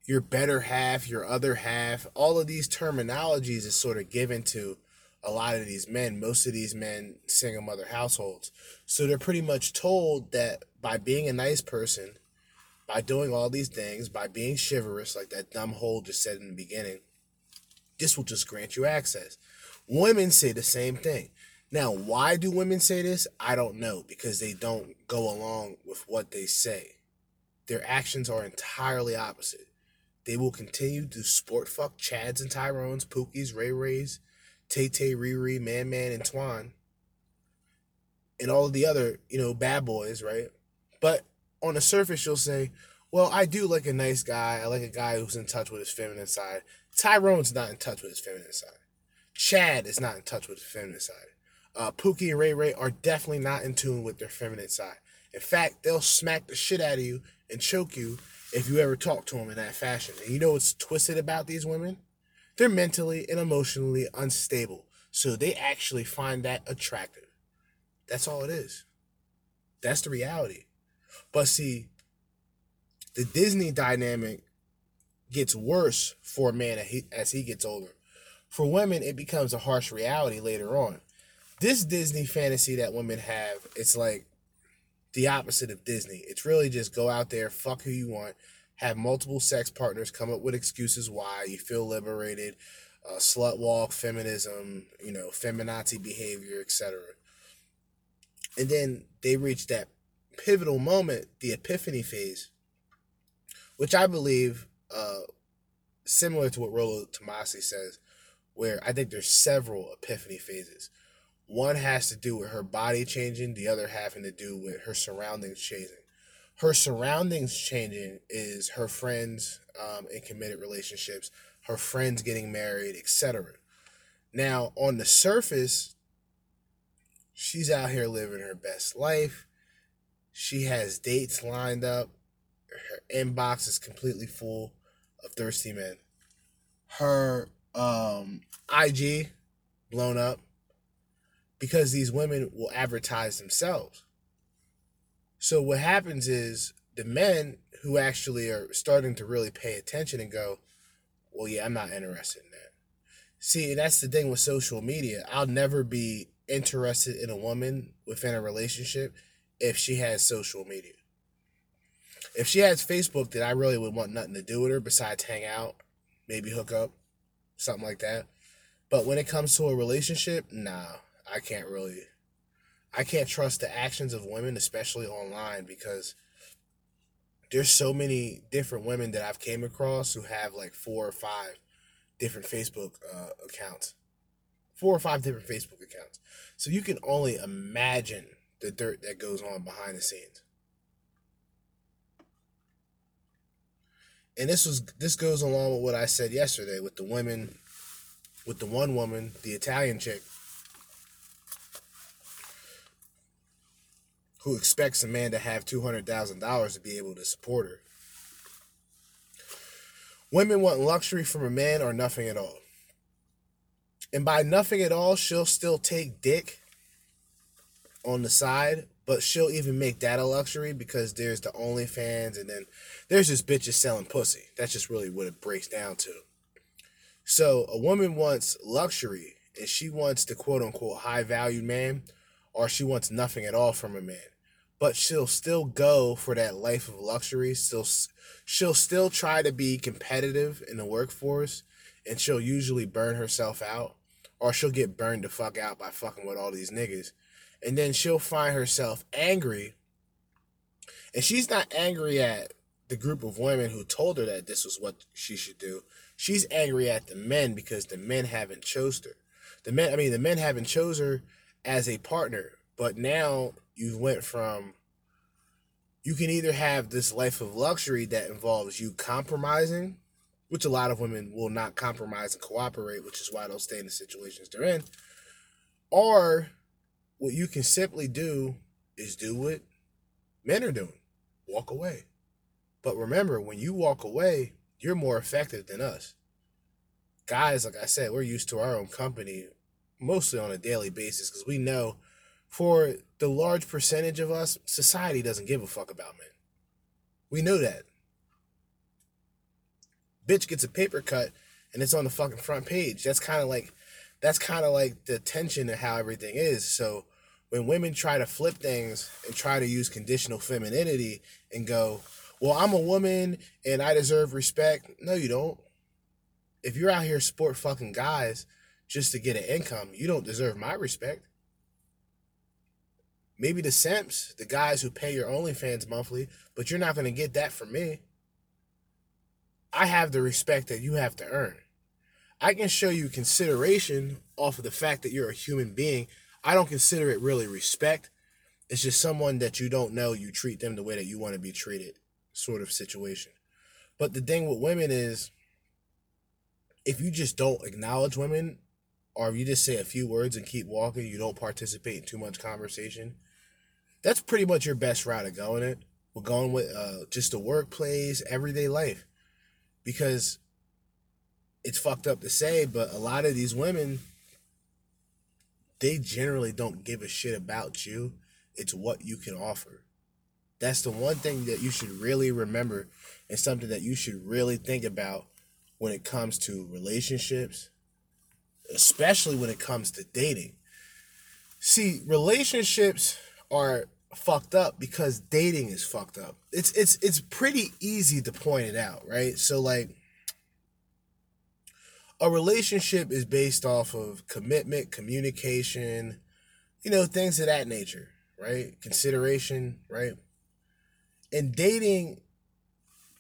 your better half, your other half. All of these terminologies is sort of given to a lot of these men. Most of these men, single mother households. So they're pretty much told that by being a nice person, by doing all these things, by being chivalrous, like that dumb hole just said in the beginning, this will just grant you access. Women say the same thing. Now, why do women say this? I don't know, because they don't go along with what they say. Their actions are entirely opposite. They will continue to sport fuck Chads and Tyrones, Pookies, Ray Rays, Tay Tay, Riri, Man Man, and Twan, and all of the other, you know, bad boys, right? But on the surface, you'll say, well, I do like a nice guy. I like a guy who's in touch with his feminine side. Tyrone's not in touch with his feminine side. Chad is not in touch with his feminine side. Uh, Pookie and Ray Ray are definitely not in tune with their feminine side. In fact, they'll smack the shit out of you and choke you if you ever talk to them in that fashion. And you know what's twisted about these women? They're mentally and emotionally unstable. So they actually find that attractive. That's all it is. That's the reality. But see, the Disney dynamic gets worse for a man as he gets older. For women, it becomes a harsh reality later on. This Disney fantasy that women have, it's like the opposite of Disney. It's really just go out there, fuck who you want, have multiple sex partners, come up with excuses why you feel liberated, uh, slut walk, feminism, you know, feminazi behavior, et cetera. And then they reach that pivotal moment, the epiphany phase, which I believe, uh, similar to what Rolo Tomasi says, where I think there's several epiphany phases. One has to do with her body changing, the other having to do with her surroundings changing. Her surroundings changing is her friends um, in committed relationships, her friends getting married, et cetera. Now, on the surface, she's out here living her best life. She has dates lined up. Her inbox is completely full of thirsty men. Her um, I G blown up because these women will advertise themselves. So what happens is the men who actually are starting to really pay attention and go, well, yeah, I'm not interested in that. See, and that's the thing with social media. I'll never be interested in a woman within a relationship if she has social media. If she has Facebook, then I really would want nothing to do with her besides hang out, maybe hook up, something like that. But when it comes to a relationship, nah, I can't really. I can't trust the actions of women, especially online, because there's so many different women that I've came across who have like four or five different Facebook uh, accounts. Four or five different Facebook accounts. So you can only imagine the dirt that goes on behind the scenes. And this was this goes along with what I said yesterday with the women, with the one woman, the Italian chick, who expects a man to have two hundred thousand dollars to be able to support her. Women want luxury from a man or nothing at all. And by nothing at all, she'll still take dick on the side, but she'll even make that a luxury because there's the OnlyFans, and then there's just bitches selling pussy. That's just really what it breaks down to. So a woman wants luxury, and she wants the quote-unquote high-valued man, or she wants nothing at all from a man. But she'll still go for that life of luxury. She'll, she'll still try to be competitive in the workforce, and she'll usually burn herself out, or she'll get burned the fuck out by fucking with all these niggas. and then she'll find herself angry. And she's not angry at the group of women who told her that this was what she should do. She's angry at the men because the men haven't chose her. The men, I mean, the men haven't chose her as a partner. But now you went from, you can either have this life of luxury that involves you compromising, which a lot of women will not compromise and cooperate, which is why they'll stay in the situations they're in. Or what you can simply do is do what men are doing. Walk away. But remember, when you walk away, you're more effective than us. Guys, like I said, we're used to our own company, mostly on a daily basis, because we know for the large percentage of us, society doesn't give a fuck about men. We know that. Bitch gets a paper cut and it's on the fucking front page. That's kind of like, that's kind of like the tension of how everything is. So when women try to flip things and try to use conditional femininity and go, well, I'm a woman and I deserve respect. No, you don't. If you're out here sport fucking guys just to get an income, you don't deserve my respect. Maybe the simps, the guys who pay your OnlyFans monthly, but you're not going to get that from me. I have the respect that you have to earn. I can show you consideration off of the fact that you're a human being. I don't consider it really respect. It's just someone that you don't know, you treat them the way that you want to be treated sort of situation. But the thing with women is, if you just don't acknowledge women, or if you just say a few words and keep walking, you don't participate in too much conversation, that's pretty much your best route of going it. We're going with uh, just the workplace, everyday life. Because it's fucked up to say, but a lot of these women, they generally don't give a shit about you. It's what you can offer. That's the one thing that you should really remember and something that you should really think about when it comes to relationships, especially when it comes to dating. See, relationships are fucked up because dating is fucked up. It's it's it's pretty easy to point it out, right? So like, a relationship is based off of commitment, communication, you know, things of that nature, right? Consideration, right? And dating,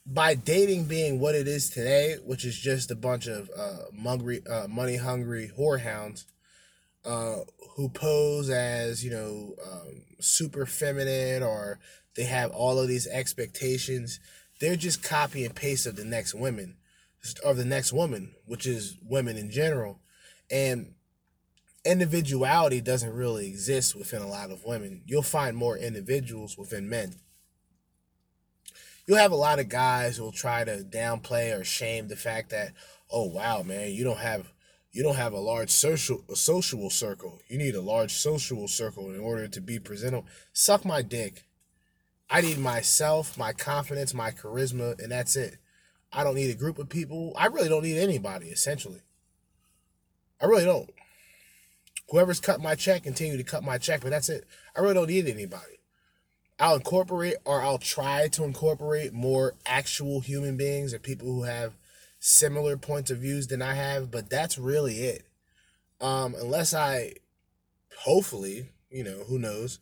by dating being what it is today, which is just a bunch of uh, money, uh, money hungry whorehounds, uh, who pose as, you know, um, super feminine, or they have all of these expectations. They're just copy and paste of the next women, of the next woman, which is women in general. And individuality doesn't really exist within a lot of women. You'll find more individuals within men. You'll have a lot of guys who'll try to downplay or shame the fact that, oh, wow, man, you don't have You don't have a large social a social circle. You need a large social circle in order to be presentable. Suck my dick. I need myself, my confidence, my charisma, and that's it. I don't need a group of people. I really don't need anybody, essentially. I really don't. Whoever's cut my check, continue to cut my check, but that's it. I really don't need anybody. I'll incorporate, or I'll try to incorporate, more actual human beings or people who have similar points of views than I have, but that's really it. Um, unless I, hopefully, you know, who knows,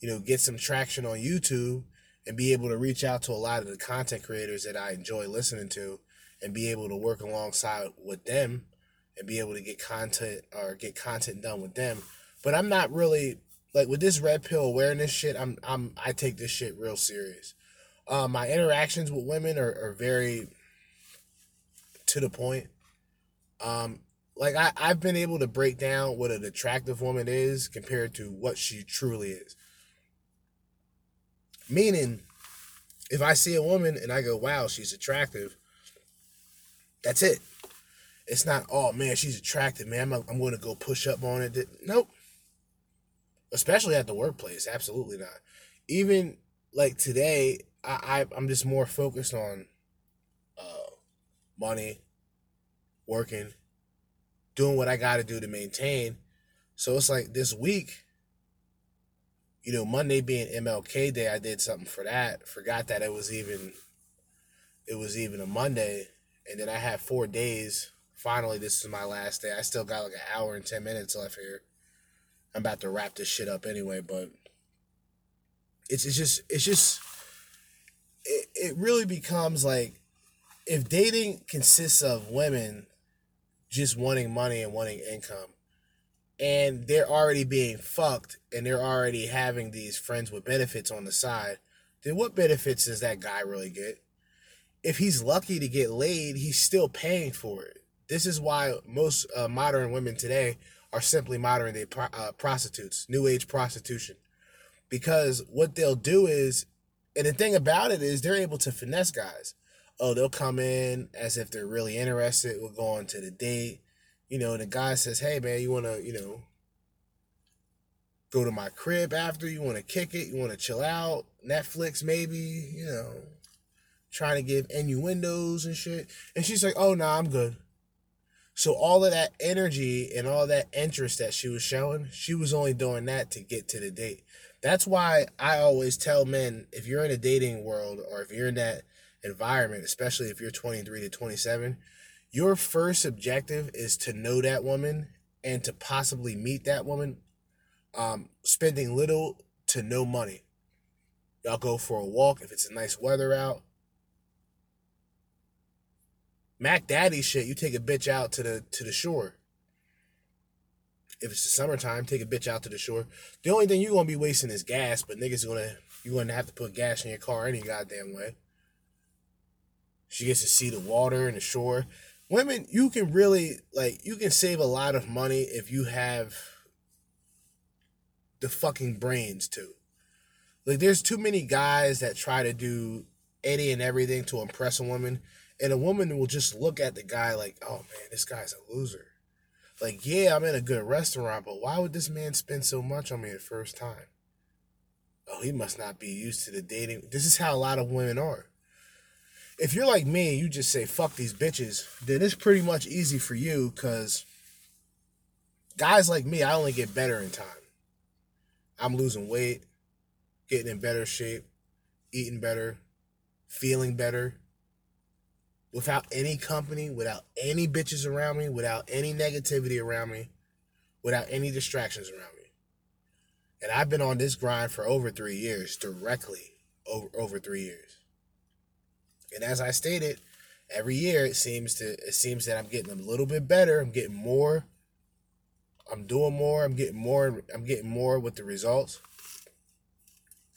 you know, get some traction on YouTube and be able to reach out to a lot of the content creators that I enjoy listening to and be able to work alongside with them and be able to get content or get content done with them. But I'm not really, like, with this red pill awareness shit, I'm, I'm, I take this shit real serious. Uh, my interactions with women are, are very to the point. Um, like I, I've been able to break down what an attractive woman is compared to what she truly is. Meaning, if I see a woman and I go, wow, she's attractive, that's it. It's not, oh man, she's attractive, man, I'm, I'm going to go push up on it. Nope. Especially at the workplace. Absolutely not. Even like today, I, I I'm just more focused on money, working, doing what I got to do to maintain. So it's like this week, you know, Monday being M L K Day, I did something for that. Forgot that it was even, it was even a Monday. And then I had four days. Finally, this is my last day. I still got like an hour and ten minutes left here. I'm about to wrap this shit up anyway, but it's it's just it's just it, it really becomes like, if dating consists of women just wanting money and wanting income, and they're already being fucked and they're already having these friends with benefits on the side, then what benefits does that guy really get? If he's lucky to get laid, he's still paying for it. This is why most uh, modern women today are simply modern day pro- uh, prostitutes, new age prostitution. Because what they'll do is, and the thing about it is, they're able to finesse guys. Oh, they'll come in as if they're really interested. We'll go on to the date. You know, and the guy says, hey, man, you want to, you know, go to my crib after? You want to kick it? You want to chill out? Netflix, maybe? You know, trying to give innuendos and shit. And she's like, oh, nah, I'm good. So all of that energy and all that interest that she was showing, she was only doing that to get to the date. That's why I always tell men, if you're in a dating world or if you're in that environment, especially if you're twenty-three to twenty-seven, your first objective is to know that woman and to possibly meet that woman, um, spending little to no money. Y'all go for a walk if it's a nice weather out. Mac Daddy shit, you take a bitch out to the to the shore. If it's the summertime, take a bitch out to the shore. The only thing you're gonna be wasting is gas, but niggas gonna you gonna have to put gas in your car any goddamn way. She gets to see the water and the shore. Women, you can really, like, you can save a lot of money if you have the fucking brains too. Like, there's too many guys that try to do any and everything to impress a woman. And a woman will just look at the guy like, oh, man, this guy's a loser. Like, yeah, I'm in a good restaurant, but why would this man spend so much on me the first time? Oh, he must not be used to the dating. This is how a lot of women are. If you're like me and you just say, fuck these bitches, then it's pretty much easy for you, because guys like me, I only get better in time. I'm losing weight, getting in better shape, eating better, feeling better. Without any company, without any bitches around me, without any negativity around me, without any distractions around me. And I've been on this grind for over three years, directly over, over three years. And as I stated, every year it seems to it seems that I'm getting a little bit better. I'm getting more. I'm doing more. I'm getting more. I'm getting more with the results.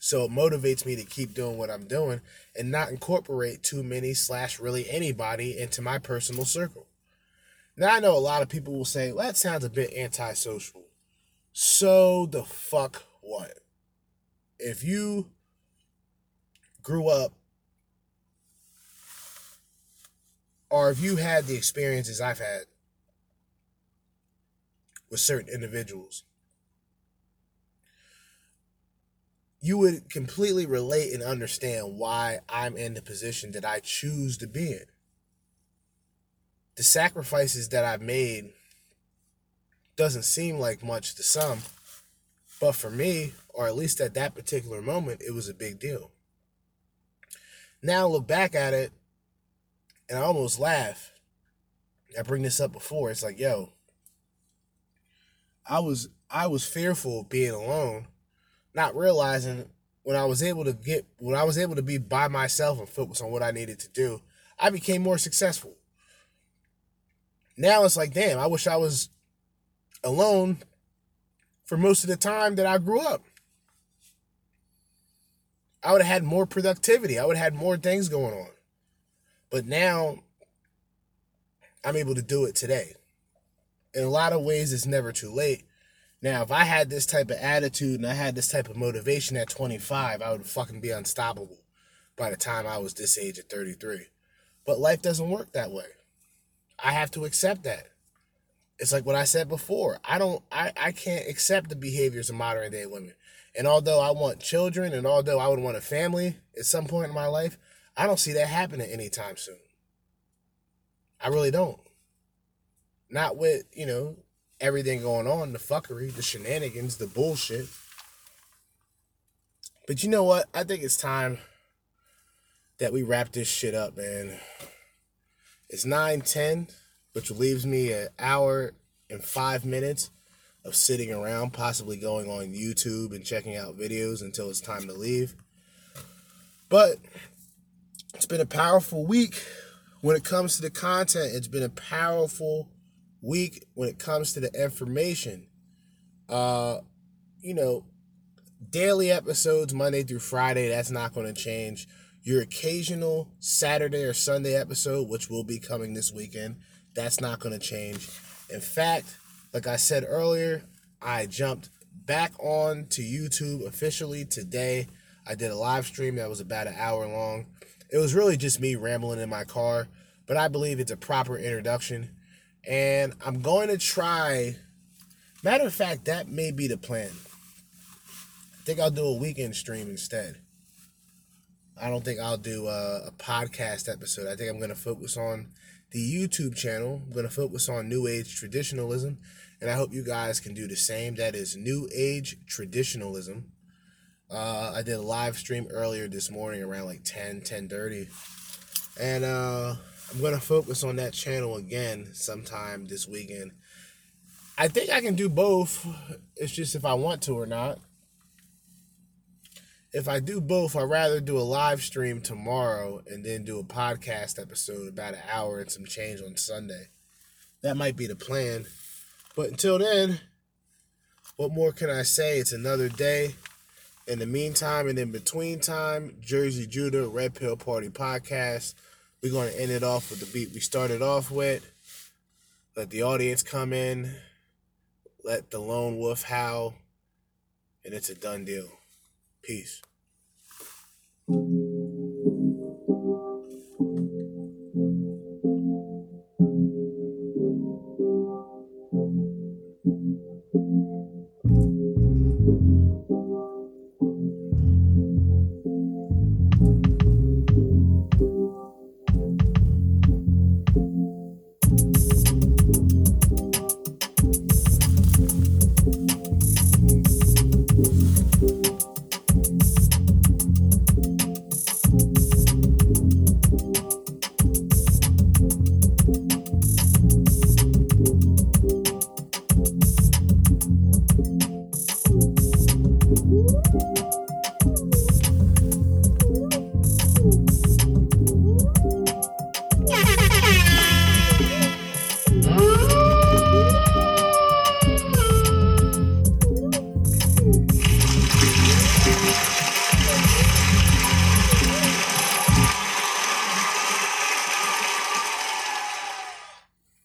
So it motivates me to keep doing what I'm doing and not incorporate too many slash really anybody into my personal circle. Now, I know a lot of people will say, well, that sounds a bit antisocial. So the fuck what? If you grew up or if you had the experiences I've had with certain individuals, you would completely relate and understand why I'm in the position that I choose to be in. The sacrifices that I've made doesn't seem like much to some, but for me, or at least at that particular moment, it was a big deal. Now I look back at it, and I almost laugh. I bring this up before. It's like, yo, I was I was fearful of being alone, not realizing when I was able to get, when I was able to be by myself and focus on what I needed to do, I became more successful. Now it's like, damn, I wish I was alone for most of the time that I grew up. I would have had more productivity. I would have had more things going on. But now I'm able to do it today. In a lot of ways, it's never too late. Now, if I had this type of attitude and I had this type of motivation at twenty-five, I would fucking be unstoppable by the time I was this age at thirty-three. But life doesn't work that way. I have to accept that. It's like what I said before. I don't, I, I can't accept the behaviors of modern day women. And although I want children and although I would want a family at some point in my life, I don't see that happening anytime soon. I really don't. Not with, you know, everything going on, the fuckery, the shenanigans, the bullshit. But you know what? I think it's time that we wrap this shit up, man. It's nine ten, which leaves me an hour and five minutes of sitting around, possibly going on YouTube and checking out videos until it's time to leave. But it's been a powerful week when it comes to the content. It's been a powerful week when it comes to the information. Uh, you know, daily episodes Monday through Friday, that's not going to change. Your occasional Saturday or Sunday episode, which will be coming this weekend, that's not going to change. In fact, like I said earlier, I jumped back on to YouTube officially today. I did a live stream that was about an hour long. It was really just me rambling in my car, but I believe it's a proper introduction. And I'm going to try, matter of fact, that may be the plan. I think I'll do a weekend stream instead. I don't think I'll do a, a podcast episode. I think I'm going to focus on the YouTube channel. I'm going to focus on New Age traditionalism, and I hope you guys can do the same. That is New Age traditionalism. Uh, I did a live stream earlier this morning around like ten, ten thirty, and uh, I'm going to focus on that channel again sometime this weekend. I think I can do both. It's just if I want to or not. If I do both, I'd rather do a live stream tomorrow and then do a podcast episode about an hour and some change on Sunday. That might be the plan. But until then, what more can I say? It's another day. In the meantime and in between time, Jersey Judah, Red Pill Party Podcast. We're going to end it off with the beat we started off with. Let the audience come in. Let the lone wolf howl. And it's a done deal. Peace.